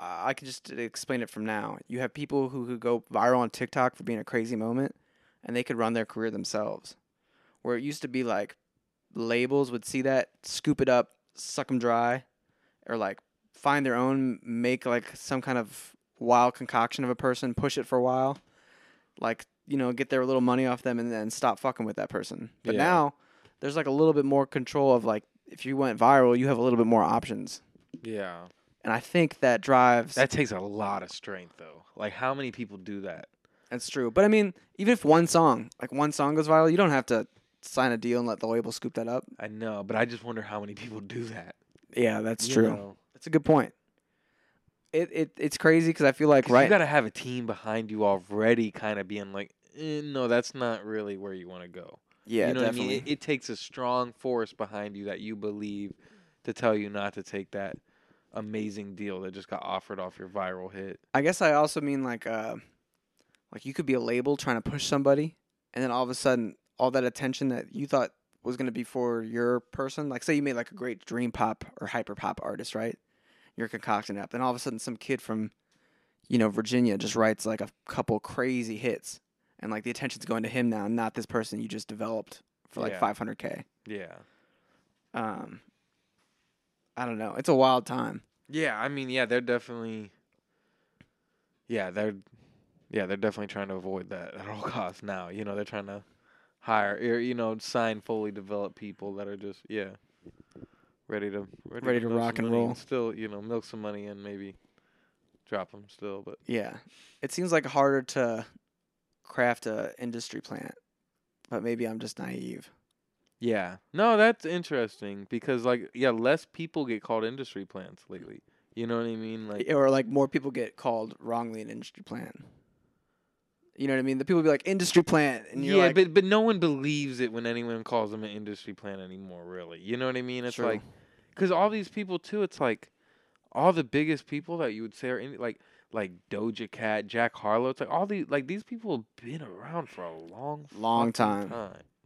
I could just explain it from now. You have people who could go viral on TikTok for being a crazy moment, and they could run their career themselves. Where it used to be like labels would see that, scoop it up, suck them dry, or like find their own, make like some kind of wild concoction of a person, push it for a while, like, you know, get their little money off them and then stop fucking with that person. But now there's like a little bit more control of like if you went viral, you have a little bit more options. Yeah. And I think that drives... That takes a lot of strength, though. Like, how many people do that? That's true. But, I mean, even if one song goes viral, you don't have to sign a deal and let the label scoop that up. I know, but I just wonder how many people do that. Yeah, that's true. Know. That's a good point. It's crazy because I feel like... Right, you got to have a team behind you already kind of being like, no, that's not really where you want to go. Yeah, you know definitely. What I mean? It takes a strong force behind you that you believe to tell you not to take that... amazing deal that just got offered off your viral hit. I guess I also mean like you could be a label trying to push somebody, and then all of a sudden all that attention that you thought was going to be for your person, like say you made like a great dream pop or hyper pop artist, right? You're concocting it up, and all of a sudden some kid from, you know, Virginia just writes like a couple crazy hits, and like the attention's going to him now, not this person you just developed for like $500K. Yeah. I don't know. It's a wild time. Yeah, I mean, they're definitely trying to avoid that at all costs now. You know, they're trying to hire, or, you know, sign fully developed people that are just ready to rock and roll. And still, you know, milk some money and maybe drop them still, but yeah, it seems like harder to craft a industry plan, but maybe I'm just naive. Yeah. No, that's interesting because, like, yeah, less people get called industry plants lately. You know what I mean? Like, or, like, more people get called wrongly an industry plant. You know what I mean? The people be like, industry plant. And you're like, but no one believes it when anyone calls them an industry plant anymore, really. You know what I mean? It's like, because all these people, too, it's like all the biggest people that you would say are, like Doja Cat, Jack Harlow. It's like all these, like, these people have been around for a long time.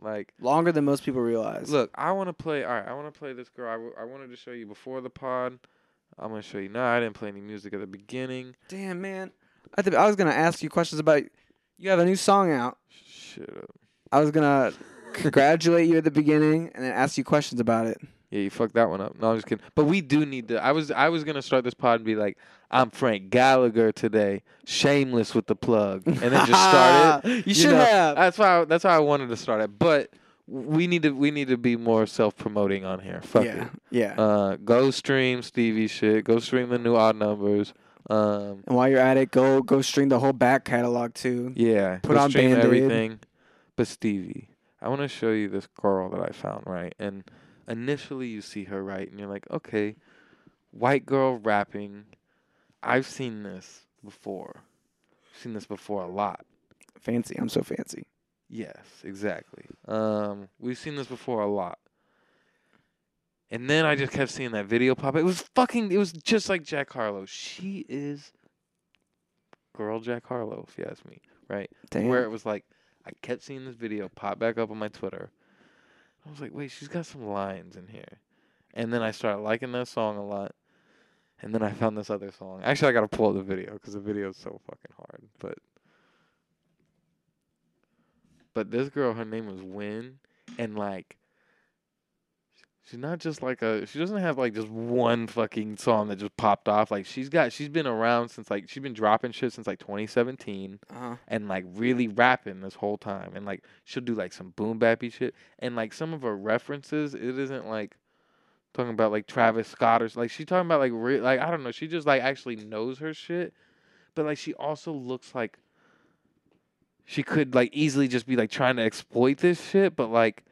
Like longer than most people realize. Look, I want to play this girl. I wanted to show you before the pod. I'm going to show you now. I didn't play any music at the beginning. Damn, man. I was going to ask you questions about, you have a new song out. Shut up. I was going to congratulate you at the beginning and then ask you questions about it. Yeah, you fucked that one up. No, I'm just kidding. But we do need to. I was going to start this pod and be like, I'm Frank Gallagher today, shameless with the plug, and then just start it. You should have. That's why I wanted to start it. But we need to be more self-promoting on here. Fuck it. Yeah. Go stream Stevie shit. Go stream the new Odd Numbers. And while you're at it, go stream the whole back catalog too. Yeah. Put on stream Band-Aid. Everything. But Stevie, I want to show you this girl that I found, right? And initially you see her, right? And you're like, okay, white girl rapping. I've seen this before. I've seen this before a lot. Fancy. I'm so fancy. Yes, exactly. We've seen this before a lot. And then I just kept seeing that video pop up. It was just like Jack Harlow. She is girl Jack Harlow, if you ask me, right? Damn. Where it was like, I kept seeing this video pop back up on my Twitter. I was like, wait, she's got some lines in here. And then I started liking that song a lot. And then I found this other song. Actually, I got to pull up the video because the video is so fucking hard. But this girl, her name was Wynn. And, like, she's not just like she doesn't have, like, just one fucking song that just popped off. Like, she's been around since, like, she's been dropping shit since, like, 2017. Uh-huh. And, like, really rapping this whole time. And, like, she'll do, like, some boom bappy shit. And, like, some of her references, it isn't, like, talking about, like, Travis Scott or... Like, she's talking about, like... like, I don't know. She just, like, actually knows her shit. But, like, she also looks like... She could, like, easily just be, like, trying to exploit this shit. But, like...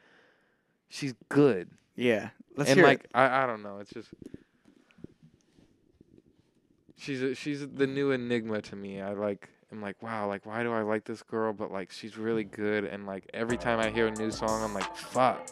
She's good. Yeah. Let's hear it. I don't know. It's just... She's the new enigma to me. I'm like, wow, like, why do I like this girl? But, like, she's really good. And, like, every time I hear a new song, I'm like, fuck.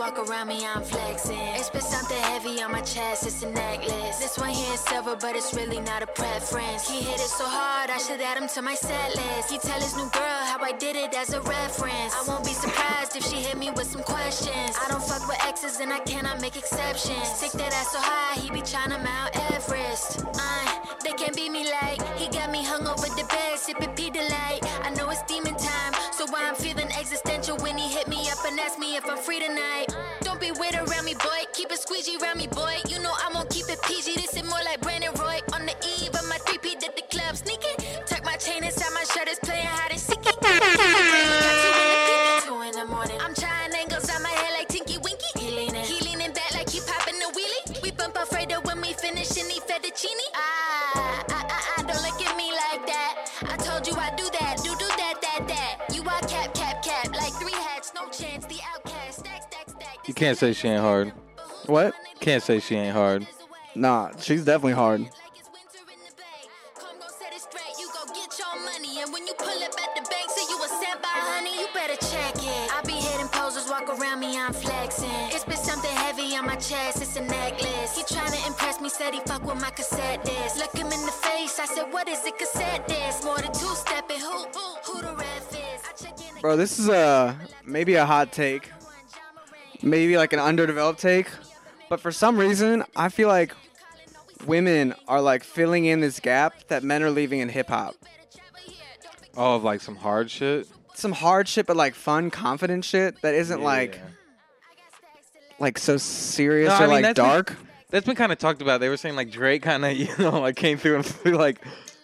Walk around me, I'm flexing. It's been something heavy on my chest, it's a necklace. This one here is silver, but it's really not a preference. He hit it so hard, I should add him to my set list. He tell his new girl how I did it as a reference. I won't be surprised if she hit me with some questions. I don't fuck with exes and I cannot make exceptions. Stick that ass so high, he be tryna Mount Everest. They can't beat me like, he got me hung over the bed, sipping pee delight. I know it's demon time, so why I'm feeling existential when he hit me up and asked me if I'm free tonight. Don't be weird around me, boy. Keep it squeegee around me, boy. You know I'm gonna keep it PG. This is more like Brandon Roy. On the eve of my 3P at the club, sneaking. Tuck my chain inside my shirt, it's playing hide and seek. 2 in the morning. I'm trying angles on my head like Tinky Winky. He leaning back like he popping the wheelie. We bump Alfredo when we finish and he fettuccine. Don't look at me like that. I told you I do that. Do that. You are cap. Like 3 hats, no chance. The outcast. You can't say she ain't hard. What? Can't say she ain't hard. Nah, she's definitely hard. a necklace. He tryna impress me, said he fuck with my cassette disc. Look him in the face, I said, what is a cassette disc? More than two-stepping, who the ref is? Bro, this is maybe a hot take. Maybe like an underdeveloped take. But for some reason, I feel like women are like filling in this gap that men are leaving in hip-hop. Oh, like some hard shit? Some hard shit, but like fun, confident shit that isn't like so serious or like that's dark. That's been kind of talked about. They were saying like Drake kind of, you know, like came through and like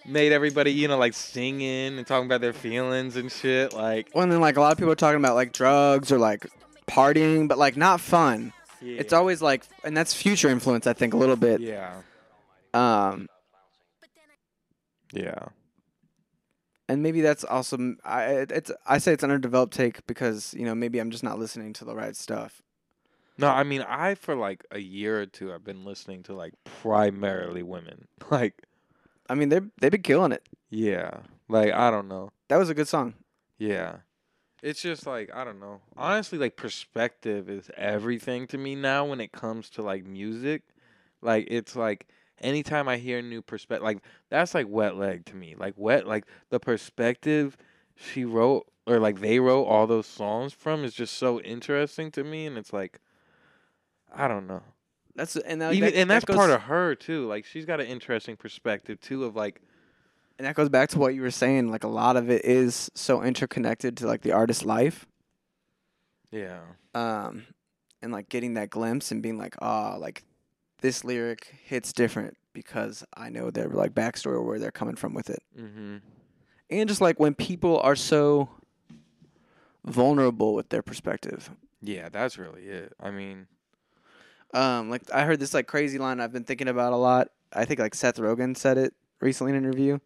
made everybody, you know, like singing and talking about their feelings and shit. Like, well, and then like a lot of people are talking about like drugs or like partying, but like not fun. Yeah. It's always like, and that's Future influence, I think, a little bit. Yeah. Yeah. And maybe that's also I say it's an underdeveloped take because, you know, maybe I'm just not listening to the right stuff. No, I mean, for like a year or two, I've been listening to like primarily women. Like, I mean, they've been killing it. Yeah. Like, I don't know. That was a good song. Yeah. It's just like, I don't know. Honestly, like perspective is everything to me now when it comes to like music. Like, it's like anytime I hear new perspective, like that's like Wet Leg to me. Like the perspective she wrote or like they wrote all those songs from is just so interesting to me, and it's like I don't know. That's that's part of her too. Like she's got an interesting perspective too of like, and that goes back to what you were saying. Like a lot of it is so interconnected to like the artist's life. Yeah. And like getting that glimpse and being like, ah, like, this lyric hits different because I know their like backstory or where they're coming from with it. Mm-hmm. And just like when people are so vulnerable with their perspective. Yeah, that's really it. I mean, like I heard this like crazy line I've been thinking about a lot. I think like Seth Rogen said it recently in an interview,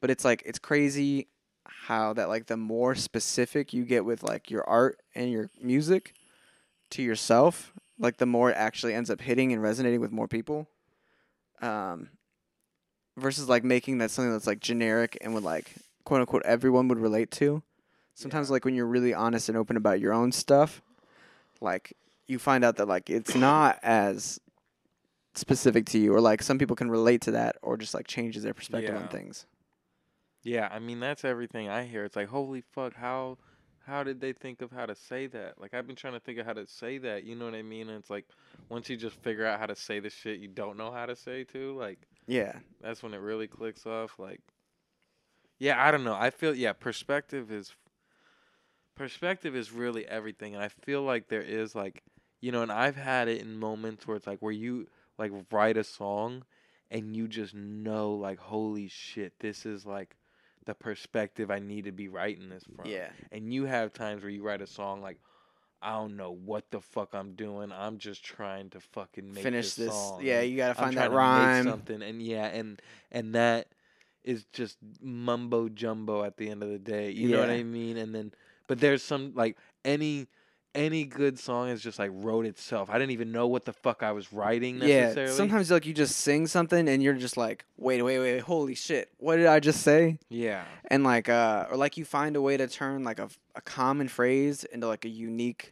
but it's like, it's crazy how that like the more specific you get with like your art and your music to yourself, like the more it actually ends up hitting and resonating with more people, versus like making that something that's like generic and would like quote unquote everyone would relate to. Sometimes like when you're really honest and open about your own stuff, like you find out that like it's not as specific to you, or like some people can relate to that, or just like changes their perspective on things. Yeah, I mean that's everything I hear. It's like holy fuck, how did they think of how to say that? Like, I've been trying to think of how to say that, you know what I mean? And it's like, once you just figure out how to say the shit you don't know how to say, too, like... Yeah. That's when it really clicks off, like... Yeah, I don't know. I feel, perspective is... Perspective is really everything. And I feel like there is, like... You know, and I've had it in moments where it's like, where you, like, write a song, and you just know, like, holy shit, this is, like... the perspective I need to be writing this from. Yeah. And you have times where you write a song like, I don't know what the fuck I'm doing. I'm just trying to fucking make this song. Yeah, you gotta find that rhyme. To make something. And and that is just mumbo jumbo at the end of the day. You know what I mean? And then, but there's some like any good song is just like wrote itself. I didn't even know what the fuck I was writing necessarily. Yeah, sometimes like you just sing something and you're just like, wait, holy shit, what did I just say? Yeah. And like, or like you find a way to turn like a common phrase into like a uniquely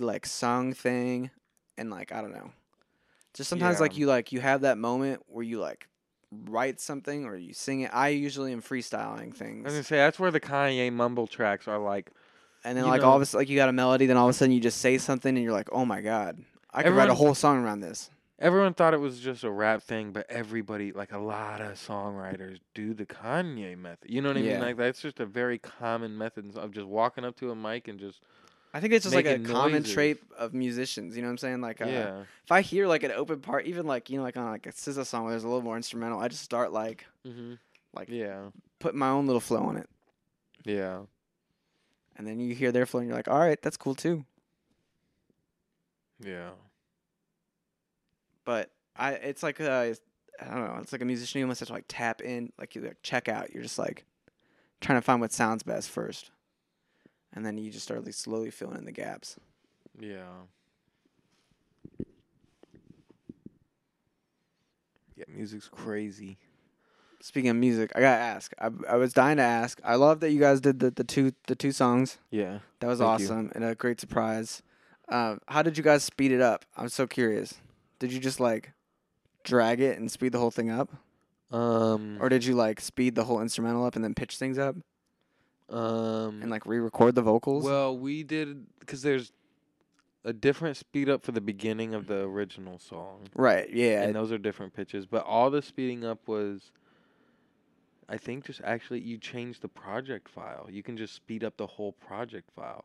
like sung thing. And like, I don't know. Just sometimes like you have that moment where you like write something or you sing it. I usually am freestyling things. I was gonna say, that's where the Kanye mumble tracks are like, and then, all of a sudden, you got a melody, then all of a sudden you just say something, and you're like, oh, my God. I could write a whole song around this. Everyone thought it was just a rap thing, but everybody, like a lot of songwriters, do the Kanye method. You know what I mean? Like, that's just a very common method of just walking up to a mic and just I think it's just, like, a common trait of musicians. You know what I'm saying? Like, if I hear, like, an open part, even, like, you know, like on, like, a SZA song where there's a little more instrumental, I just start, like, putting my own little flow on it. Yeah. And then you hear their flow, and you're like, all right, that's cool, too. Yeah. But it's like, I don't know, it's like a musician, you almost have to, like, tap in. Like, you like, check out. You're just, like, trying to find what sounds best first. And then you just start, like, slowly filling in the gaps. Yeah. Yeah, music's crazy. Speaking of music, I gotta ask. I was dying to ask. I love that you guys did the two songs. Yeah, that was awesome and a great surprise. How did you guys speed it up? I'm so curious. Did you just like drag it and speed the whole thing up? Or did you like speed the whole instrumental up and then pitch things up? And like re-record the vocals? Well, we did, because there's a different speed up for the beginning of the original song. Right, yeah. And those are different pitches. But all the speeding up was, I think, just actually you change the project file. You can just speed up the whole project file.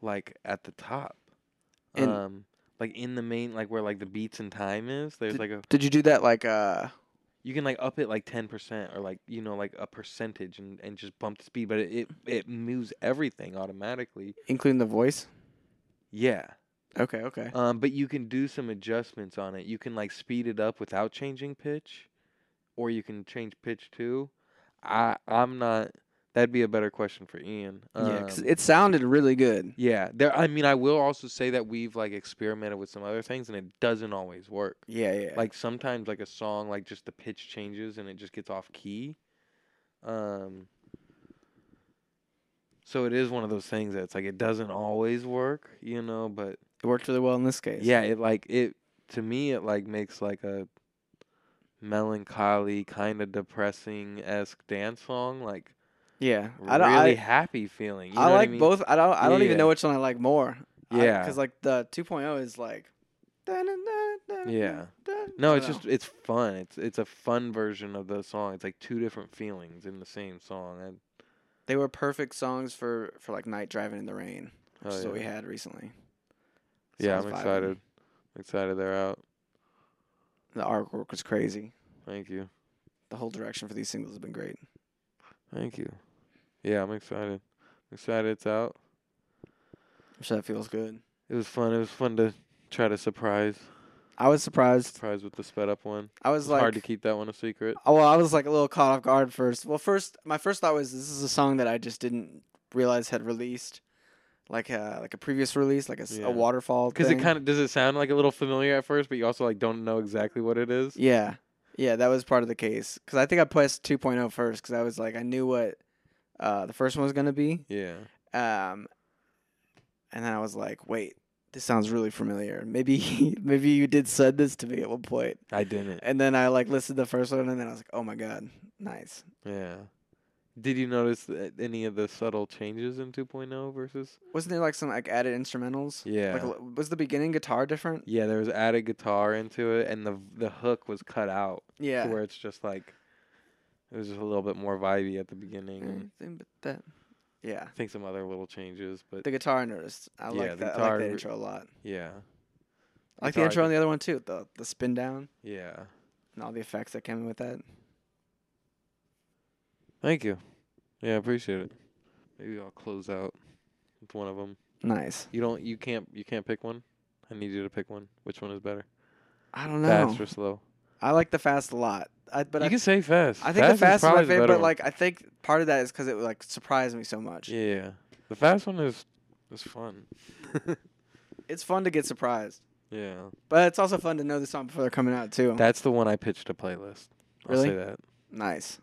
Like at the top. And like in the main, like where like the beats and time is. There's like a. Did you do that like you can like up it like 10% or like, you know, like a percentage and just bump the speed, but it moves everything automatically. Including the voice? Yeah. Okay. But you can do some adjustments on it. You can like speed it up without changing pitch, or you can change pitch too. I'm not. That'd be a better question for Ian. Yeah, 'cause it sounded really good. Yeah, there. I mean, I will also say that we've like experimented with some other things, and it doesn't always work. Yeah. Like sometimes, like a song, like just the pitch changes, and it just gets off key. So it is one of those things that's like it doesn't always work, you know. But it worked really well in this case. Yeah, it to me it like makes like a melancholy, kind of depressing-esque dance song, like. Yeah, really happy feeling. You know what I mean? Both. I don't even know which one I like more. Yeah, because like the 2.0 is like. Yeah. No, it's just it's fun. It's a fun version of the song. It's like two different feelings in the same song. They were perfect songs for like night driving in the rain, which is what we had recently. So yeah, I'm excited. I'm excited they're out. The artwork was crazy. Thank you. The whole direction for these singles has been great. Thank you. Yeah, I'm excited. I'm excited it's out. I'm sure that feels good. It was fun. It was fun to try to surprise. I was surprised. Surprised with the sped up one. I was like, hard to keep that one a secret. Oh, well, I was like a little caught off guard first. Well, my first thought was this is a song that I just didn't realize had released, like a previous release, a waterfall. Because it kind of does it sound like a little familiar at first, but you also like don't know exactly what it is. Yeah. Yeah, that was part of the case. Because I think I pressed 2.0 first because I was like, I knew what the first one was going to be. Yeah. And then I was like, wait, this sounds really familiar. Maybe you did said this to me at one point. I didn't. And then I like listed the first one, and then I was like, oh, my God. Nice. Yeah. Did you notice any of the subtle changes in 2.0 versus? Wasn't there like some like added instrumentals? Yeah. Like, was the beginning guitar different? Yeah, there was added guitar into it, and the hook was cut out. Yeah. To where it's just like, it was just a little bit more vibey at the beginning. But that, yeah. I think some other little changes, but the guitar I noticed. I like the intro a lot. Yeah. I like the intro on the other one too. The spin down. Yeah. And all the effects that came in with that. Thank you. Yeah, I appreciate it. Maybe I'll close out with one of them. Nice. You can't pick one? I need you to pick one. Which one is better? I don't know. Fast or slow? I like the fast a lot. But you can say fast. I think the fast is my favorite, but like I think part of that is because it like surprised me so much. Yeah. The fast one is fun. It's fun to get surprised. Yeah. But it's also fun to know the song before they're coming out too. That's the one I pitched a playlist. Really? I'll say that. Nice.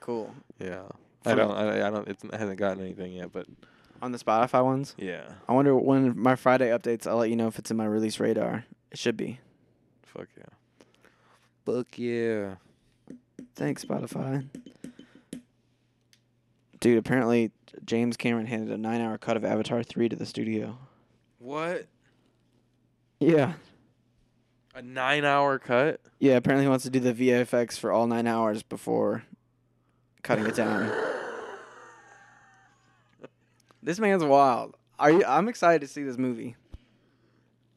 Cool. Yeah. I don't. It hasn't gotten anything yet, but on the Spotify ones. Yeah. I wonder when my Friday updates. I'll let you know if it's in my release radar. It should be. Fuck yeah. Fuck yeah. Thanks, Spotify. Dude, apparently James Cameron handed a 9-hour cut of Avatar 3 to the studio. What? Yeah. A 9-hour cut? Yeah, apparently he wants to do the VFX for all 9 hours before cutting it down. This man's wild. I'm excited to see this movie.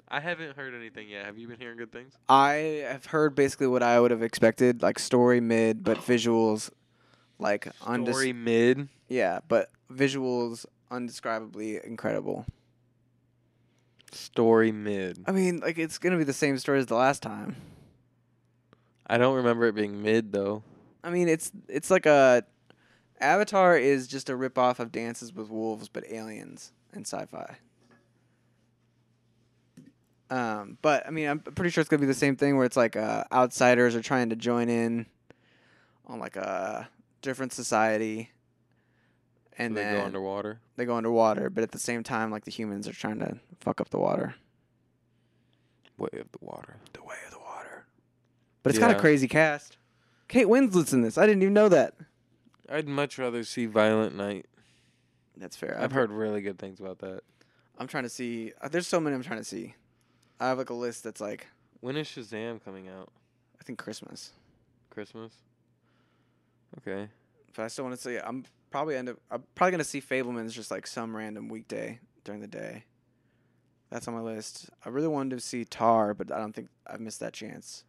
I haven't heard anything yet. Have you been hearing good things? I have heard basically what I would have expected, like story mid, but visuals like story mid? Yeah, but visuals undescribably incredible. Story mid. I mean, like, it's going to be the same story as the last time. I don't remember it being mid, though. I mean, it's like a... Avatar is just a ripoff of Dances with Wolves, but aliens and sci-fi. But, I mean, I'm pretty sure it's going to be the same thing where it's like outsiders are trying to join in on like a different society. And so then they go underwater. They go underwater, but at the same time, like, the humans are trying to fuck up the water. The way of the water. But it's got a crazy cast. Kate Winslet's in this. I didn't even know that. I'd much rather see Violent Night. That's fair. I've heard really good things about that. I'm trying to see. There's so many I'm trying to see. I have, like, a list that's like. When is Shazam coming out? I think Christmas. Christmas? Okay. But I still want to see. I'm probably going to see Fableman's just, like, some random weekday during the day. That's on my list. I really wanted to see Tar, but I don't think I missed that chance.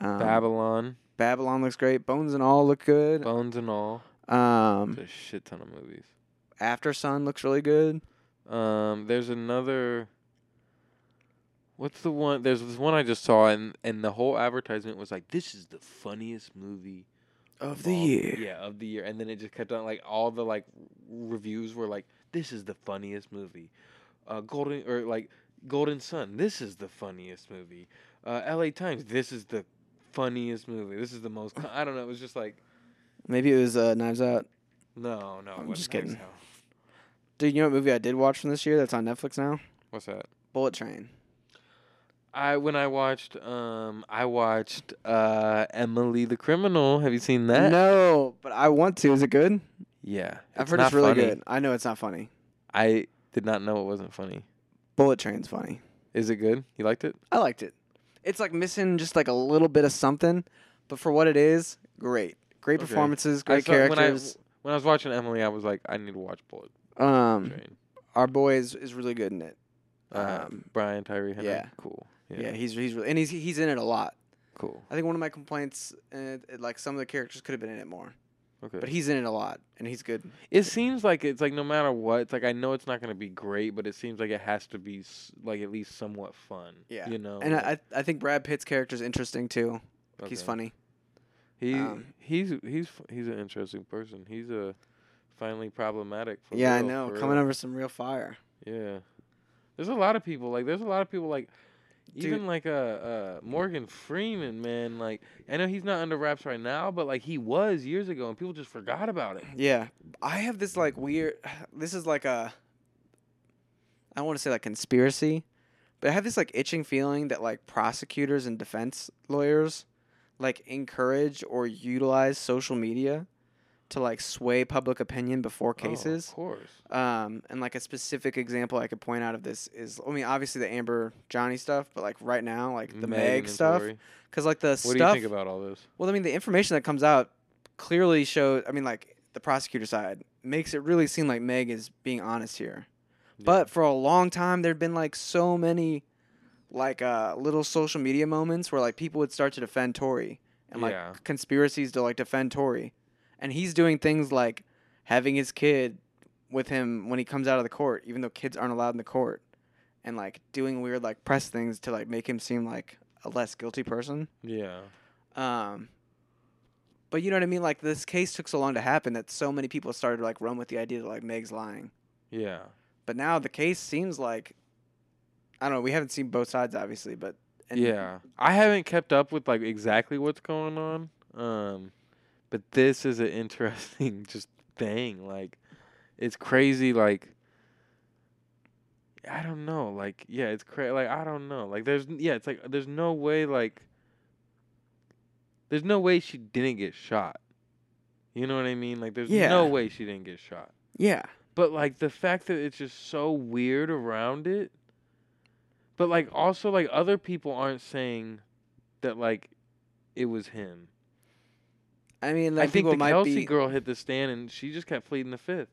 Babylon looks great. Bones and All look good. There's a shit ton of movies. After Sun looks really good. There's another. What's the one? There's this one I just saw, and the whole advertisement was like, "This is the funniest movie of the year." Yeah, of the year, and then it just kept on, like, all the, like, reviews were like, "This is the funniest movie." Golden Sun. This is the funniest movie. LA Times. This is the funniest movie. This is the most. I don't know. It was just like. Maybe it was Knives Out. No. I'm just kidding. Knives Out. Dude, you know what movie I did watch from this year that's on Netflix now? What's that? Bullet Train. I watched Emily the Criminal. Have you seen that? No, but I want to. Is it good? Yeah. I've heard it's really good. I know it's not funny. I did not know it wasn't funny. Bullet Train's funny. Is it good? You liked it? I liked it. It's, like, missing just, like, a little bit of something, but for what it is, great. Great performances, great characters. When I was watching Emily, I was like, I need to watch Bullet. Our boy is really good in it. Brian Tyree Henry. Yeah, cool. Yeah, he's really, and he's in it a lot. Cool. I think one of my complaints, like, some of the characters could have been in it more. Okay. But he's in it a lot, and he's good. It seems like it's like no matter what, it's like I know it's not going to be great, but it seems like it has to be like at least somewhat fun. Yeah, you know. And I think Brad Pitt's character's interesting too. Okay. He's funny. He's an interesting person. He's a. Finally problematic. For yeah, real, I know. Coming real. Over some real fire. Yeah, there's a lot of people like, dude. Even like Morgan Freeman, man. Like, I know he's not under wraps right now, but like he was years ago, and people just forgot about it. Yeah, I have this like weird. This is like a. I don't want to say like conspiracy, but I have this like itching feeling that like prosecutors and defense lawyers, like encourage or utilize social media. To like sway public opinion before cases. Oh, of course. And like a specific example I could point out of this is, I mean, obviously the Amber Johnny stuff, but like right now, like the Meg stuff. Because like the stuff. What do you think about all this? Well, I mean, the information that comes out clearly shows. I mean, like the prosecutor side makes it really seem like Meg is being honest here. Yeah. But for a long time, there'd been like so many like little social media moments where like people would start to defend Tory and like conspiracies to like defend Tory. And he's doing things like having his kid with him when he comes out of the court, even though kids aren't allowed in the court, and like doing weird like press things to like make him seem like a less guilty person. Yeah. But you know what I mean? Like this case took so long to happen that so many people started to like run with the idea that like Meg's lying. Yeah. But now the case seems like, I don't know. We haven't seen both sides obviously, but. And yeah. I haven't kept up with like exactly what's going on. But this is an interesting just thing. Like, it's crazy. Like, I don't know. Like, yeah, it's crazy. Like, I don't know. Like, it's like, there's no way, like, there's no way she didn't get shot. You know what I mean? Like, there's no way she didn't get shot. Yeah. But, like, the fact that it's just so weird around it. But, like, also, like, other people aren't saying that, like, it was him. I mean, like I think the Kelsey girl hit the stand, and she just kept pleading the fifth.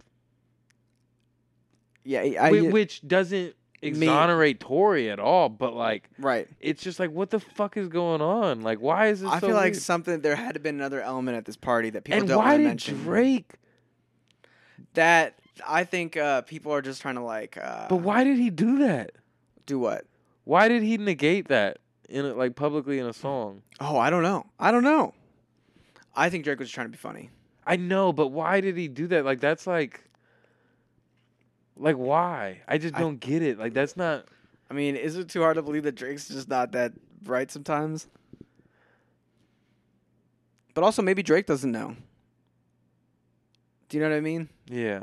Yeah, which doesn't exonerate Tory at all, but like, right? It's just like, what the fuck is going on? Like, why is this? I feel like weird? Something. There had to been another element at this party that people don't want to mention. And why did Drake? That I think people are just trying to like. But why did he do that? Do what? Why did he negate that in a, like publicly in a song? Oh, I don't know. I think Drake was trying to be funny. I know, but why did he do that? Like, that's like why? I just don't get it. Like, that's not. I mean, is it too hard to believe that Drake's just not that bright sometimes? But also, maybe Drake doesn't know. Do you know what I mean? Yeah.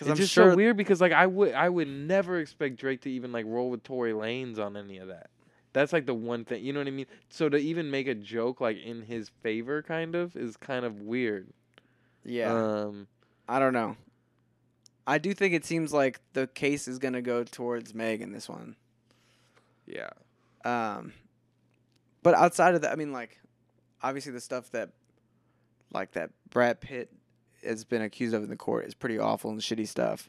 It's just so weird because like I would never expect Drake to even like roll with Tory Lanez on any of that. That's like the one thing, you know what I mean? So to even make a joke like in his favor kind of is kind of weird. Yeah. I don't know. I do think it seems like the case is gonna go towards Meg in this one. Yeah. But outside of that, I mean, like, obviously the stuff that, like, that Brad Pitt has been accused of in the court is pretty awful and shitty stuff.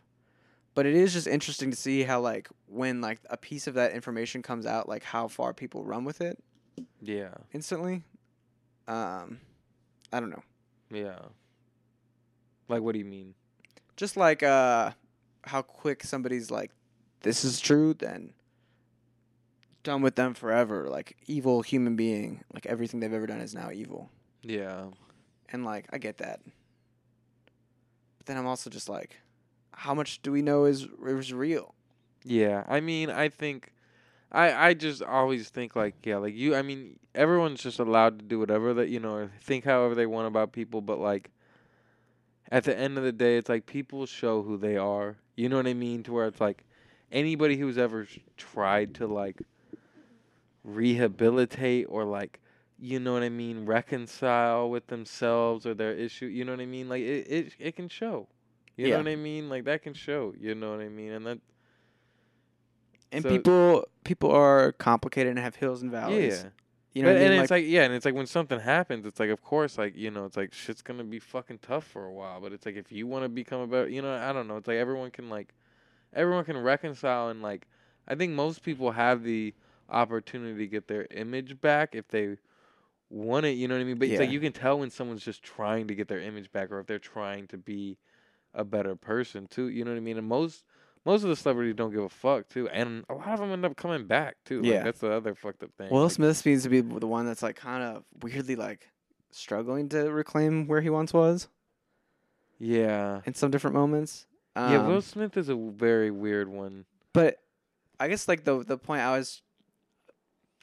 But it is just interesting to see how, like, when, like, a piece of that information comes out, like, how far people run with it. Yeah. Instantly. I don't know. Yeah. Like, what do you mean? Just, like, how quick somebody's like, this is true, then... done with them forever, like evil human being, like everything they've ever done is now evil. Yeah. And like I get that, but then I'm also just like, how much do we know is real? Yeah. I mean, I think I just always think like, yeah, like you, I mean, everyone's just allowed to do whatever that, you know, or think however they want about people, but like at the end of the day, it's like people show who they are, you know what I mean? To where it's like anybody who's ever tried to like rehabilitate or like, you know what I mean, reconcile with themselves or their issue, you know what I mean, like it can show, you yeah. know what I mean, like that can show, you know what I mean, and that and so, people are complicated and have hills and valleys, yeah, you know, but, what I mean? And like, it's like, yeah, and it's like when something happens, it's like, of course, like, you know, it's like shit's gonna be fucking tough for a while, but it's like if you want to become a better, you know, I don't know, it's like everyone can reconcile, and like I think most people have the opportunity to get their image back if they want it, you know what I mean? But yeah. It's like you can tell when someone's just trying to get their image back or if they're trying to be a better person too, you know what I mean? And most of the celebrities don't give a fuck too, and a lot of them end up coming back too. Yeah, like, that's the other fucked up thing. Will like, Smith seems to be the one that's like kind of weirdly like struggling to reclaim where he once was. Yeah, in some different moments. Yeah, Will Smith is a very weird one. But I guess like the point I was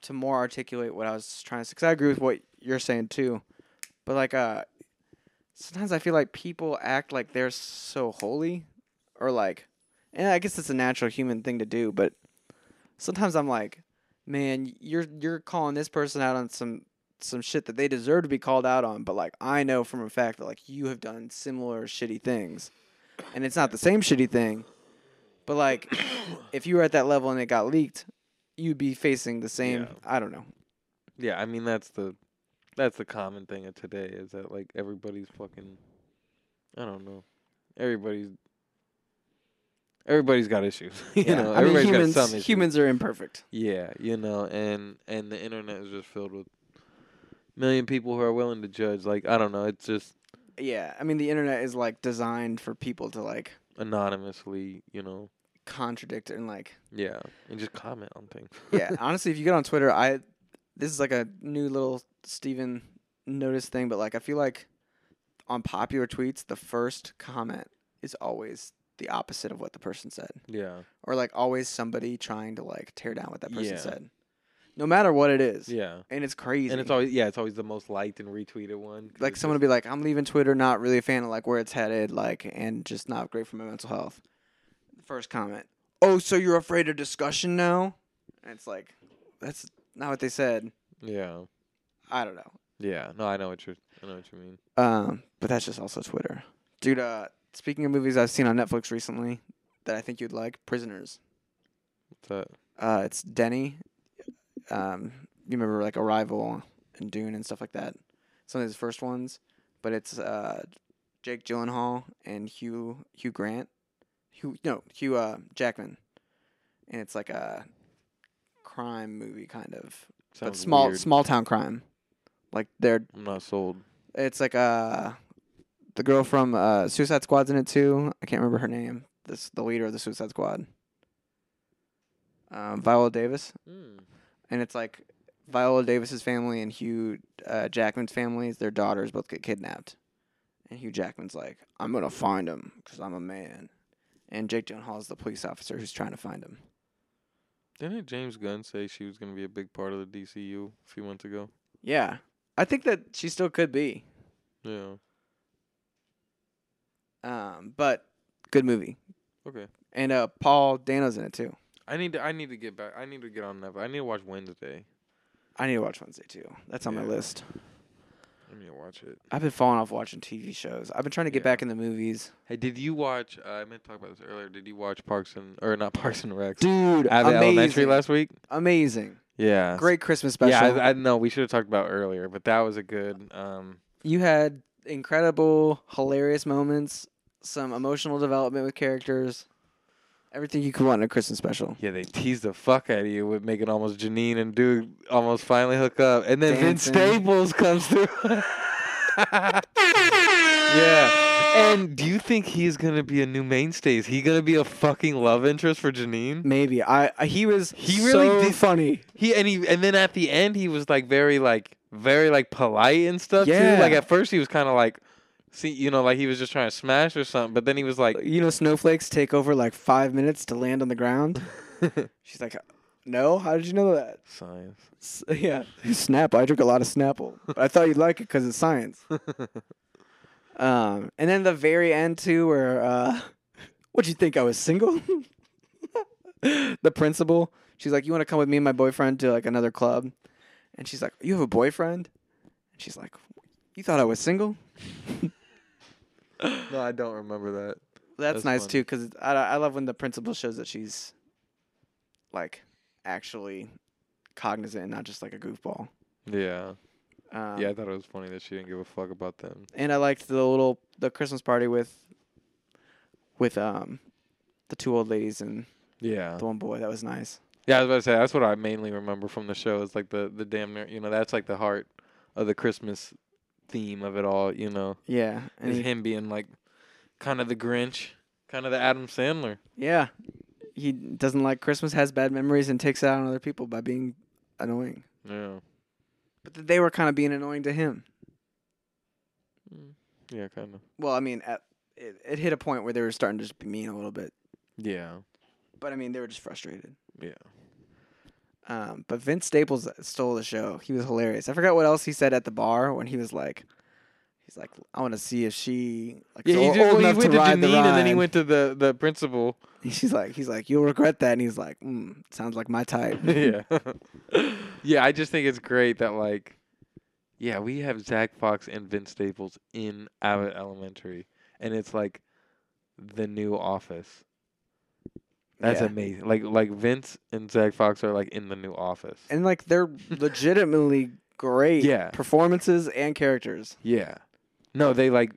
to more articulate what I was trying to say, because I agree with what you're saying too, but like sometimes I feel like people act like they're so holy, or like, and I guess it's a natural human thing to do, but sometimes I'm like, man, you're calling this person out on some shit that they deserve to be called out on, but like I know from a fact that like you have done similar shitty things, and it's not the same shitty thing, but like if you were at that level and it got leaked, you'd be facing the same. Yeah. I don't know. Yeah, I mean that's the common thing of today, is that like everybody's fucking, I don't know. Everybody's got issues. You yeah. know, I everybody's mean, humans, got some issues. Humans are imperfect. Yeah, you know, and the internet is just filled with a million people who are willing to judge. Like, I don't know, it's just, yeah, I mean the internet is like designed for people to like anonymously, you know, contradict and like, yeah, and just comment on things. Yeah, honestly, if you get on Twitter, this is like a new little Steven notice thing, but like I feel like on popular tweets, the first comment is always the opposite of what the person said. Yeah, or like always somebody trying to like tear down what that person yeah. said, no matter what it is. Yeah, and it's crazy, and it's always yeah, it's always the most liked and retweeted one. Like someone will be like, "I'm leaving Twitter, not really a fan of like where it's headed, like, and just not great for my mental health." First comment. Oh, so you're afraid of discussion now? And it's like, that's not what they said. Yeah. I don't know. Yeah. No, I know what you mean. But that's just also Twitter. Dude, speaking of movies I've seen on Netflix recently that I think you'd like, Prisoners. What's that? It's Denny. You remember like Arrival and Dune and stuff like that. It's one of his first ones. But it's Jake Gyllenhaal and Hugh Grant. Jackman, and it's like a crime movie kind of, sounds but small town crime. Like I'm not sold. It's like the girl from Suicide Squad's in it too. I can't remember her name. The leader of the Suicide Squad, Viola Davis, and it's like Viola Davis's family and Hugh Jackman's family. Their daughters both get kidnapped, and Hugh Jackman's like, "I'm gonna find him because I'm a man." And Jake Gyllenhaal is the police officer who's trying to find him. Didn't James Gunn say she was going to be a big part of the DCU a few months ago? Yeah. I think that she still could be. Yeah. But good movie. Okay. And Paul Dano's in it too. I need to get back. I need to get on that. I need to watch Wednesday. I need to watch Wednesday too. That's on my list. I need to watch it. I've been falling off watching TV shows. I've been trying to get back in the movies. Hey, did you watch? I meant to talk about this earlier. Did you watch Parks and Rec? Dude, Abbott Elementary last week. Amazing. Yeah. Great Christmas special. Yeah, I know we should have talked about earlier, but that was a good. You had incredible, hilarious moments. Some emotional development with characters. Everything you could want in a Christmas special. Yeah, they tease the fuck out of you with making almost Janine and Dude almost finally hook up. And then Vince Staples comes through. Yeah. And do you think he's going to be a new mainstay? Is he going to be a fucking love interest for Janine? Maybe. He really did funny. And then at the end he was like very polite and stuff too. Like at first he was kind of like, see, like he was just trying to smash or something, but then he was like... snowflakes take over like 5 minutes to land on the ground? She's like, no? How did you know that? Science. Yeah. Snapple. I drink a lot of Snapple. But I thought you'd like it because it's science. And then the very end, too, where... what'd you think? I was single? The principal. She's like, you want to come with me and my boyfriend to like another club? And she's like, you have a boyfriend? And she's like, you thought I was single? No, I don't remember that. That's nice, funny. Too, because I love when the principal shows that she's, like, actually cognizant and not just, like, a goofball. Yeah. I thought it was funny that she didn't give a fuck about them. And I liked the Christmas party with the two old ladies and the one boy. That was nice. Yeah, I was about to say, that's what I mainly remember from the show. It's, like, the damn near, that's, like, the heart of the Christmas theme of it all, Yeah. And him being like kind of the Grinch, kind of the Adam Sandler. Yeah. He doesn't like Christmas, has bad memories, and takes it out on other people by being annoying. Yeah. But they were kind of being annoying to him. Yeah, kind of. Well, I mean, it hit a point where they were starting to just be mean a little bit. Yeah. But, I mean, they were just frustrated. Yeah. But Vince Staples stole the show. He was hilarious. I forgot what else he said at the bar when he was like, I want to see if she old enough to ride the ride. And then he went to the principal. He's like, you'll regret that. And he's like, sounds like my type. Yeah. Yeah, I just think it's great that we have Zach Fox and Vince Staples in Abbott Elementary, and it's like the new Office. That's amazing. Like Vince and Zach Fox are like in the new Office, and like they're legitimately great performances and characters. Yeah, no, they I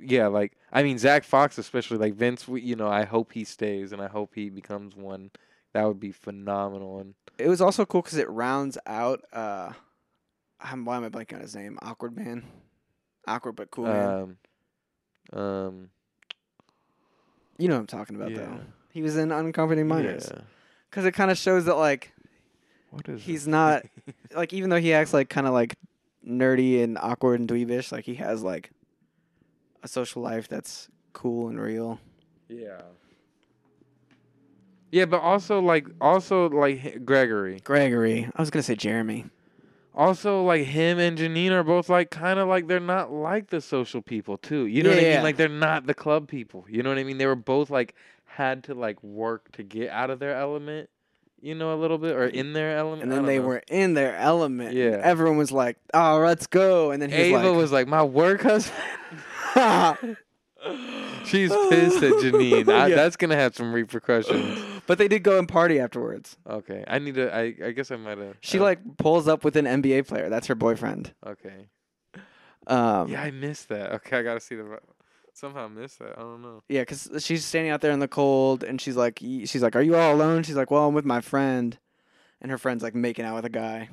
mean Zach Fox especially, like Vince. I hope he stays and I hope he becomes one. That would be phenomenal. And it was also cool because it rounds out. Why am I blanking on his name? Awkward man, awkward but cool man. You know what I'm talking about though. He was in Uncomforting Minors. Because it kind of shows that, he's not, like, even though he acts, kind of, nerdy and awkward and dweebish, he has, a social life that's cool and real. Yeah. Yeah, but also, Gregory. I was going to say Jeremy. Also, him and Janine are both, kind of, they're not like the social people, too. You know what I mean? Like, they're not the club people. You know what I mean? They were both, had to work to get out of their element, a little bit, or in their element. And then they were in their element. Yeah. And everyone was like, "Oh, let's go!" And then Ava was like, "My work husband." She's pissed at Janine. That's gonna have some repercussions. But they did go and party afterwards. Okay, I need to. I guess I might have. She pulls up with an NBA player. That's her boyfriend. Okay. Yeah, I missed that. Okay, I gotta see the. Somehow missed that. I don't know. Yeah, because she's standing out there in the cold, and she's like, "Are you all alone?" She's like, "Well, I'm with my friend," and her friend's making out with a guy,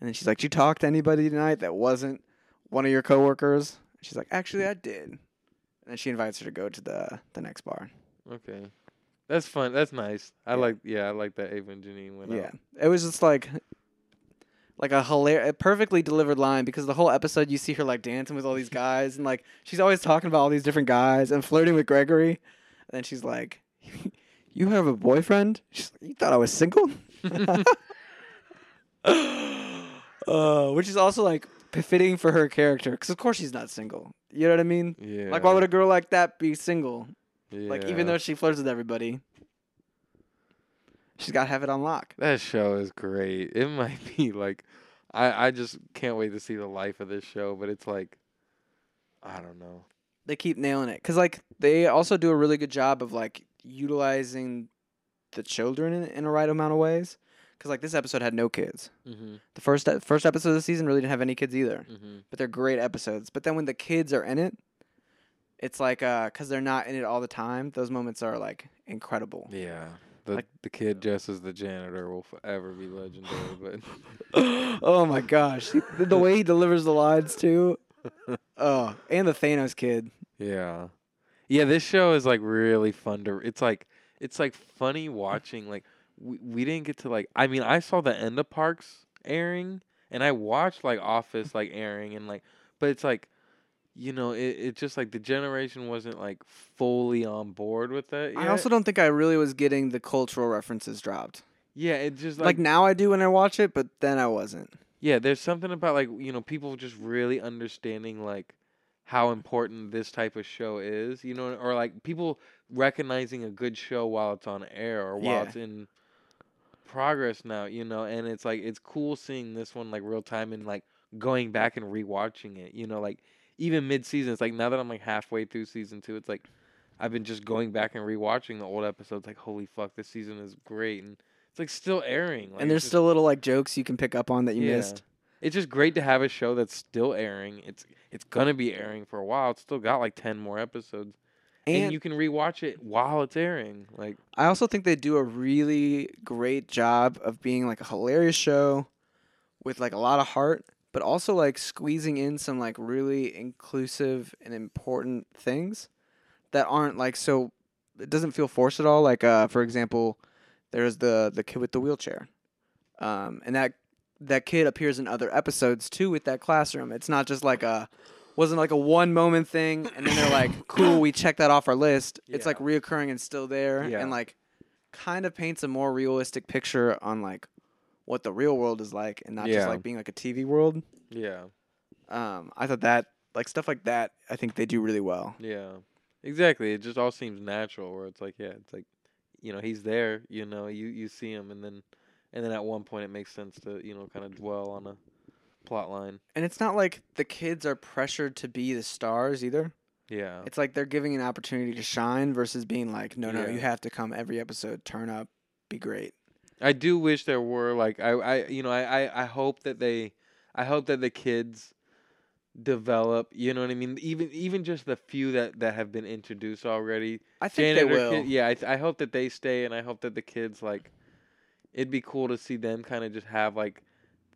and then she's like, "Did you talk to anybody tonight that wasn't one of your coworkers?" She's like, "Actually, I did," and then she invites her to go to the next bar. Okay, that's fun. That's nice. I like that Ava and Janine went out. Yeah, it was just like a hilarious, perfectly delivered line, because the whole episode you see her dancing with all these guys, and she's always talking about all these different guys and flirting with Gregory, and then she's like, "You have a boyfriend?" She's like, "You thought I was single?" Which is also fitting for her character, because of course she's not single. You know what I mean? Yeah. Like, why would a girl like that be single? Yeah. Like, even though she flirts with everybody, she's got to have it on lock. That show is great. It might be like, I just can't wait to see the life of this show, but it's like, I don't know. They keep nailing it. Because, like, they also do a really good job of, like, utilizing the children in a right amount of ways. Because, like, this episode had no kids. Mm-hmm. The first episode of the season really didn't have any kids either. Mm-hmm. But they're great episodes. But then when the kids are in it, it's like, because they're not in it all the time, those moments are, like, incredible. Yeah. The kid dressed as the janitor will forever be legendary. But oh, my gosh. The way he delivers the lines, too. Oh, and the Thanos kid. Yeah. Yeah, this show is, like, really fun to... It's like funny watching, like... We didn't get to, like... I mean, I saw the end of Parks airing, and I watched, like, Office, like, airing, and, like... But it's, like, you know, it's just, like, the generation wasn't, like, fully on board with that yet. I also don't think I really was getting the cultural references dropped. Yeah, it just, like... Like, now I do when I watch it, but then I wasn't. Yeah, there's something about, like, you know, people just really understanding, like, how important this type of show is, you know? Or, like, people recognizing a good show while it's on air or while it's in... progress now, you know, and it's like it's cool seeing this one like real time and like going back and rewatching it, you know, like even mid season. It's like now that I'm like halfway through season 2, it's like I've been just going back and rewatching the old episodes. Like holy fuck, this season is great, and it's like still airing. Like, and there's still little like jokes you can pick up on that you missed. It's just great to have a show that's still airing. It's gonna be airing for a while. It's still got like 10 more episodes. And you can rewatch it while it's airing. Like I also think they do a really great job of being like a hilarious show with like a lot of heart, but also like squeezing in some like really inclusive and important things that aren't like so it doesn't feel forced at all. Like for example, there's the kid with the wheelchair. And that kid appears in other episodes too with that classroom. It's not just like wasn't like a one moment thing, and then they're like, cool, we checked that off our list. Yeah. It's like reoccurring and still there, and like kind of paints a more realistic picture on like what the real world is like, and not just like being like a TV world. Yeah. I thought that like stuff like that, I think they do really well. Yeah, exactly. It just all seems natural where it's like, yeah, it's like, you know, he's there, you know, you see him, and then at one point it makes sense to, you know, kind of dwell on a plot line. And it's not like the kids are pressured to be the stars either. Yeah. It's like they're giving an opportunity to shine versus being like, no, you have to come every episode, turn up, be great. I do wish there were like I hope that the kids develop, you know what I mean? Even just the few that have been introduced already. I think they will. I hope that they stay, and I hope that the kids, like, it'd be cool to see them kind of just have like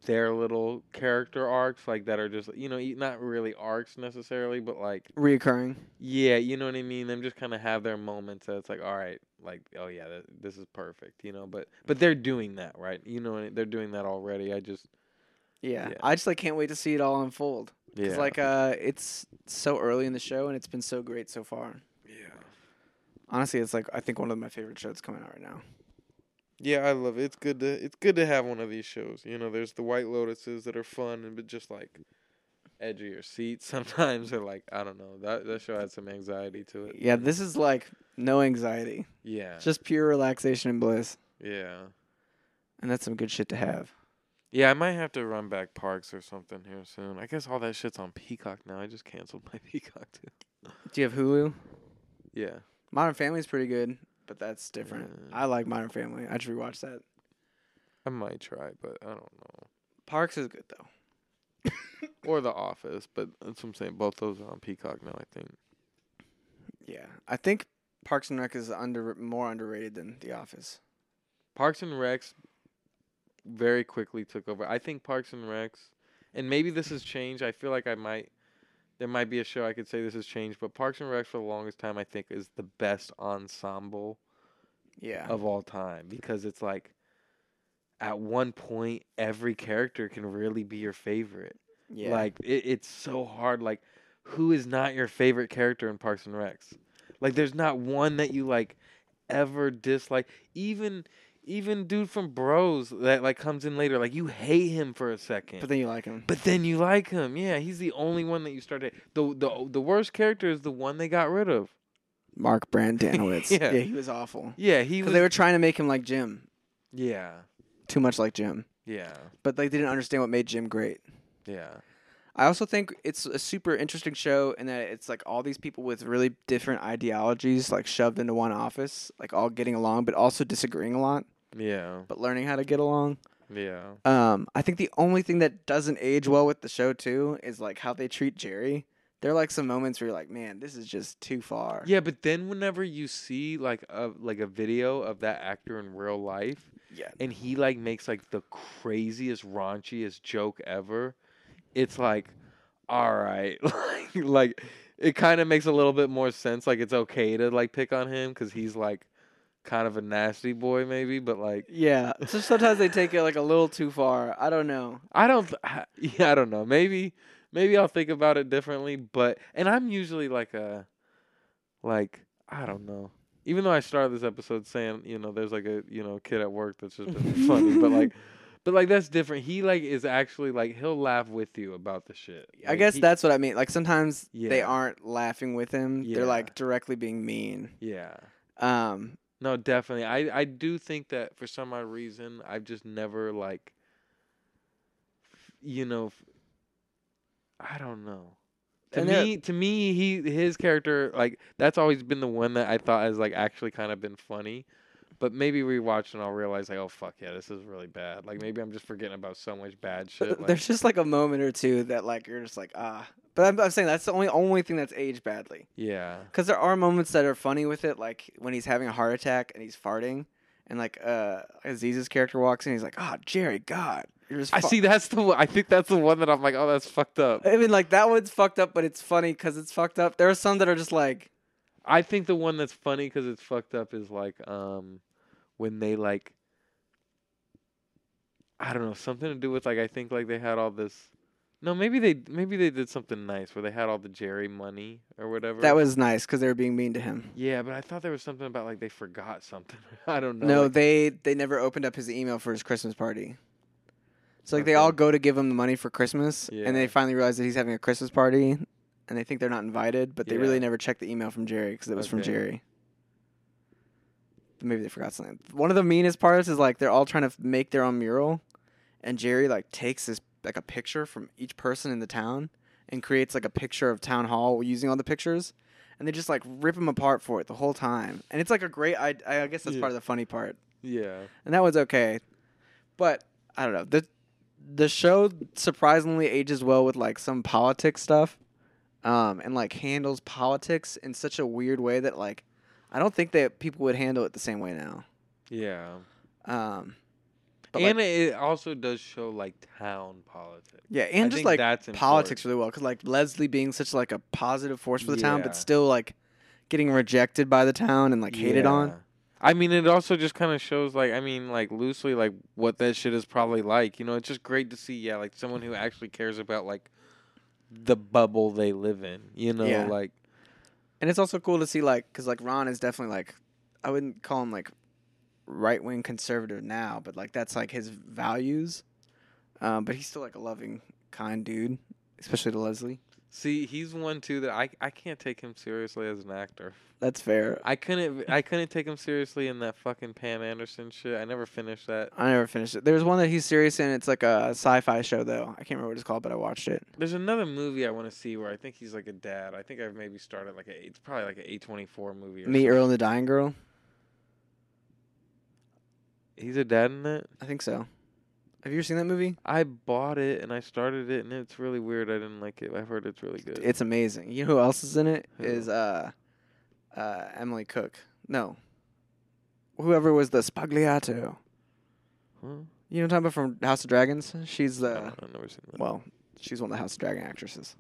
their little character arcs, like, that are just, you know, not really arcs necessarily, but, like... reoccurring. Yeah, you know what I mean? Them just kind of have their moments that it's like, all right, like, oh, yeah, this is perfect, you know? But they're doing that, right? You know, they're doing that already. I just... Yeah. I just, like, can't wait to see it all unfold. Yeah. Because, like, it's so early in the show, and it's been so great so far. Yeah. Honestly, it's, like, I think one of my favorite shows coming out right now. Yeah, I love it. It's good to have one of these shows. You know, there's the White Lotuses that are fun and but just like edgier seats sometimes, or like I don't know. That show had some anxiety to it. Yeah, this is like no anxiety. Yeah. Just pure relaxation and bliss. Yeah. And that's some good shit to have. Yeah, I might have to run back Parks or something here soon. I guess all that shit's on Peacock now. I just canceled my Peacock too. Do you have Hulu? Yeah. Modern Family's pretty good. But that's different. Yeah. I like Modern Family. I should rewatch that. I might try, but I don't know. Parks is good, though. Or The Office, but that's what I'm saying. Both those are on Peacock now, I think. Yeah. I think Parks and Rec is more underrated than The Office. Parks and Rec's very quickly took over. I think Parks and Rec's, and maybe this has changed. I feel like there might be a show I could say this has changed, but Parks and Rec for the longest time, I think, is the best ensemble of all time. Because it's like, at one point, every character can really be your favorite. Yeah. Like, it's so hard. Like, who is not your favorite character in Parks and Rec? Like, there's not one that you, like, ever dislike. Even... Even dude from Bros that like comes in later, like you hate him for a second, but then you like him. Yeah, he's the only one that you start to. The worst character is the one they got rid of. Mark Brandanowitz. Yeah, he was awful. Yeah, he was. They were trying to make him like Jim. Yeah. Too much like Jim. Yeah. But like, they didn't understand what made Jim great. Yeah. I also think it's a super interesting show in that it's like all these people with really different ideologies like shoved into one office, like all getting along but also disagreeing a lot. Yeah. But learning how to get along. Yeah. I think the only thing that doesn't age well with the show too is like how they treat Jerry. There are like some moments where you're like, man, this is just too far. Yeah, but then whenever you see like a video of that actor in real life, yeah, and he like makes like the craziest, raunchiest joke ever, it's like, all right, like it kind of makes a little bit more sense. Like it's okay to like pick on him because he's like kind of a nasty boy, maybe, but like yeah. So sometimes they take it like a little too far. I don't know. I don't know. Maybe I'll think about it differently, but... And I'm usually like a... Like, I don't know. Even though I started this episode saying, you know, there's like a, you know, kid at work that's just been funny, but that's different. He, like, is actually, like, he'll laugh with you about the shit. Like, I guess that's what I mean. Like, sometimes they aren't laughing with him. Yeah. They're, like, directly being mean. Yeah. No, definitely. I do think that for some odd reason, I've just never, like, you know... I don't know. To me, his character, like, that's always been the one that I thought has, like, actually kind of been funny. But maybe rewatching, I'll realize, like, oh, fuck, yeah, this is really bad. Like, maybe I'm just forgetting about so much bad shit. Like, there's just, like, a moment or two that, like, you're just like, ah. But I'm saying that's the only thing that's aged badly. Yeah. Because there are moments that are funny with it, like, when he's having a heart attack and he's farting. And, like, Aziz's character walks in, he's like, ah, oh, Jerry, God. I see. That's the one. I think that's the one that I'm like, oh, that's fucked up. I mean, like that one's fucked up, but it's funny because it's fucked up. There are some that are just like. I think the one that's funny because it's fucked up is like when they like. I don't know, something to do with like I think like they had all this. No, maybe they did something nice where they had all the Jerry money or whatever. That was nice because they were being mean to him. Yeah, but I thought there was something about like they forgot something. I don't know. No, like, they never opened up his email for his Christmas party. So, like, they all go to give him the money for Christmas, and they finally realize that he's having a Christmas party, and they think they're not invited, but they really never checked the email from Jerry, because it was from Jerry. But maybe they forgot something. One of the meanest parts is, like, they're all trying to make their own mural, and Jerry, like, takes this, like, a picture from each person in the town, and creates, like, a picture of Town Hall using all the pictures, and they just, like, rip him apart for it the whole time. And it's, like, a great, I guess that's part of the funny part. Yeah. And that was okay. But, I don't know, The show surprisingly ages well with, like, some politics stuff and, like, handles politics in such a weird way that, like, I don't think that people would handle it the same way now. Yeah. And like, it also does show, like, town politics. Yeah, and just, like, politics really well because, like, Leslie being such, like, a positive force for the town but still, like, getting rejected by the town and, like, hated on. I mean, it also just kind of shows, like, I mean, like, loosely, like, what that shit is probably like. You know, it's just great to see, like, someone who actually cares about, like, the bubble they live in, you know, like. And it's also cool to see, like, because, like, Ron is definitely, like, I wouldn't call him, like, right-wing conservative now, but, like, that's, like, his values. But he's still, like, a loving, kind dude, especially to Leslie. See, he's one too that I can't take him seriously as an actor. That's fair. I couldn't take him seriously in that fucking Pam Anderson shit. I never finished that. There's one that he's serious in. It's like a sci-fi show though. I can't remember what it's called, but I watched it. There's another movie I want to see where I think he's like a dad. I think I've maybe started like it's probably like an A24 movie. Or Me, something. Earl and the Dying Girl. He's a dad in that? I think so. Have you ever seen that movie? I bought it, and I started it, and it's really weird. I didn't like it. I've heard it's really good. It's amazing. You know who else is in it? Who? Is Emily Cook. No. Whoever was the Spagliato. Huh? You know what I'm talking about from House of Dragons? She's the... I've never seen that. Well, she's one of the House of Dragon actresses.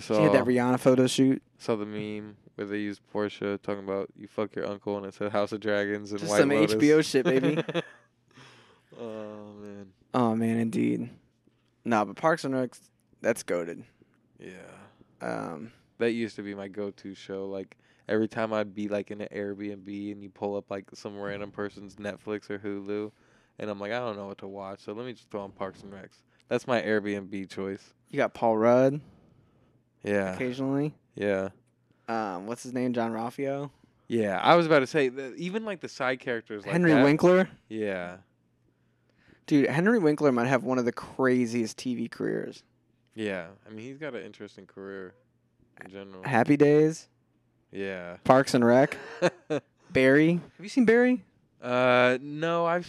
She had that Rihanna photo shoot. I saw the meme where they used Portia talking about, you fuck your uncle, and it said House of Dragons and White Lotus. Just some HBO shit, baby. Oh, man. Oh, man, indeed. Nah, but Parks and Rec, that's goated. Yeah. That used to be my go-to show. Like, Every time I'd be like in an Airbnb and you pull up like some random person's Netflix or Hulu, and I'm like, I don't know what to watch, so let me just throw on Parks and Recs. That's my Airbnb choice. You got Paul Rudd. Yeah. Occasionally. Yeah. What's his name? John Ralphio. Yeah, I was about to say even like the side characters. Like Henry Winkler. Yeah. Dude, Henry Winkler might have one of the craziest TV careers. Yeah, I mean he's got an interesting career in general. Happy Days. Yeah. Parks and Rec. Barry. Have you seen Barry? No, I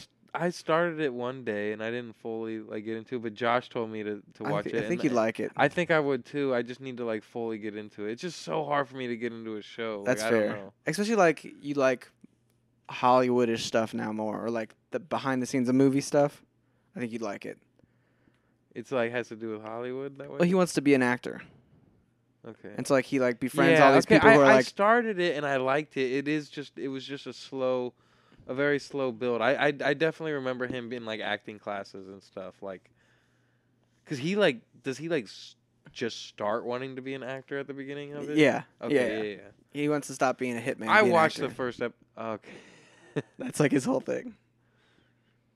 started it one day and I didn't fully like get into it, but Josh told me to watch it. I think you'd like it. I think I would too. I just need to like fully get into it. It's just so hard for me to get into a show. That's like, fair. I don't know. Especially like you like Hollywoodish stuff now more, or like the behind the scenes of movie stuff. I think you'd like it. It's like has to do with Hollywood that way. Well, he wants to be an actor. Okay. And so like he like befriends all these people who are like. I started it and I liked it. It was just a very slow build. I definitely remember him being like acting classes and stuff like. Cause he like does he like just start wanting to be an actor at the beginning of it? Yeah. Okay. Yeah. He wants to stop being a hitman. I watched the first episode. Okay. That's like his whole thing.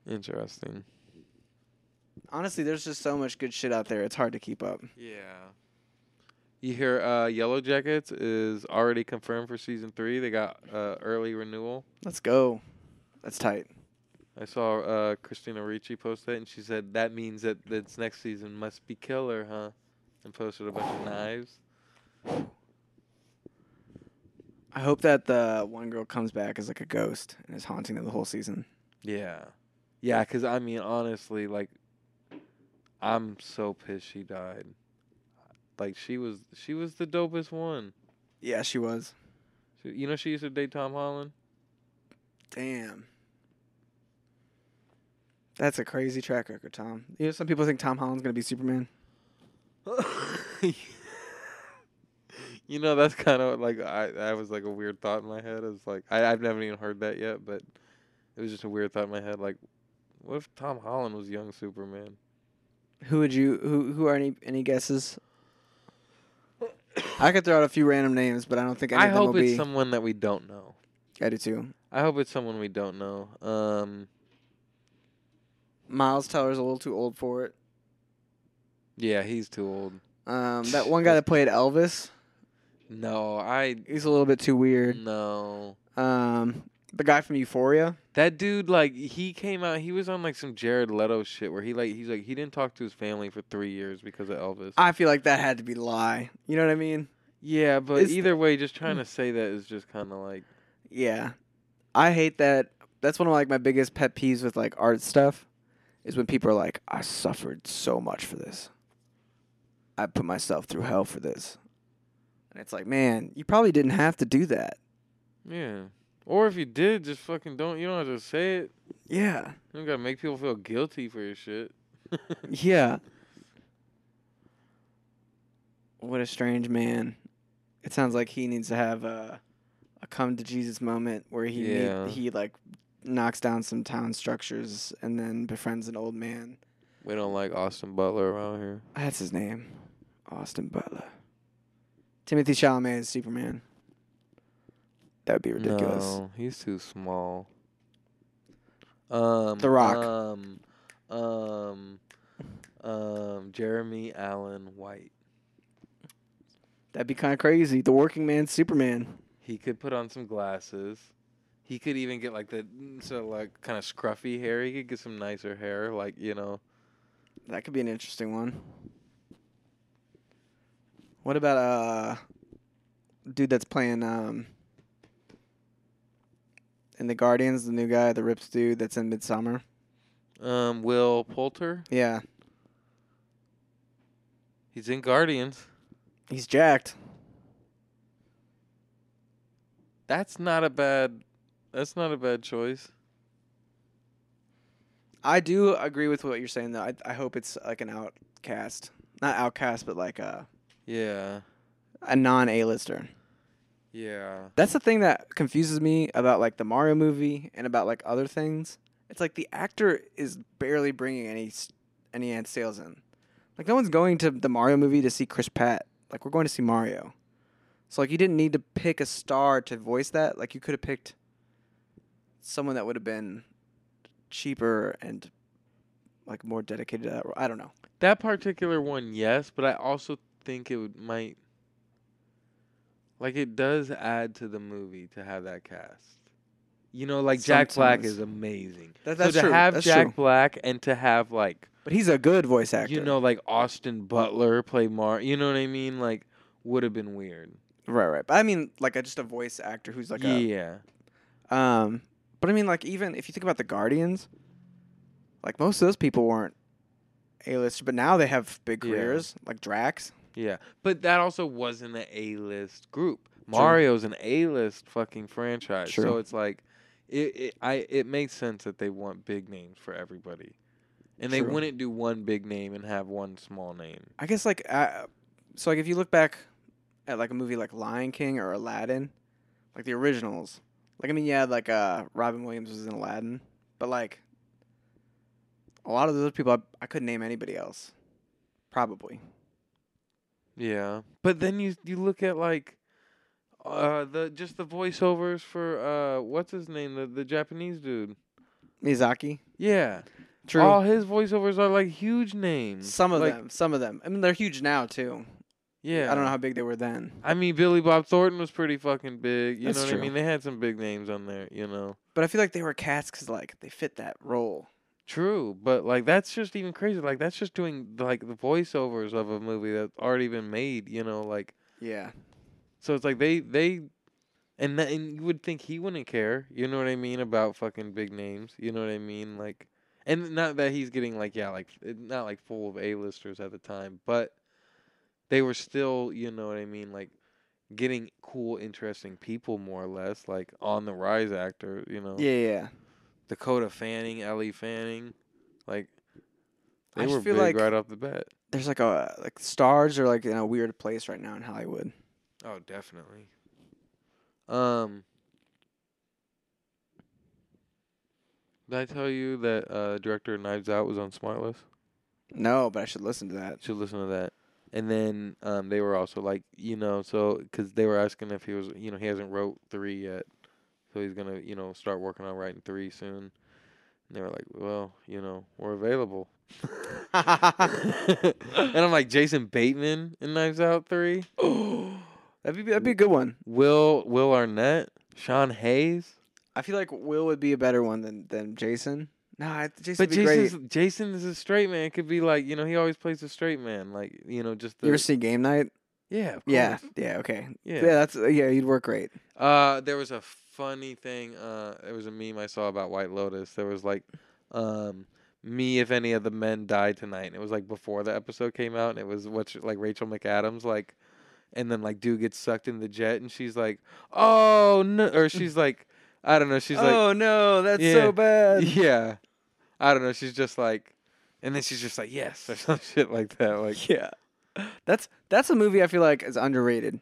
Interesting. Honestly, there's just so much good shit out there. It's hard to keep up. Yeah. You hear Yellow Jackets is already confirmed for season 3. They got early renewal. Let's go. That's tight. I saw Christina Ricci post that, and she said, that means that this next season must be killer, huh? And posted a bunch of knives. I hope that the one girl comes back as like a ghost and is haunting them the whole season. Yeah. Yeah, because, I mean, honestly, like, I'm so pissed she died. Like, she was the dopest one. Yeah, she was. You know she used to date Tom Holland? Damn. That's a crazy track record, Tom. You know, some people think Tom Holland's going to be Superman. You know, that's kind of like, I was like a weird thought in my head. It was like, I've never even heard that yet, but it was just a weird thought in my head. Like, what if Tom Holland was young Superman? Who are any guesses? I could throw out a few random names, but I don't think any of them will be. I hope it's someone that we don't know. I do too. I hope it's someone we don't know. Miles Teller's a little too old for it. Yeah, he's too old. That one guy that played Elvis. No, he's a little bit too weird. No. The guy from Euphoria. That dude, like, he came out. He was on like some Jared Leto shit where he's like he didn't talk to his family for 3 years because of Elvis. I feel like that had to be a lie. You know what I mean? Yeah, but either way, just trying to say that is just kind of like. Yeah, I hate that. That's one of like my biggest pet peeves with like art stuff, is when people are like, "I suffered so much for this. I put myself through hell for this," and it's like, man, you probably didn't have to do that. Yeah. Or if you did, just fucking don't. You don't have to say it. Yeah. You don't gotta make people feel guilty for your shit. Yeah. What a strange man. It sounds like he needs to have a come to Jesus moment where he like knocks down some town structures and then befriends an old man. We don't like Austin Butler around here. That's his name, Austin Butler. Timothée Chalamet is Superman. That would be ridiculous. No, he's too small. The Rock. Jeremy Allen White. That'd be kind of crazy. The working man Superman. He could put on some glasses. He could even get like the like kind of scruffy hair. He could get some nicer hair, like, you know. That could be an interesting one. What about dude that's playing in the Guardians, the new guy, the rips dude that's in Midsommar? Will Poulter? Yeah. He's in Guardians. He's jacked. That's not a bad choice. I do agree with what you're saying though. I hope it's like an outcast. Not outcast, but like a non-A-lister. Yeah. That's the thing that confuses me about like the Mario movie and about like other things. It's like the actor is barely bringing any sales in. Like no one's going to the Mario movie to see Chris Pratt. Like we're going to see Mario. So, like, you didn't need to pick a star to voice that. Like, you could have picked someone that would have been cheaper and, like, more dedicated to that role. I don't know. That particular one, yes, but I also think it would, might... Like, it does add to the movie to have that cast. You know, like, Jack Black is amazing. That's so true. So to have Jack Black and to have, like... But he's a good voice actor. You know, like, Austin Butler play you know what I mean? Like, would have been weird. Right, right. But I mean, like, just a voice actor who's, like, yeah. But I mean, like, even if you think about the Guardians, like, most of those people weren't A-listers, but now they have big careers, like Drax. Yeah, but that also wasn't an A-list group. Mario's an A-list fucking franchise, so it's like, it makes sense that they want big names for everybody, and they wouldn't do one big name and have one small name. I guess like, so like if you look back at like a movie like Lion King or Aladdin, like the originals, like I mean yeah, like Robin Williams was in Aladdin, but like a lot of those people I couldn't name anybody else, probably. Yeah, but then you look at like, the voiceovers for what's his name, the Japanese dude, Miyazaki. Yeah, true. All his voiceovers are like huge names. Some of them. I mean, they're huge now too. Yeah, I don't know how big they were then. I mean, Billy Bob Thornton was pretty fucking big. You know what I mean? They had some big names on there. You know. But I feel like they were cats because like they fit that role. True, but like that's just even crazy. Like that's just doing like the voiceovers of a movie that's already been made. You know, like yeah. So it's like they and you would think he wouldn't care. You know what I mean about fucking big names. You know what I mean, like, and not that he's getting like not like full of A-listers at the time, but they were still, you know what I mean, like getting cool, interesting people more or less, like on the rise actor. You know. Yeah. Yeah. Dakota Fanning, Ellie Fanning, like they were big like right off the bat. There's like a stars are like in a weird place right now in Hollywood. Oh, definitely. Did I tell you that director of Knives Out was on Smartless? No, but I should listen to that. And then they were also like, you know, so because they were asking if he was, you know, he hasn't wrote 3 yet. So he's going to, you know, start working on writing 3 soon. And they were like, well, you know, we're available. And I'm like, Jason Bateman in Knives Out 3? that'd be a good one. Will Arnett? Sean Hayes? I feel like Will would be a better one than Jason. Nah, Jason would be great. Jason is a straight man. It could be like, you know, he always plays a straight man. Like, you know, just the... You ever see Game Night? Yeah, of course. Yeah, okay. Yeah, that's you'd work great. There was a... funny thing, it was a meme I saw about White Lotus. There was like, me if any of the men die tonight. And it was like before the episode came out, and it was like Rachel McAdams, like, and then like dude gets sucked in the jet, and she's like, oh no, or she's like, I don't know, she's like, oh no, that's so bad. Yeah, I don't know. She's just like, and then she's just like, yes, or some shit like that. Like, yeah, that's a movie I feel like is underrated.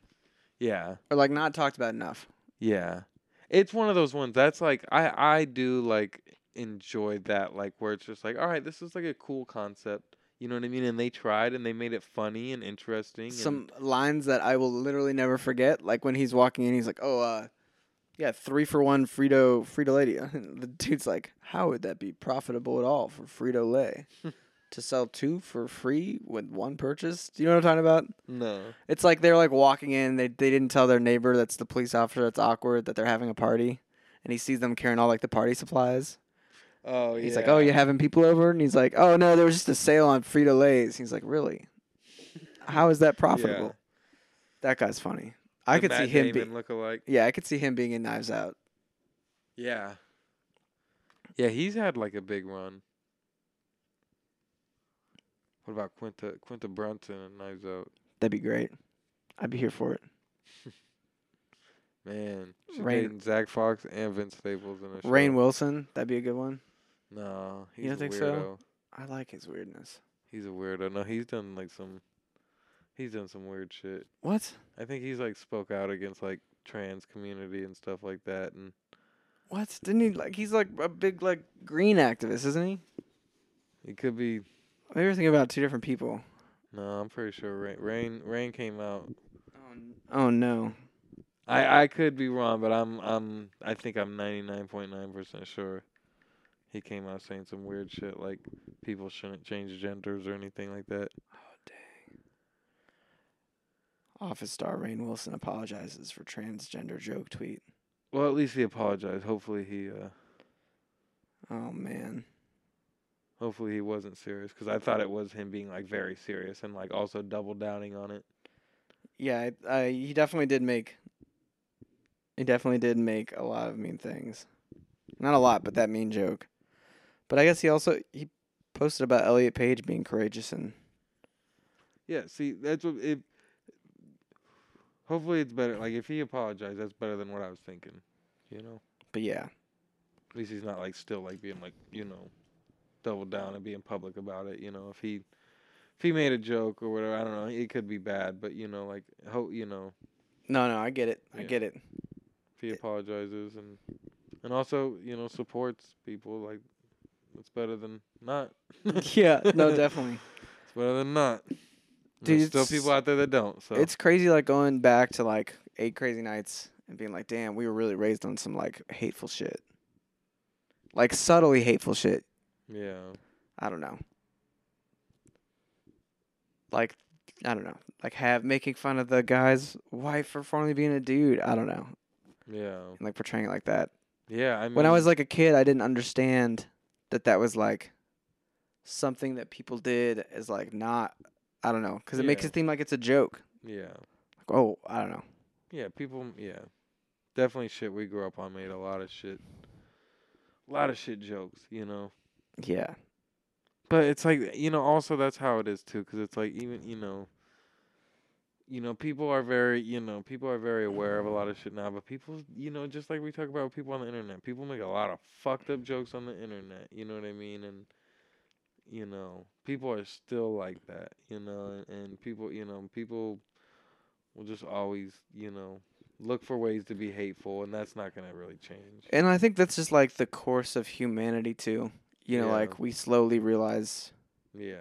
Yeah, or like not talked about enough. Yeah. It's one of those ones that's like I do like enjoy that, like where it's just like, all right, this is like a cool concept, you know what I mean? And they tried and they made it funny and interesting. Some lines that I will literally never forget, like when he's walking in, he's like, oh, yeah, 3-for-1 Frito-Lay. The dude's like, how would that be profitable at all for Frito-Lay? To sell 2 for free with 1 purchase? Do you know what I'm talking about? No. It's like they're like walking in. They didn't tell their neighbor that's the police officer that's awkward that they're having a party. And he sees them carrying all like the party supplies. Oh, yeah. He's like, oh, you having people over? And he's like, oh, no, there was just a sale on Frito-Lays. He's like, really? How is that profitable? Yeah. That guy's funny. I could see him being lookalike. Yeah, I could see him being in Knives Out. Yeah. Yeah, he's had like a big run. What about Quinta Brunson and Knives Out? That'd be great. I'd be here for it. Man, she's dating Zach Fox and Vince Staples in a show. Rainn Wilson, that'd be a good one. No, he's a weirdo. You don't think so? I like his weirdness. He's a weirdo. No, he's done some weird shit. What? I think he's like spoke out against like trans community and stuff like that. And what? Didn't he like? He's like a big like green activist, isn't he? It could be. Maybe we're thinking about 2 different people. No, I'm pretty sure Rain came out. Oh, Oh no. I could be wrong, but I think I'm 99.9% sure he came out saying some weird shit like people shouldn't change genders or anything like that. Oh dang. Office star Rainn Wilson apologizes for transgender joke tweet. Well, at least he apologized. Hopefully he Oh man. Hopefully he wasn't serious, because I thought it was him being like very serious and like also double downing on it. Yeah, he definitely did make. He definitely did make a lot of mean things. Not a lot, but that mean joke. But I guess he posted about Elliot Page being courageous and. Yeah, see, that's what it. Hopefully it's better. Like if he apologized, that's better than what I was thinking, you know. But yeah. At least he's not like still like being like, you know, double down and being public about it, you know. If he made a joke or whatever, I don't know. It could be bad, but you know, like you know. No, I get it. Yeah. I get it. If he apologizes and also, you know, supports people, like it's better than not. Yeah, no, definitely. It's better than not. Dude, there's still people out there that don't. So it's crazy, like going back to like 8 Crazy Nights and being like, damn, we were really raised on some like hateful shit, like subtly hateful shit. Yeah. I don't know. Like, I don't know. Like, making fun of the guy's wife for formerly being a dude. I don't know. Yeah. And, like, portraying it like that. Yeah, I mean... When I was, like, a kid, I didn't understand that was, like, something that people did is, like, not... I don't know. Because it makes it seem like it's a joke. Yeah. Like, oh, I don't know. Yeah, people... Yeah. Definitely shit we grew up on made a lot of shit. A lot of shit jokes, you know? Yeah. But it's like, you know, also that's how it is, too, because it's like even, you know, people are very aware of a lot of shit now, but people, you know, just like we talk about people on the internet, people make a lot of fucked up jokes on the internet, you know what I mean? And, you know, people are still like that, you know, and people, you know, people will just always, you know, look for ways to be hateful, and that's not going to really change. And I think that's just like the course of humanity, too. You know, like, we slowly realize... Yeah.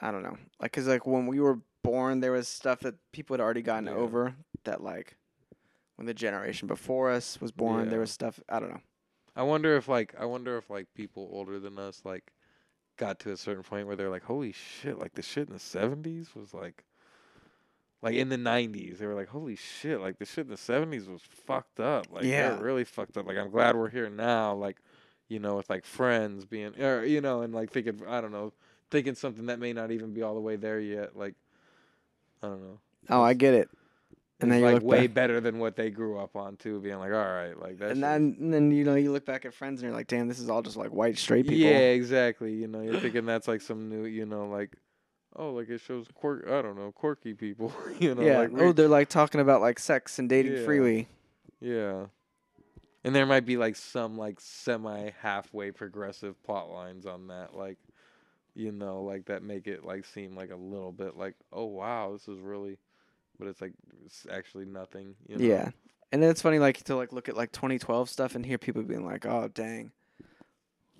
I don't know. Like, because, like, when we were born, there was stuff that people had already gotten over that, like, when the generation before us was born, there was stuff... I don't know. I wonder if, like, people older than us, like, got to a certain point where they're like, holy shit, like, the shit in the 70s was, like... Like, in the 90s, they were like, holy shit, like, the shit in the 70s was fucked up. Like, they're really fucked up. Like, I'm glad we're here now, like... You know, with, like, Friends being, or, you know, and, like, thinking, I don't know, thinking something that may not even be all the way there yet. Like, I don't know. Oh, I get it. And then you look way better than what they grew up on, too, being like, all right, like, that's... And then, you know, you look back at Friends and you're like, damn, this is all just, like, white, straight people. Yeah, exactly. You know, you're thinking that's, like, some new, you know, like, oh, like, it shows, quirky people, you know? Yeah, like, oh, they're, like, talking about, like, sex and dating freely. Yeah. And there might be, like, some, like, semi-halfway progressive plot lines on that, like, you know, like, that make it, like, seem, like, a little bit, like, oh, wow, this is really, but it's, like, it's actually nothing, you know? Yeah. And then it's funny, like, to, like, look at, like, 2012 stuff and hear people being like, oh, dang.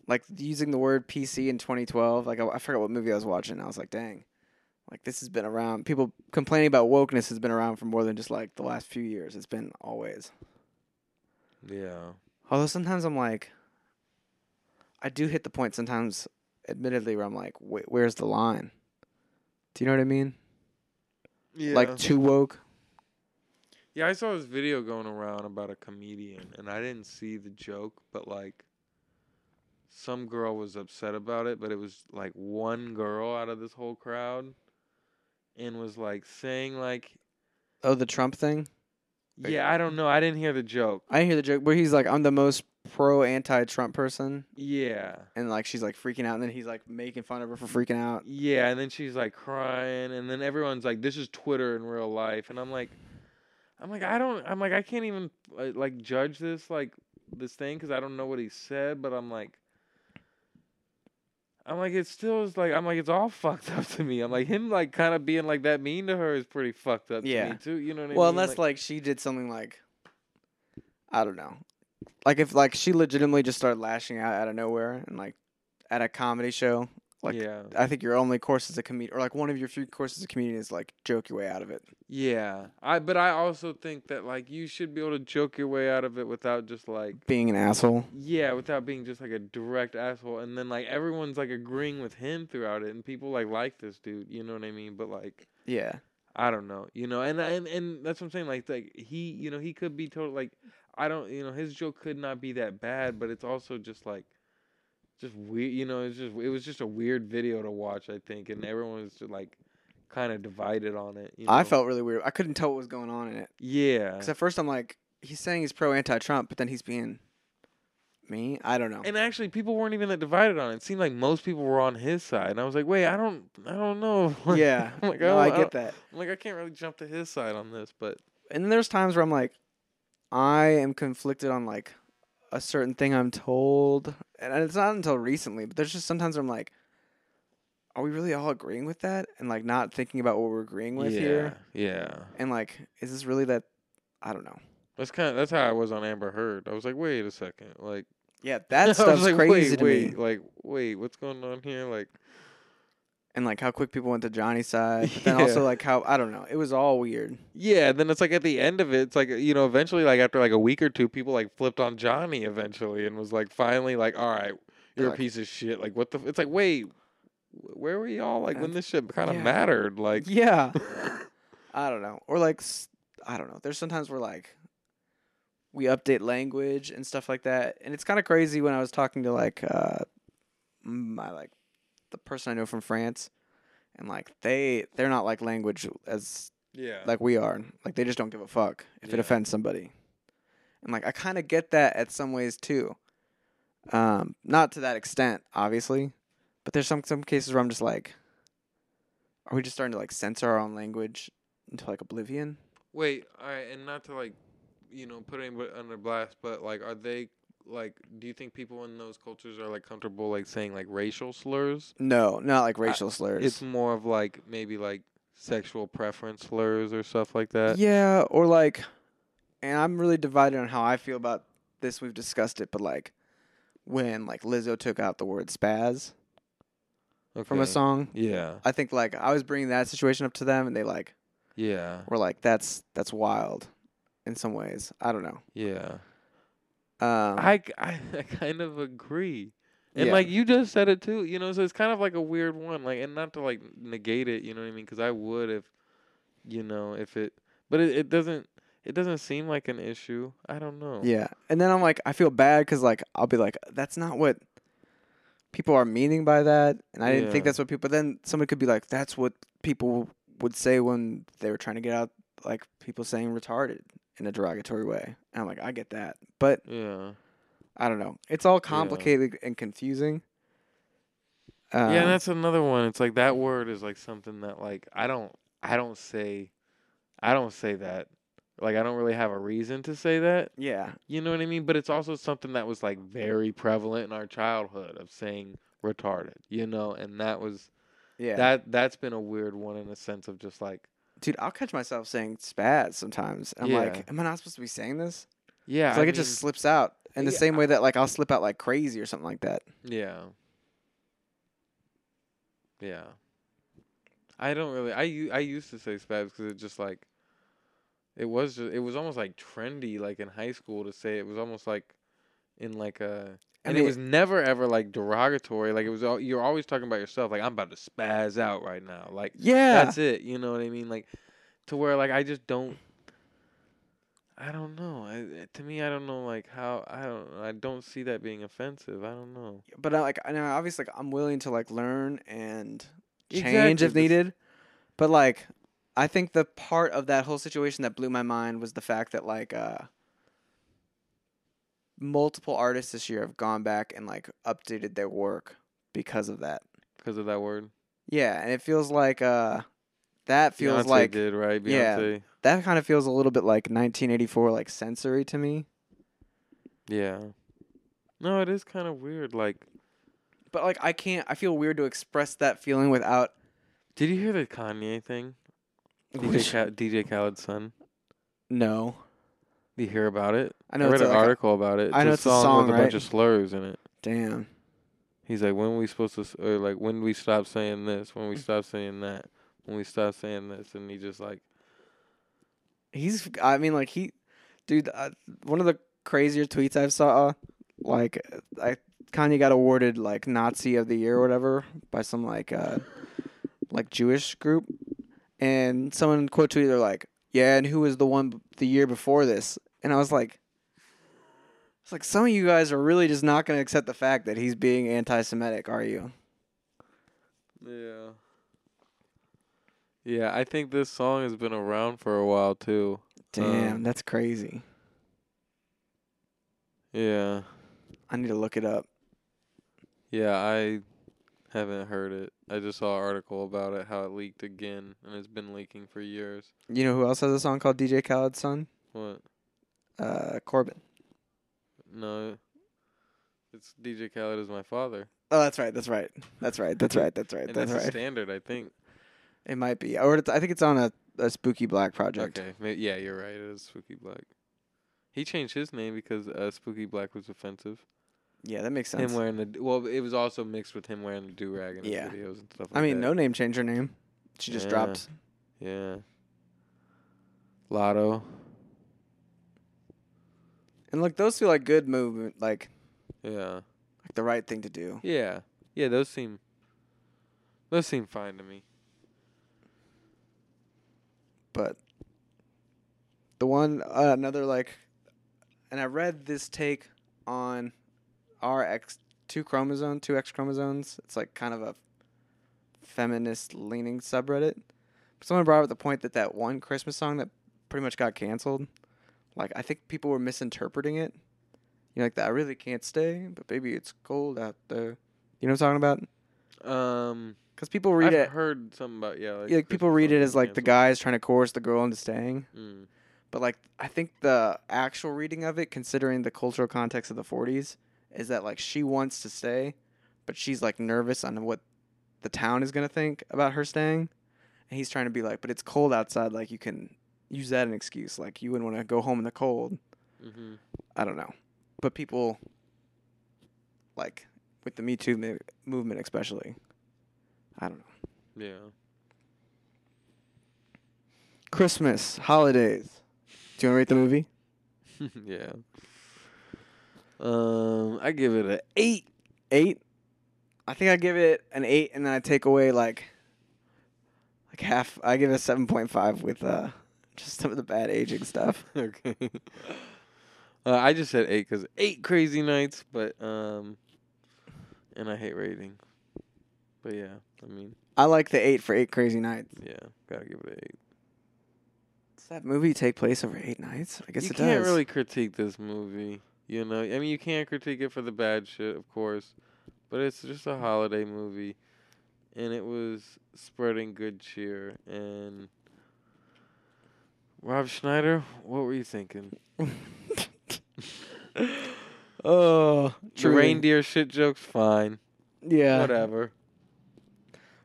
Like, using the word PC in 2012, like, I forgot what movie I was watching, and I was like, dang. Like, this has been around. People complaining about wokeness has been around for more than just, like, the last few years. It's been always. Yeah. Although sometimes I'm like, I do hit the point sometimes, admittedly, where I'm like, where's the line? Do you know what I mean? Yeah. Like, too woke. Yeah, I saw this video going around about a comedian, and I didn't see the joke, but, like, some girl was upset about it, but it was, like, one girl out of this whole crowd and was, like, saying, like... Oh, the Trump thing? Yeah, I don't know. I didn't hear the joke. Where he's like, I'm the most pro-anti-Trump person. Yeah. And, like, she's, like, freaking out. And then he's, like, making fun of her for freaking out. Yeah, and then she's, like, crying. And then everyone's like, this is Twitter in real life. And I'm like, I can't even, like, judge this, like, this thing because I don't know what he said. But I'm like, it still is, like, I'm like, it's all fucked up to me. I'm like, him, like, kind of being, like, that mean to her is pretty fucked up to me, too. You know what I mean? Well, unless, like, she did something, like, I don't know. Like, if, like, she legitimately just started lashing out of nowhere and, like, at a comedy show, Like, yeah. I think your only course as a comedian, or like one of your few courses as a comedian, is like joke your way out of it. Yeah, but I also think that like you should be able to joke your way out of it without just like being an asshole. Yeah, without being just like a direct asshole, and then like everyone's like agreeing with him throughout it, and people like this dude, you know what I mean? But like, yeah, I don't know, you know, and that's what I'm saying. Like he, you know, he could be total like I don't, you know, his joke could not be that bad, but it's also just like. Just weird, you know. It was just a weird video to watch, I think, and everyone was just like kind of divided on it. You know? I felt really weird. I couldn't tell what was going on in it. Yeah. Because at first I'm like, he's saying he's pro anti-Trump, but then he's being mean. I don't know. And actually, people weren't even that divided on it. It seemed like most people were on his side, and I was like, wait, I don't know. Yeah. I'm like, I get that. I'm like, I can't really jump to his side on this, but. And then there's times where I'm like, I am conflicted on like. A certain thing I'm told, and it's not until recently, but there's just sometimes where I'm like, are we really all agreeing with that? And like not thinking about what we're agreeing with here. Yeah. And like, is this really that? I don't know. That's how I was on Amber Heard. I was like, wait a second. Like, yeah, that stuff's like, crazy to me. Like, wait, what's going on here? Like, and like how quick people went to Johnny's side. But then also like how, I don't know. It was all weird. Yeah. Then it's like at the end of it, it's like, you know, eventually like after like a week or two, people like flipped on Johnny eventually and was like, finally like, all right, you're a piece of shit. Like what the, it's like, wait, where were y'all like when this shit kind of mattered? Like, yeah, I don't know. Or like, I don't know. There's sometimes where like we update language and stuff like that. And it's kind of crazy when I was talking to like my like, the person I know from France, and like they're not like language as like we are. Like they just don't give a fuck if it offends somebody. And like I kind of get that at some ways too. Not to that extent, obviously, but there's some cases where I'm just like, are we just starting to like censor our own language into like oblivion? Wait, all right, and not to like, you know, put anybody under blast, but like, are they? Like, do you think people in those cultures are, like, comfortable, like, saying, like, racial slurs? No, not, like, racial slurs. It's more of, like, maybe, like, sexual preference slurs or stuff like that? Yeah, or, like, and I'm really divided on how I feel about this. We've discussed it, but, like, when, like, Lizzo took out the word spaz from a song. Yeah. I think, like, I was bringing that situation up to them, and they, like, were like, that's wild in some ways. I don't know. Yeah. I kind of agree, and like you just said it too, you know. So it's kind of like a weird one, like, and not to like negate it, you know what I mean? Because I would if, you know, if it, but it doesn't seem like an issue. I don't know. Yeah, and then I'm like, I feel bad because like I'll be like, that's not what people are meaning by that, and I didn't think that's what people. But then somebody could be like, that's what people would say when they were trying to get out, like people saying retarded. In a derogatory way. And I'm like, I get that. But I don't know. It's all complicated and confusing. Yeah, and that's another one. It's like that word is like something that like I don't say that. Like I don't really have a reason to say that. Yeah. You know what I mean? But it's also something that was like very prevalent in our childhood of saying retarded, you know, and that was that's been a weird one in a sense of just like dude, I'll catch myself saying spaz sometimes. I'm like, am I not supposed to be saying this? Yeah. It's like I mean, it just slips out. In the same way that like I'll slip out like crazy or something like that. Yeah. Yeah. I don't really... I used to say spaz because it just like... It was almost like trendy like in high school to say. It was almost like in like a... And I mean, it was never ever like derogatory. Like it was, you're always talking about yourself. Like I'm about to spaz out right now. Like that's it. You know what I mean? Like to where like I just don't. I don't know. To me, I don't know. Like how I don't see that being offensive. I don't know. But I know obviously like, I'm willing to like learn and change if needed. But like I think the part of that whole situation that blew my mind was the fact that like. Multiple artists this year have gone back and like updated their work because of that. Because of that word. Yeah, and it feels like that feels Beyonce like did right. Beyonce. Yeah, that kind of feels a little bit like 1984, like sensory to me. Yeah. No, it is kind of weird. Like, but like I can't. I feel weird to express that feeling without. Did you hear the Kanye thing? DJ Khaled's son. No. You hear about it? I read an article about it. I know it's a song with a bunch of slurs in it. Damn. He's like, when are we supposed to, or like, when we stop saying this, when we stop saying that, when we stop saying this, and he just like. He's, I mean, like he, dude, one of the crazier tweets I've saw, like, Kanye got awarded like Nazi of the Year or whatever by some like Jewish group, and someone quote tweeted, they're like, yeah, and who was the one the year before this? And I was like. It's like, some of you guys are really just not going to accept the fact that he's being anti-Semitic, are you? Yeah. Yeah, I think this song has been around for a while, too. Damn, that's crazy. Yeah. I need to look it up. Yeah, I haven't heard it. I just saw an article about it, how it leaked again, and it's been leaking for years. You know who else has a song called DJ Khaled's Son? What? Corbin. No, it's DJ Khaled Is My Father. Oh, that's right. And that's a standard, I think. It might be. Or I think it's on a Spooky Black project. Okay, yeah, you're right. It is Spooky Black. He changed his name because Spooky Black was offensive. Yeah, that makes sense. Him wearing the well, it was also mixed with him wearing the do-rag in his videos and stuff like that. I mean, No Name changed her name. She just dropped. Yeah. Lotto. And look, those feel like good movement, like like the right thing to do. Yeah, yeah, those seem fine to me. But the one another like, and I read this take on two X chromosomes. It's like kind of a feminist leaning subreddit. But someone brought up the point that one Christmas song that pretty much got canceled. Like, I think people were misinterpreting it. You know, like, that I really can't stay, but baby, it's cold out there. You know what I'm talking about? Because people read I've heard something about, like people read it as, like, the guy's trying to coerce the girl into staying. Mm. But, like, I think the actual reading of it, considering the cultural context of the 40s, is that, like, she wants to stay, but she's, like, nervous on what the town is going to think about her staying. And he's trying to be like, but it's cold outside, like, you can... use that as an excuse. Like, you wouldn't want to go home in the cold. Mm-hmm. I don't know. But people, like, with the Me Too movement especially, I don't know. Yeah. Christmas, holidays. Do you want to rate the movie? Yeah. I give it an 8. 8? I think I give it an 8, and then I take away, like half. I give it a 7.5 with, just some of the bad aging stuff. Okay. I just said 8 because 8 crazy nights, but and I hate rating. But yeah, I mean. I like the 8 for 8 crazy nights. Yeah, gotta give it an 8. Does that movie take place over 8 nights? I guess it does. You can't really critique this movie, you know. I mean, you can't critique it for the bad shit, of course, but it's just a holiday movie, and it was spreading good cheer and. Rob Schneider, what were you thinking? Oh, true. The reindeer shit joke's fine. Yeah. Whatever.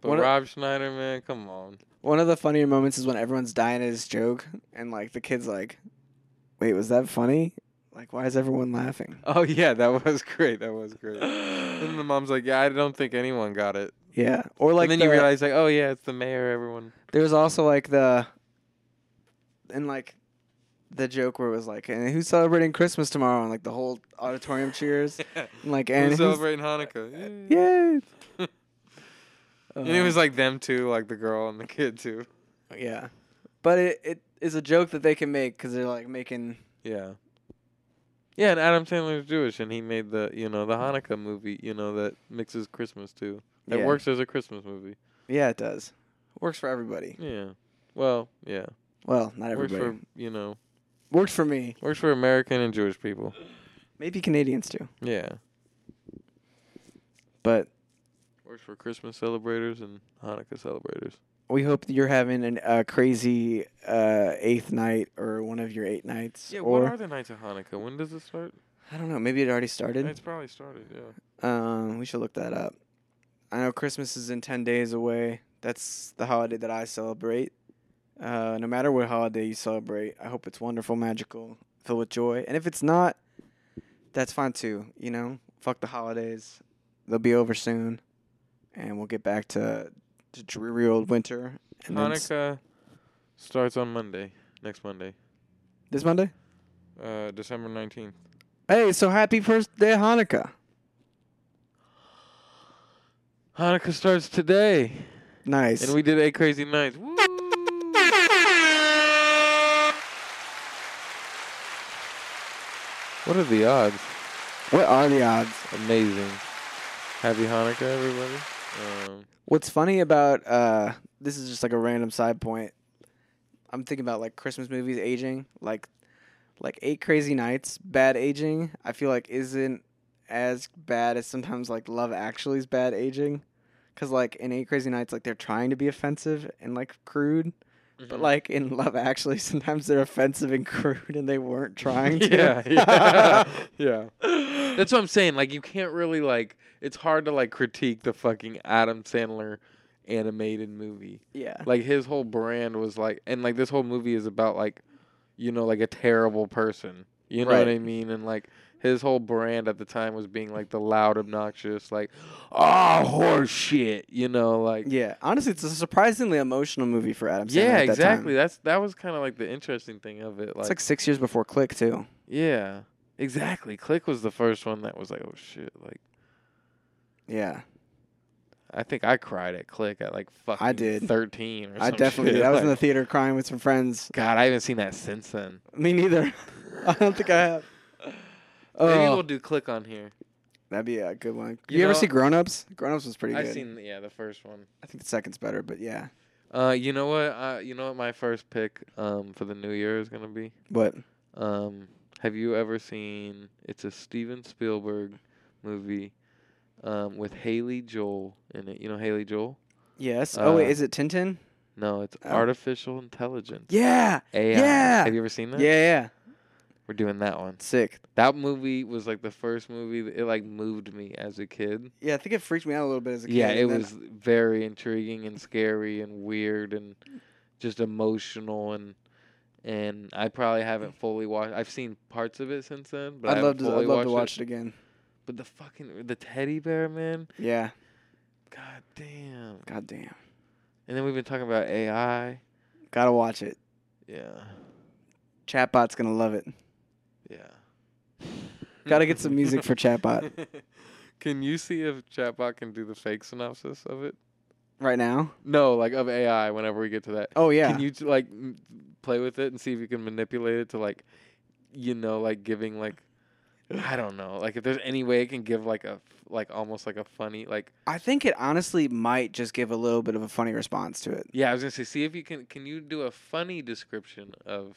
But Rob Schneider, man, come on. One of the funnier moments is when everyone's dying at his joke, and, like, the kid's like, wait, was that funny? Like, why is everyone laughing? Oh, yeah, that was great. And the mom's like, yeah, I don't think anyone got it. Yeah. Or like, and then you realize, like, oh, yeah, it's the mayor, everyone. There's also, like, the joke where it was like, and who's celebrating Christmas tomorrow? And like the whole auditorium cheers. Yeah. And like, and who's celebrating Hanukkah? Yay! Yay. And it was like them two, like the girl and the kid too. Yeah, but it is a joke that they can make because they're like making. Yeah. Yeah, and Adam Sandler's Jewish, and he made the Hanukkah movie that mixes Christmas too. It works as a Christmas movie. Yeah, it does. Works for everybody. Yeah. Well, yeah. Well, not everybody. Works for, Works for me. Works for American and Jewish people. Maybe Canadians, too. Yeah. But. Works for Christmas celebrators and Hanukkah celebrators. We hope that you're having a crazy 8th night or one of your 8 nights. Yeah, what are the nights of Hanukkah? When does it start? I don't know. Maybe it already started. It's probably started, yeah. We should look that up. I know Christmas is in 10 days away. That's the holiday that I celebrate. No matter what holiday you celebrate, I hope it's wonderful, magical, filled with joy. And if it's not, that's fine too. Fuck the holidays. they'll be over soon, and we'll get back to dreary old winter. And Hanukkah starts on Monday, next Monday. This Monday? December 19th. Hey, so happy first day of Hanukkah. Hanukkah starts today. Nice. And we did 8 crazy nights. Woo! What are the odds? What are the odds? Amazing. Happy Hanukkah, everybody. What's funny about, this is just like a random side point. I'm thinking about like Christmas movies aging, like 8 Crazy Nights, bad aging. I feel like isn't as bad as sometimes like Love Actually's bad aging. Because like in 8 Crazy Nights, like they're trying to be offensive and like crude. Mm-hmm. But like in Love Actually, sometimes they're offensive and crude, and they weren't trying to. Yeah. That's what I'm saying. Like you can't really like. It's hard to like critique the fucking Adam Sandler animated movie. Yeah. Like his whole brand was like, and like this whole movie is about like, you know, like a terrible person. You know what I mean? And like his whole brand at the time was being like the loud, obnoxious, like, oh, horse shit. You know, like. Yeah. Honestly, it's a surprisingly emotional movie for Adam Sandler. Yeah, at that exactly. time. That was kind of like the interesting thing of it. Like, it's like 6 years before Click too. Yeah. Exactly. Click was the first one that was like, oh shit, like. Yeah. I think I cried at Click at like fucking I did. 13 or something. I definitely did. I was like, in the theater crying with some friends. God, I haven't seen that since then. Me neither. I don't think I have. Maybe we'll do Click on here. That'd be a good one. You ever see Grown Ups? Grown Ups was pretty good. I've seen the first one. I think the second's better, but yeah. You know what? My first pick for the new year is gonna be? What? Have you ever seen? It's a Steven Spielberg movie. With Haley Joel in it. You know Haley Joel? Yes. Wait, is it Tintin? No, it's Artificial Intelligence. Yeah. AI. Yeah. Have you ever seen that? Yeah. We're doing that one. Sick. That movie was like the first movie that it like moved me as a kid. Yeah, I think it freaked me out a little bit as a kid. Yeah, it was very intriguing and scary and weird and just emotional and I probably haven't fully watched. I've seen parts of it since then, but I'd love to watch it again. But the fucking teddy bear, man. Yeah. God damn. And then we've been talking about AI. Gotta watch it. Yeah. Chatbot's gonna love it. Yeah. Gotta get some music for Chatbot. Can you see if Chatbot can do the fake synopsis of it? Right now? No, like of AI. Whenever we get to that. Oh yeah. Can you like play with it and see if you can manipulate it to like, you know, like giving like. I don't know. Like, if there's any way it can give, like, a, like, almost, like, a funny, like... I think it honestly might just give a little bit of a funny response to it. Yeah, I was going to say, see if you can... Can you do a funny description of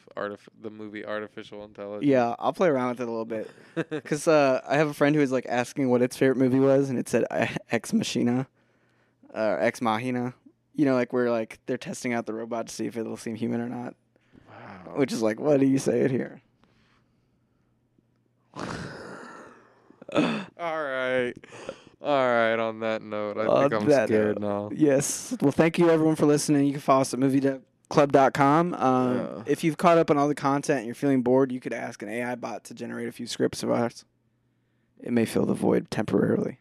the movie Artificial Intelligence? Yeah, I'll play around with it a little bit. Because I have a friend who was, like, asking what its favorite movie was, and it said Ex Machina. Or Ex Machina. You know, like, where, like, they're testing out the robot to see if it'll seem human or not. Wow. Which is like, what do you say it here? All right. On that note, I think I'm scared now. Yes. Well, thank you everyone for listening. You can follow us at MovieDevClub.com. If you've caught up on all the content and you're feeling bored, you could ask an AI bot to generate a few scripts of ours. It may fill the void temporarily.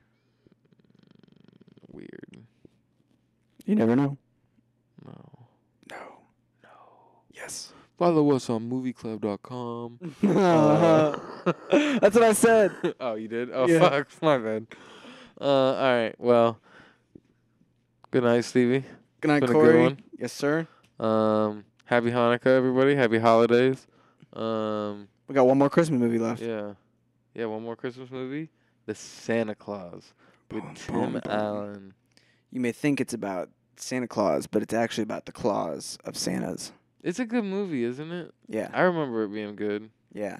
Weird. You never know. No. Yes. Follow us on movieclub.com. That's what I said. Oh, you did? Oh, yeah. Fuck. My bad. All right. Well, good night, Stevie. Good night, Corey. Good one. Yes, sir. Happy Hanukkah, everybody. Happy holidays. We got one more Christmas movie left. Yeah, one more Christmas movie. The Santa Claus with Tim Allen. You may think it's about Santa Claus, but it's actually about the claws of Santas. It's a good movie, isn't it? Yeah. I remember it being good. Yeah.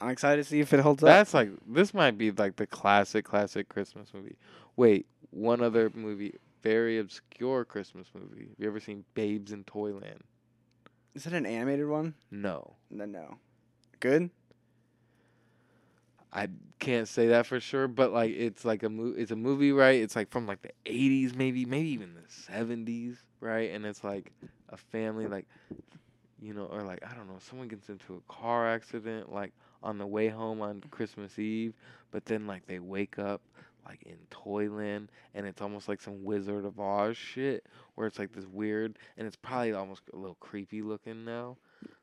I'm excited to see if it holds up. That's like, this might be like the classic Christmas movie. Wait, one other movie, very obscure Christmas movie. Have you ever seen Babes in Toyland? Is that an animated one? No. Good? I can't say that for sure, but like it's like it's a movie, right? It's like from like the 80s maybe even the 70s, right? And it's like a family, like, you know, or like, I don't know, someone gets into a car accident, like on the way home on Christmas Eve, but then like they wake up like in Toyland, and it's almost like some Wizard of Oz shit where it's like this weird, and it's probably almost a little creepy looking now.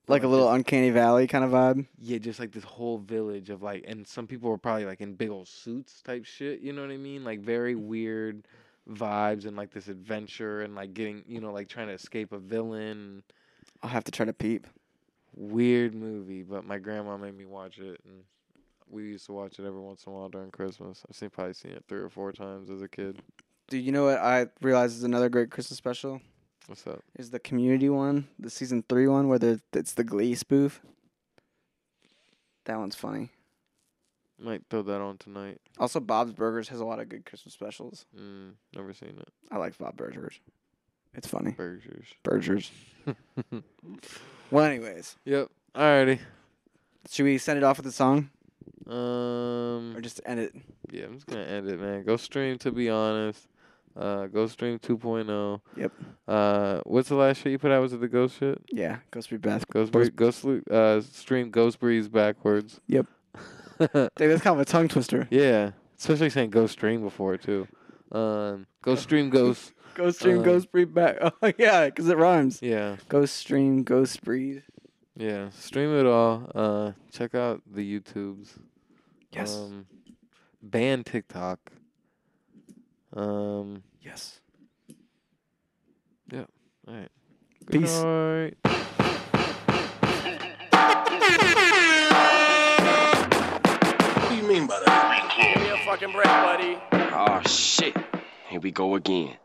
Like a little uncanny valley kind of vibe? Yeah, just like this whole village of like, and some people were probably like in big old suits type shit, you know what I mean? Like very weird vibes and like this adventure and like getting, you know, like trying to escape a villain. I'll have to try to peep. Weird movie, but my grandma made me watch it, and we used to watch it every once in a while during Christmas. I've probably seen it 3 or 4 times as a kid. Dude, you know what I realized is another great Christmas special? What's up? Is the Community one, the season 3 one, where it's the Glee spoof. That one's funny. Might throw that on tonight. Also, Bob's Burgers has a lot of good Christmas specials. Never seen it. I like Bob Burgers. It's funny. Burgers. Well, anyways. Yep. Alrighty. Should we send it off with a song? Or just end it? Yeah, I'm just going to end it, man. Go stream To Be Honest. Go stream 2.0. Yep. What's the last shit you put out? Was it the ghost shit? Yeah, Ghost Breed Back. Stream Ghost Breeze backwards. Yep. Dude, that's kind of a tongue twister. Yeah, especially saying Ghost Stream before too. Ghost Stream Ghost. Ghost Stream Ghost Breed Back. Oh yeah, because it rhymes. Yeah. Ghost Stream Ghost Breed. Yeah, stream it all. Check out the YouTubes. Yes. Ban TikTok. Yes. Yeah. All right. Good night. What do you mean by that? Give me a fucking break, buddy. Oh shit. Here we go again.